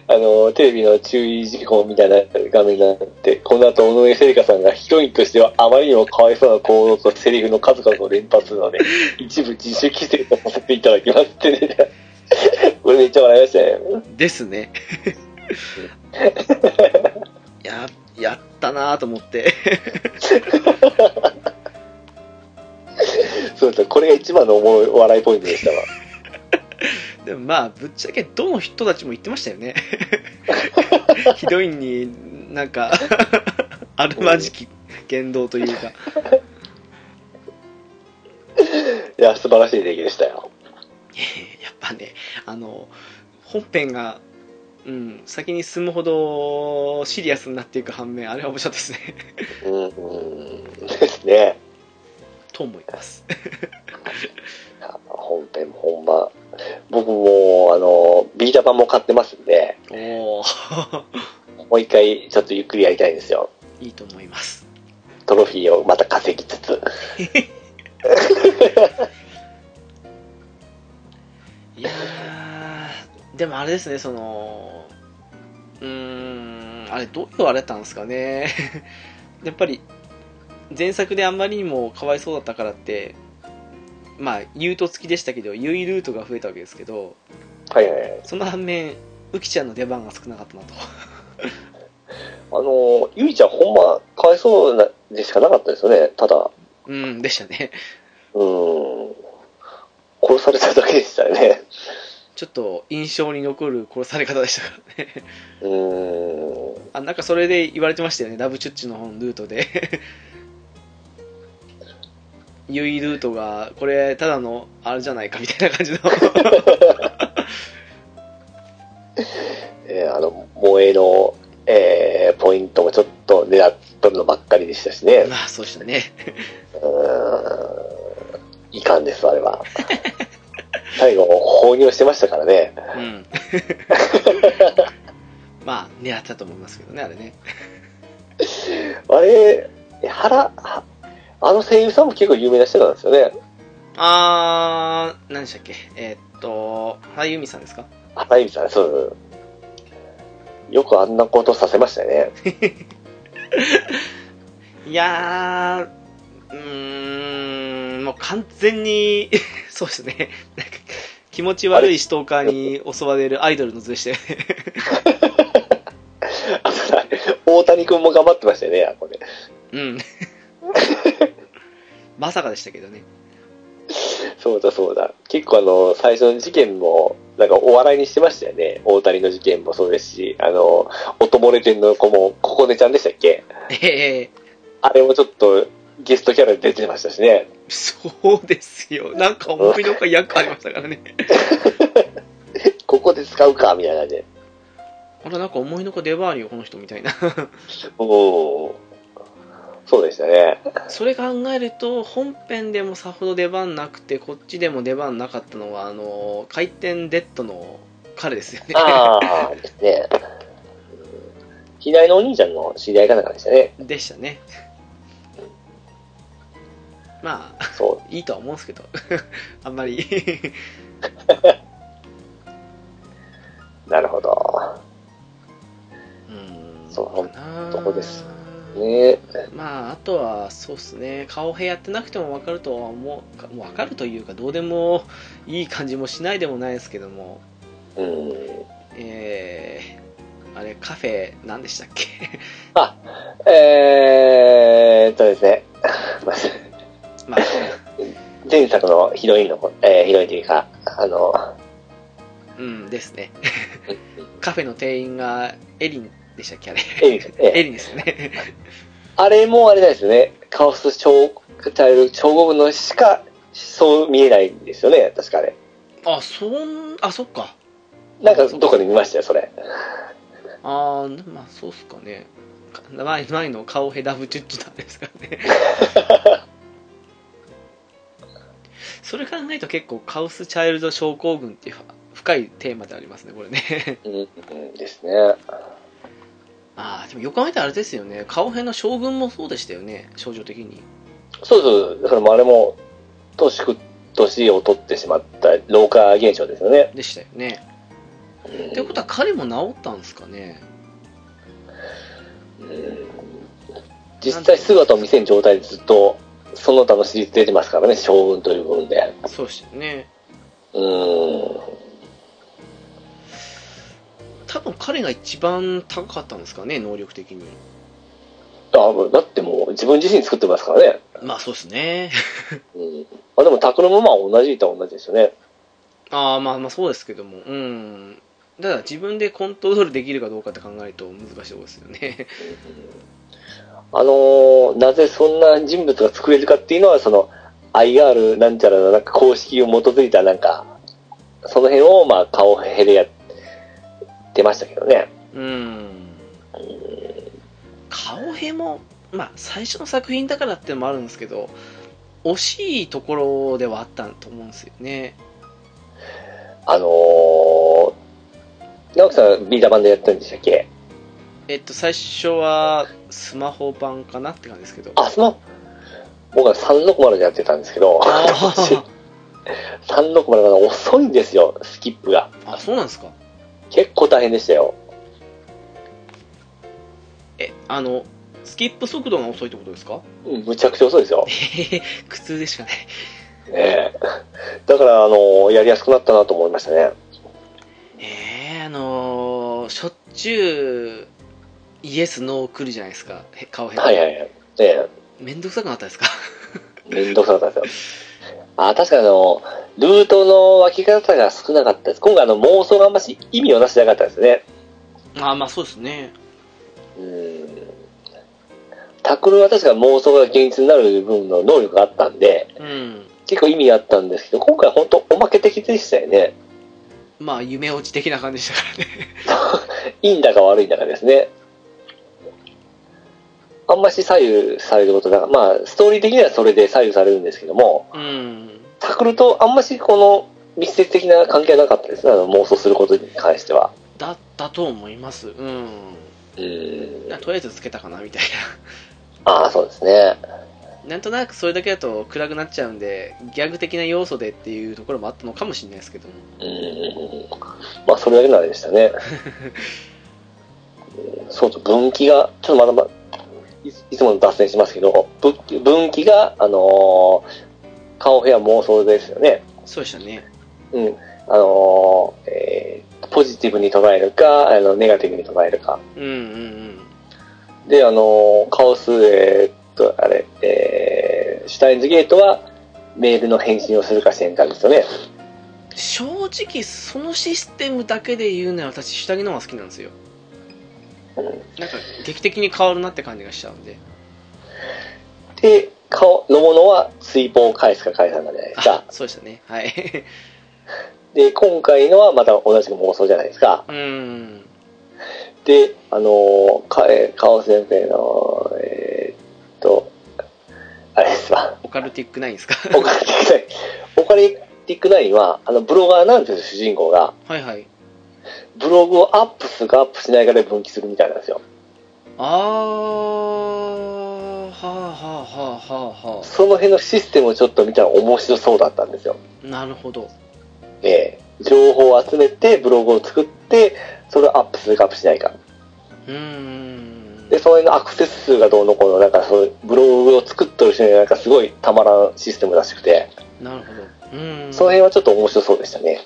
あのテレビの注意事項みたいな画面になって、この後尾上せりかさんがヒロインとしてはあまりにもかわいそうな行動とセリフの数々を連発するので一部自主規制とさせていただきますってねこれめっちゃ笑いましたねですねや, やったなと思ってそうです、これが一番の笑いポイントでしたわでもまあぶっちゃけどの人たちも言ってましたよねひどいになんかあるまじき言動というかいや素晴らしい出来でしたよやっぱね、あの本編が、うん、先に進むほどシリアスになっていく反面、あれは面白かったですねうん、うん、ですねと思います本編もほんま僕もあのビータ版も買ってますんで、おもう一回ちょっとゆっくりやりたいんですよ。いいと思います。トロフィーをまた稼ぎつついやでもあれですね、そのうーんあれどう言われたんですかねやっぱり前作であんまりにもかわいそうだったからって、まあ、ユート付きでしたけどユイルートが増えたわけですけど、はいはいはい、その反面ウキちゃんの出番が少なかったなとあのユイちゃんほんまかわいそうでしかなかったですよね。ただうんでしたね、うん殺されただけでしたよね。ちちょっと印象に残る殺され方でしたからねおあ、なんかそれで言われてましたよね、ラブチュッチの本ルートでユイルートがこれただのあれじゃないかみたいな感じの、えー、あの萌えの、えー、ポイントもちょっと狙っとるのばっかりでしたしね。まあそうしたねうーん遺憾ですあれは最後放尿してましたからね、うん、まあ狙ったと思いますけどねあれねあれ原あの声優さんも結構有名な人なんですよね。あー、何でしたっけ、えー、っと原由美さんですか。原由美さん、そうです。よくあんなことさせましたよねいやー、うーん、もう完全にそうですね、なんか気持ち悪いストーカーに襲われるアイドルの図でしたよねあとさ、大谷君も頑張ってましたよねこれ。うんまさかでしたけどね。そうだそうだ。結構あの最初の事件もなんかお笑いにしてましたよね。大谷の事件もそうですし、あの音漏れ店の子もここねちゃんでしたっけ？ええー。あれもちょっとゲストキャラで出てましたしね。そうですよ。なんか思いのほか役ありましたからね。ここで使うかみたいなね。あれなんか思いのほか出番あるよこの人みたいな。おお。そうでしたね。それ考えると本編でもさほど出番なくてこっちでも出番なかったのはあの回転デッドの彼ですよね。ああですね。左のお兄ちゃんの知り合いかなんかでしたね。でしたね。まあそういいとは思うんですけどあんまりなるほど。うん。そう。どこです。ね、まああとはそうですね、顔ヘやってなくても分かるとは思う、もう分かるというかどうでもいい感じもしないでもないですけども、うん、えー、あれカフェ何でしたっけあえーっとですねまあ前作のヒロインの、えー、ヒロインというかあのうんですねカフェの店員がエリンでしたっけあれエリンですねあれもあれですね、カオス彫刻のしかそう見えないんですよね確かあれ。あそんあそっか、なんかどこで見ましたよそれ。あーまあそうっすかね、前前の顔ヘダブチュッチなんですからねそれ考えると結構カオスチャイルド症候群っていう深いテーマでありますねこれねうんですね。ああでもよく考えたらあれですよね、顔編の将軍もそうでしたよね症状的に。そうそう、だからもうあれも年く年を取ってしまった老化現象ですよね。でしたよね。ということは彼も治ったんですかね。うん、実際姿を見せん状態でずっとその他のシリーズ出てますからね、将軍という部分で。そうでしたよね。うーん、多分彼が一番高かったんですかね能力的に。あ、だってもう自分自身作ってますからね。まあそうですね、うん、あでもタクロもまあ同じいた同じですよね。あ、まあまあそうですけども、うん、ただ自分でコントロールできるかどうかって考えると難しいところですよねうん、うん、あのー、なぜそんな人物が作れるかっていうのはその アイアール なんちゃらのなんか公式を基づいたなんかその辺をまあ顔ヘレやって出ましたけどね。うん、うん、顔へもまあ最初の作品だからってのもあるんですけど惜しいところではあったと思うんですよね。あのー、直樹さんビータ版でやったんでしたっけ。えっと最初はスマホ版かなって感じですけど。あ、スマホ僕はさんろくまるでやってたんですけどさんろくまるが遅いんですよスキップが。あ、そうなんですか。結構大変でしたよ。え、あのスキップ速度が遅いってことですか。うん、むちゃくちゃ遅いですよ。苦痛でしかない。ねえ、だからあのやりやすくなったなと思いましたね。えー、あのしょっちゅうイエスノー来るじゃないですか顔変。はいはいはい。ねえ、めんどくさくなったですか。めんどくさかったですよ。あ、確かにあのルートの分け方が少なかったです。今回あの妄想があんまし意味をなしてなかったですね。あ、まあそうですね。うん、タクルは確か妄想が現実になる部分の能力があったんで、うん、結構意味あったんですけど、今回本当おまけ的でしたよね。まあ夢落ち的な感じでしたからね。いいんだか悪いんだかですね。あんまし左右されることだから、まあストーリー的にはそれで左右されるんですけども、うん、タクルとあんましこの密接的な関係はなかったですね、あの妄想することに関しては。だったと思います。うん。うん、とりあえずつけたかなみたいな。ああ、そうですね。なんとなくそれだけだと暗くなっちゃうんで、ギャグ的な要素でっていうところもあったのかもしれないですけど。うん、まあそれだけのあれでしたね。そうそう、分岐がちょっとまだまだいつもの脱線しますけど、分岐があのー、顔ヘア妄想ですよね。そうでしたね。うん。あのーえー、ポジティブに捉えるか、あのネガティブに捉えるか。うんうんうん。で、あのー、カオス、えー、っとあれ、えー、シュタインズゲートはメールの返信をするかせんかですよね。正直そのシステムだけで言うのは私下着の方が好きなんですよ。うん、なんか劇的に変わるなって感じがしちゃうんで。で、顔のものは追放を返すか返さないじゃないですか。そうでしたね。はい。で、今回のはまた同じく妄想じゃないですか。うん。で、あのカオ先生のえー、っとあれですわ。オカルティックナインですか。オカルティックナイン。オカルティックナインはあのブロガーなんですよ、主人公が。はいはい。ブログをアップするかアップしないかで分岐するみたいなんですよ。ああ、はあはあはあはあ。その辺のシステムをちょっと見たら面白そうだったんですよ。なるほど。えー、情報を集めてブログを作ってそれをアップするかアップしないか。うーん。で、その辺のアクセス数がどうのこうの、なんかそういうブログを作ってる人になんかすごいたまらんシステムらしくて。なるほど。うーん。その辺はちょっと面白そうでしたね。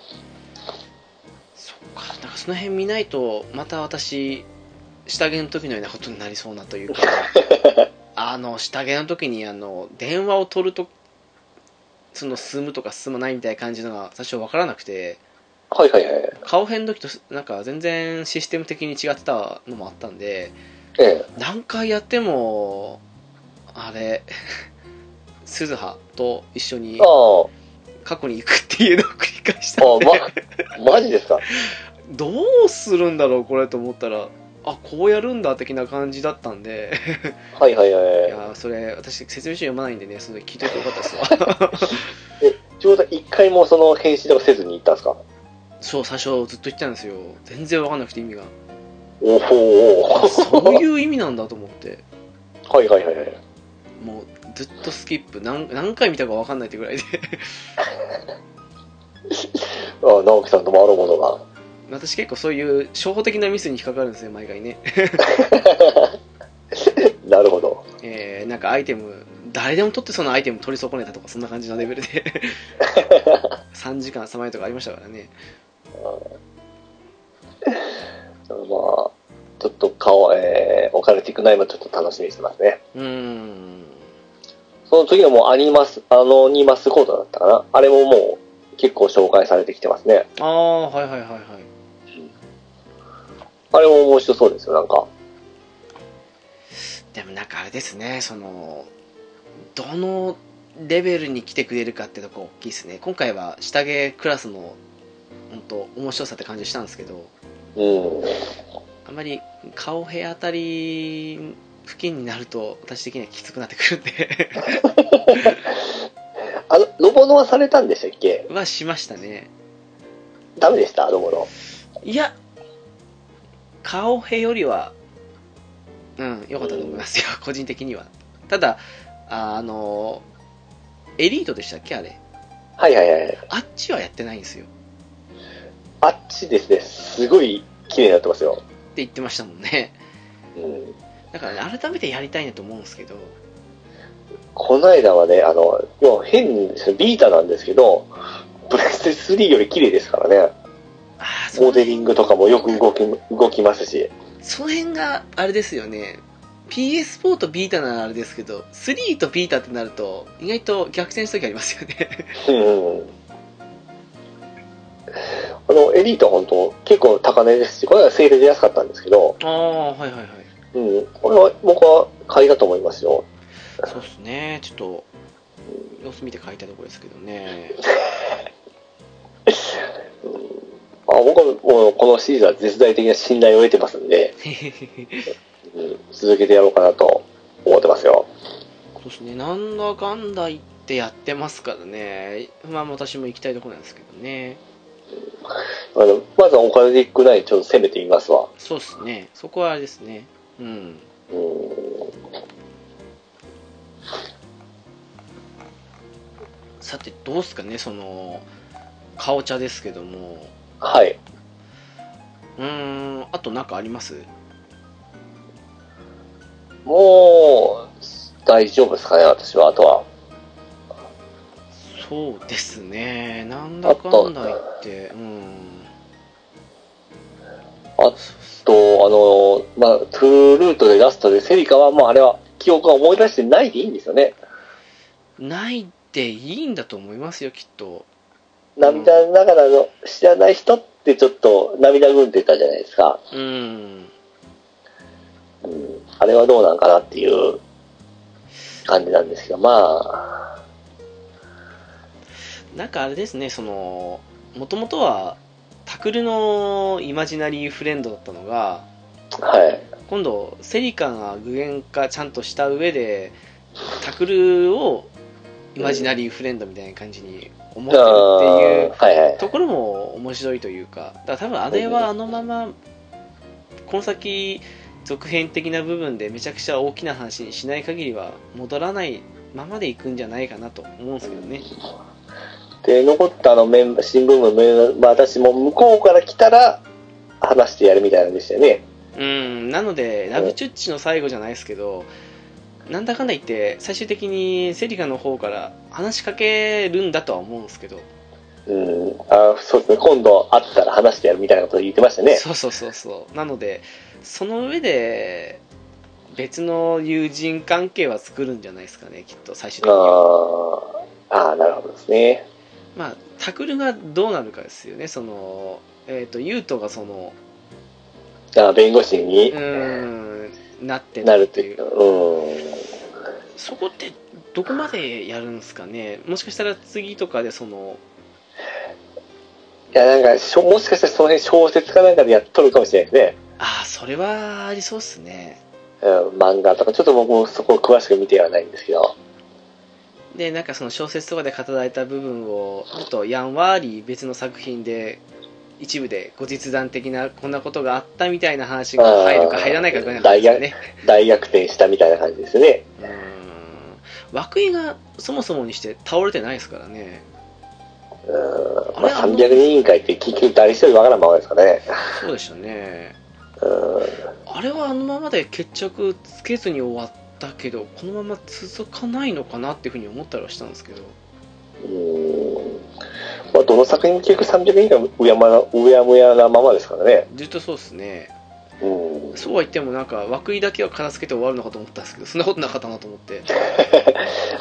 なんかその辺見ないとまた私下着の時のようなことになりそうなというかあの下着の時にあの電話を取るとその進むとか進まないみたいな感じのが最初分からなくて、はいはいはい、顔変の時となんか全然システム的に違ってたのもあったんで、ええ、何回やってもあれ鈴葉と一緒に過去に行くっていうのを繰り返したんで、あ、ま、マジですか。どうするんだろうこれと思ったら、あ、こうやるんだ的な感じだったんではいはいはい、いや、それ私説明書読まないんでね、それ聞いといてよかったですわえ、ちょうど一回もその返信とかせずに行ったんですか。そう、最初ずっと言ってたんですよ、全然分かんなくて意味が。おお、そういう意味なんだと思ってはいはいはいはい、もうずっとスキップ 何, 何回見たか分かんないってぐらいでああ、直樹さんともあるものが。私結構そういう初歩的なミスに引っかかるんですよ毎回ねなるほど。えー、なんかアイテム誰でも取ってそのアイテム取り損ねたとかそんな感じのレベルでさんじかんさまえとかありましたからねまあちょっと顔、えー、オカルティックナインはちょっと楽しみにしてますね。うーん。その次のもうアニマスアノニマスコードだったかな、あれももう結構紹介されてきてますね。ああ、はいはいはいはい。あれも面白そうですよ。なんかでもなんかあれですね、そのどのレベルに来てくれるかってとこ大きいですね。今回は下着クラスの本当面白さって感じしたんですけど、うん、あんまり顔部屋あたり付近になると私的にはきつくなってくるんであのロボノはされたんでしたっけ。はしましたね。ダメでしたロボノ。いや、顔ヘよりはうん良かったと思いますよ、うん、個人的には。ただあのエリートでしたっけあれ。はいはいはい。あっちはやってないんですよ。あっちですね、すごい綺麗になってますよって言ってましたもんね。うん。だから、ね、改めてやりたいなと思うんですけど。この間はね、あのもう変ですよ、ビータなんですけどプレステスリーより綺麗ですからね。あ、そう、モデリングとかもよく動き、動きますし、その辺があれですよね。ピーエスフォー とビータならあれですけど、スリーとビータってなると意外と逆転した時ありますよね。うん、あのエリートは本当結構高値ですし、これはセールで安かったんですけど、ああはいはいはい、うん、これは僕は買いだと思いますよ。そうですね、ちょっと様子見て買いたいところですけどね。あ、僕はもうこのシリーズは絶大的な信頼を得てますんで、うん、続けてやろうかなと思ってますよ。そうですね、なんだかんだ言ってやってますからね。まあ私も行きたいところなんですけどね。あのまずはオカルティックナインちょっと攻めてみますわ。そうですね、そこはあれですね。うん。うん、さてどうですかね、そのカオチャですけども、はい、うーん、あと何かあります？もう大丈夫ですかね、私は。あとはそうですね、なんだかんだ言って、うん、あとあの、まあ、トゥルールートでラストでセリカはもうあれは記憶は思い出してないでいいんですよね。ないでいいんだと思いますよ、きっと。涙ながらの知らない人ってちょっと涙ぐんでたじゃないですか。うん、うん、あれはどうなんかなっていう感じなんですけど、まあなんかあれですね、そのもともとはタクルのイマジナリーフレンドだったのが、はい、今度セリカが具現化ちゃんとした上でタクルをイマジナリーフレンドみたいな感じに思ってるっていうところも面白いというか、だから多分あれはあのままこの先続編的な部分でめちゃくちゃ大きな話にしない限りは戻らないままでいくんじゃないかなと思うんですけどね。で残ったあのメン新聞のメンバーたちも向こうから来たら話してやるみたいなんでしたよね。うん、なのでラブチュッチの最後じゃないですけど、なんだかんだ言って最終的にセリカの方から話しかけるんだとは思うんですけど、うん、あ、そうですね、今度会ったら話してやるみたいなこと言ってましたね。そうそうそうそう、なのでその上で別の友人関係は作るんじゃないですかね、きっと最終的には。ああ、なるほどですね。まあタクルがどうなるかですよね。そのえっ、ー、とユウトがそのあ弁護士にうんなってなるっていう、うん、そこってどこまでやるんですかね。もしかしたら次とかでそのいやなんかしょもしかしたらその辺小説かなんかでやっとるかもしれないですね。ああ、それはありそうですね、うん、漫画とかちょっと僕もそこを詳しく見てはないんですけど、でなんかその小説とかで語られた部分をちょっとやんわり別の作品で一部で後日談的なこんなことがあったみたいな話が入るか入らないかぐらいの感じですね。大逆転したみたいな感じですね。うーん、涌井がそもそもにして倒れてないですからね。うーん、まあ、さんびゃくにん委員会って結局誰一人わからんままですかね。そうでしたね。うーん、あれはあのままで決着つけずに終わったけど、このまま続かないのかなっていうふうに思ったりはしたんですけど、うーん、まあ、どの作品も結局さんびゃくにんがうやむや、うやむやなままですからね。ずっとそうですね、うん、そうは言ってもなんか枠井だけは片付けて終わるのかと思ったんですけど、そんなことなかったなと思って、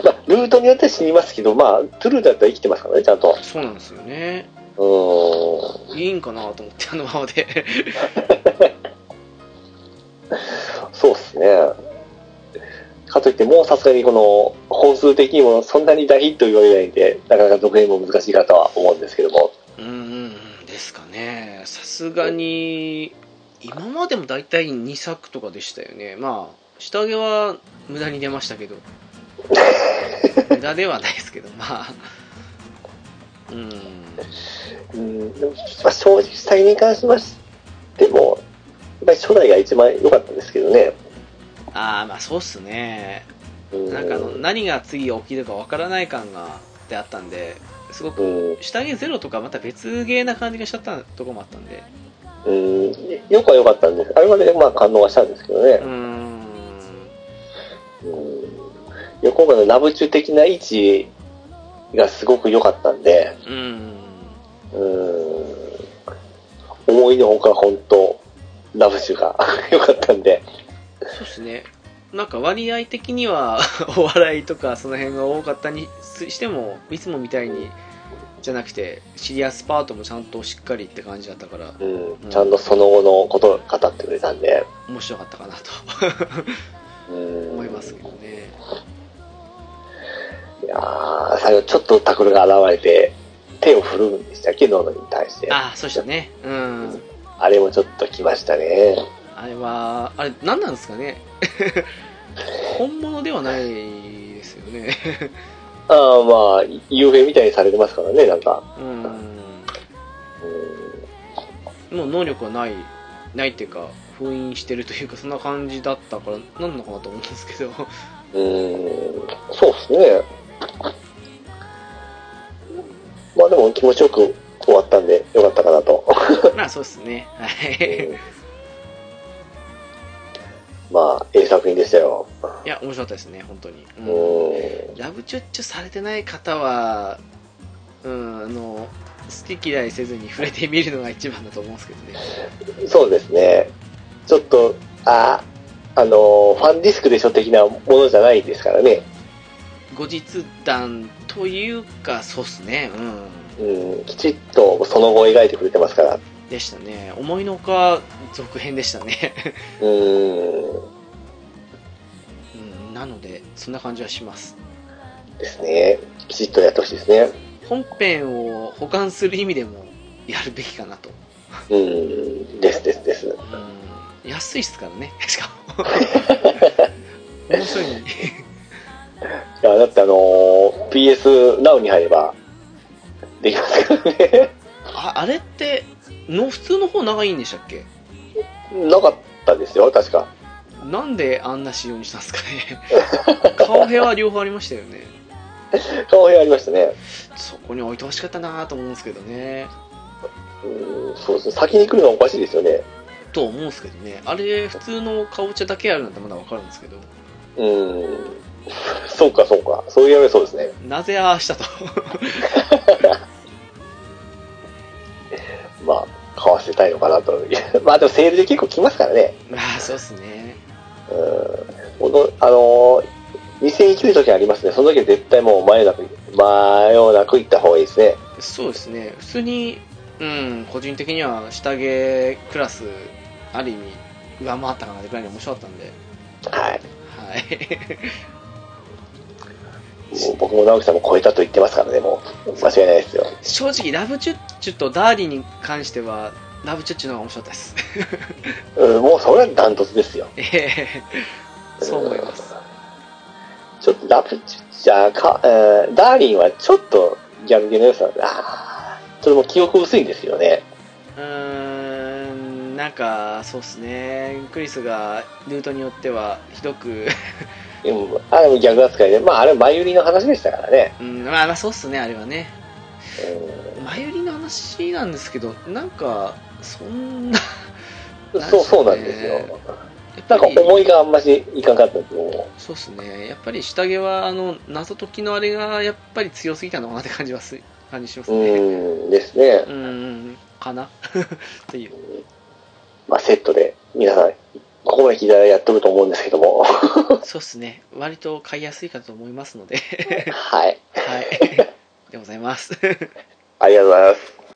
まあ、ルートによっては死にますけど、まあトゥルーだったら生きてますからね、ちゃんと。そうなんですよね、うん、いいんかなと思ってあのままでそうっすね。かといってもうさすがにこの本数的にもそんなに大ヒット言われないんで、なかなか続編も難しいかとは思うんですけども、うーんですかね。さすがに今までもだいたいにさくとかでしたよね。まあ下上げは無駄に出ましたけど無駄ではないですけど、まあうーん、うん、でも正直最近に関しましてもやっぱり初代が一番良かったんですけどね。あ、まあそうっすね、なんかあの何が次起きるかわからない感がであったんで、すごく下着ゼロとかまた別ゲーな感じがしちゃったとこもあったんで、うーん、よくはよかったんです。あれまでまあ感動はしたんですけどね。うーん、うーん、今回のラブ中的な位置がすごく良かったんで、うーん、うーん、思いのほか本当ラブ中が良かったんで。そうですね。なんか割合的にはお笑いとかその辺が多かったにしても、いつもみたいにじゃなくてシリアスパートもちゃんとしっかりって感じだったから、うんうん、ちゃんとその後のことを語ってくれたんで面白かったかなと思いますけどね。いやー、最後ちょっとタクルが現れて手を振るんでしたっけ、ノノに対して。ああ、そうしたね、うん、あれもちょっときましたね。あれはあれ何なんですかね本物ではないですよねああ、まあ幽霊みたいにされてますからね、なんか、うん、うん、もう能力はないないっていうか封印してるというか、そんな感じだったから何なのかなと思うんですけど、うーん、そうですね。まあでも気持ちよく終わったんでよかったかなとまあそうですね、はい、うん、まあ、いい作品でしたよ。いや、面白かったですね、本当に。うん、ラブチュッチュされてない方は、うん、あの好き嫌いせずに触れてみるのが一番だと思うんですけどね。そうですね。ちょっと、あ、あの、ファンディスクでしょ的なものじゃないですからね。後日談というか、そうっすね。うん。うん、きちっとその後描いてくれてますから。でしたね。思いのほか続編でしたねうーん、うん、なのでそんな感じはしますですね。きちっとやってほしいですね。本編を補完する意味でもやるべきかなと。うん、ですですです。うん、安いっすからね、しかも面白いねいや、だってあのー、ピーエス ナウ に入ればできますからねあ, あれっての普通の方長いんでしたっけ？なかったですよ、確か。なんであんな仕様にしたんですかね顔部屋は両方ありましたよね。顔部屋ありましたね。そこに置いてほしかったなと思うんですけどね。うん、そうですね、先に来るのはおかしいですよねと思うんですけどね。あれ普通のかぼちゃだけあるなんてまだ分かるんですけど、うん、そうかそうか、そういうやめそうですね。なぜああしたとまあ買わせたいのかなとまあでもセールで結構来ますからね。まあそうですね。うん、あのー、店に来る時ありますね。その時は絶対もう迷いなく迷いなく行った方がいいですね。そうですね。普通に、うん、個人的には下着クラスある意味上回ったかなぐらいに面白かったんで。はいはいもう僕も直樹さんも超えたと言ってますからね、もう間違いないですよ。正直ラブチュッチュとダーリンに関してはラブチュッチュの方が面白かったです、うん、もうそれはダントツですよ、えー、そう思います。ちょっとラブチュッチュか、えー、ダーリンはちょっとギャルゲの良さ、あ、それも記憶薄いんですよね。うーん、なんかそうですね、クリスがルートによってはひどくあれも逆扱いで、まああれは前売りの話でしたからね。うん、まあそうっすね、あれはね。うん、前売りの話なんですけど、なんかそんな、ね、そうそうなんですよ。なんか思いがあんましいかんかったと思う。そうっすね。やっぱり下着はあの謎解きのあれがやっぱり強すぎたのかなって感じはす感じしますね。うんですね。うんかなという。まあセットで皆さん。ここまで聞いたらやっとると思うんですけどもそうですね、割と買いやすいかと思いますのではいはいでございますありがとうございます。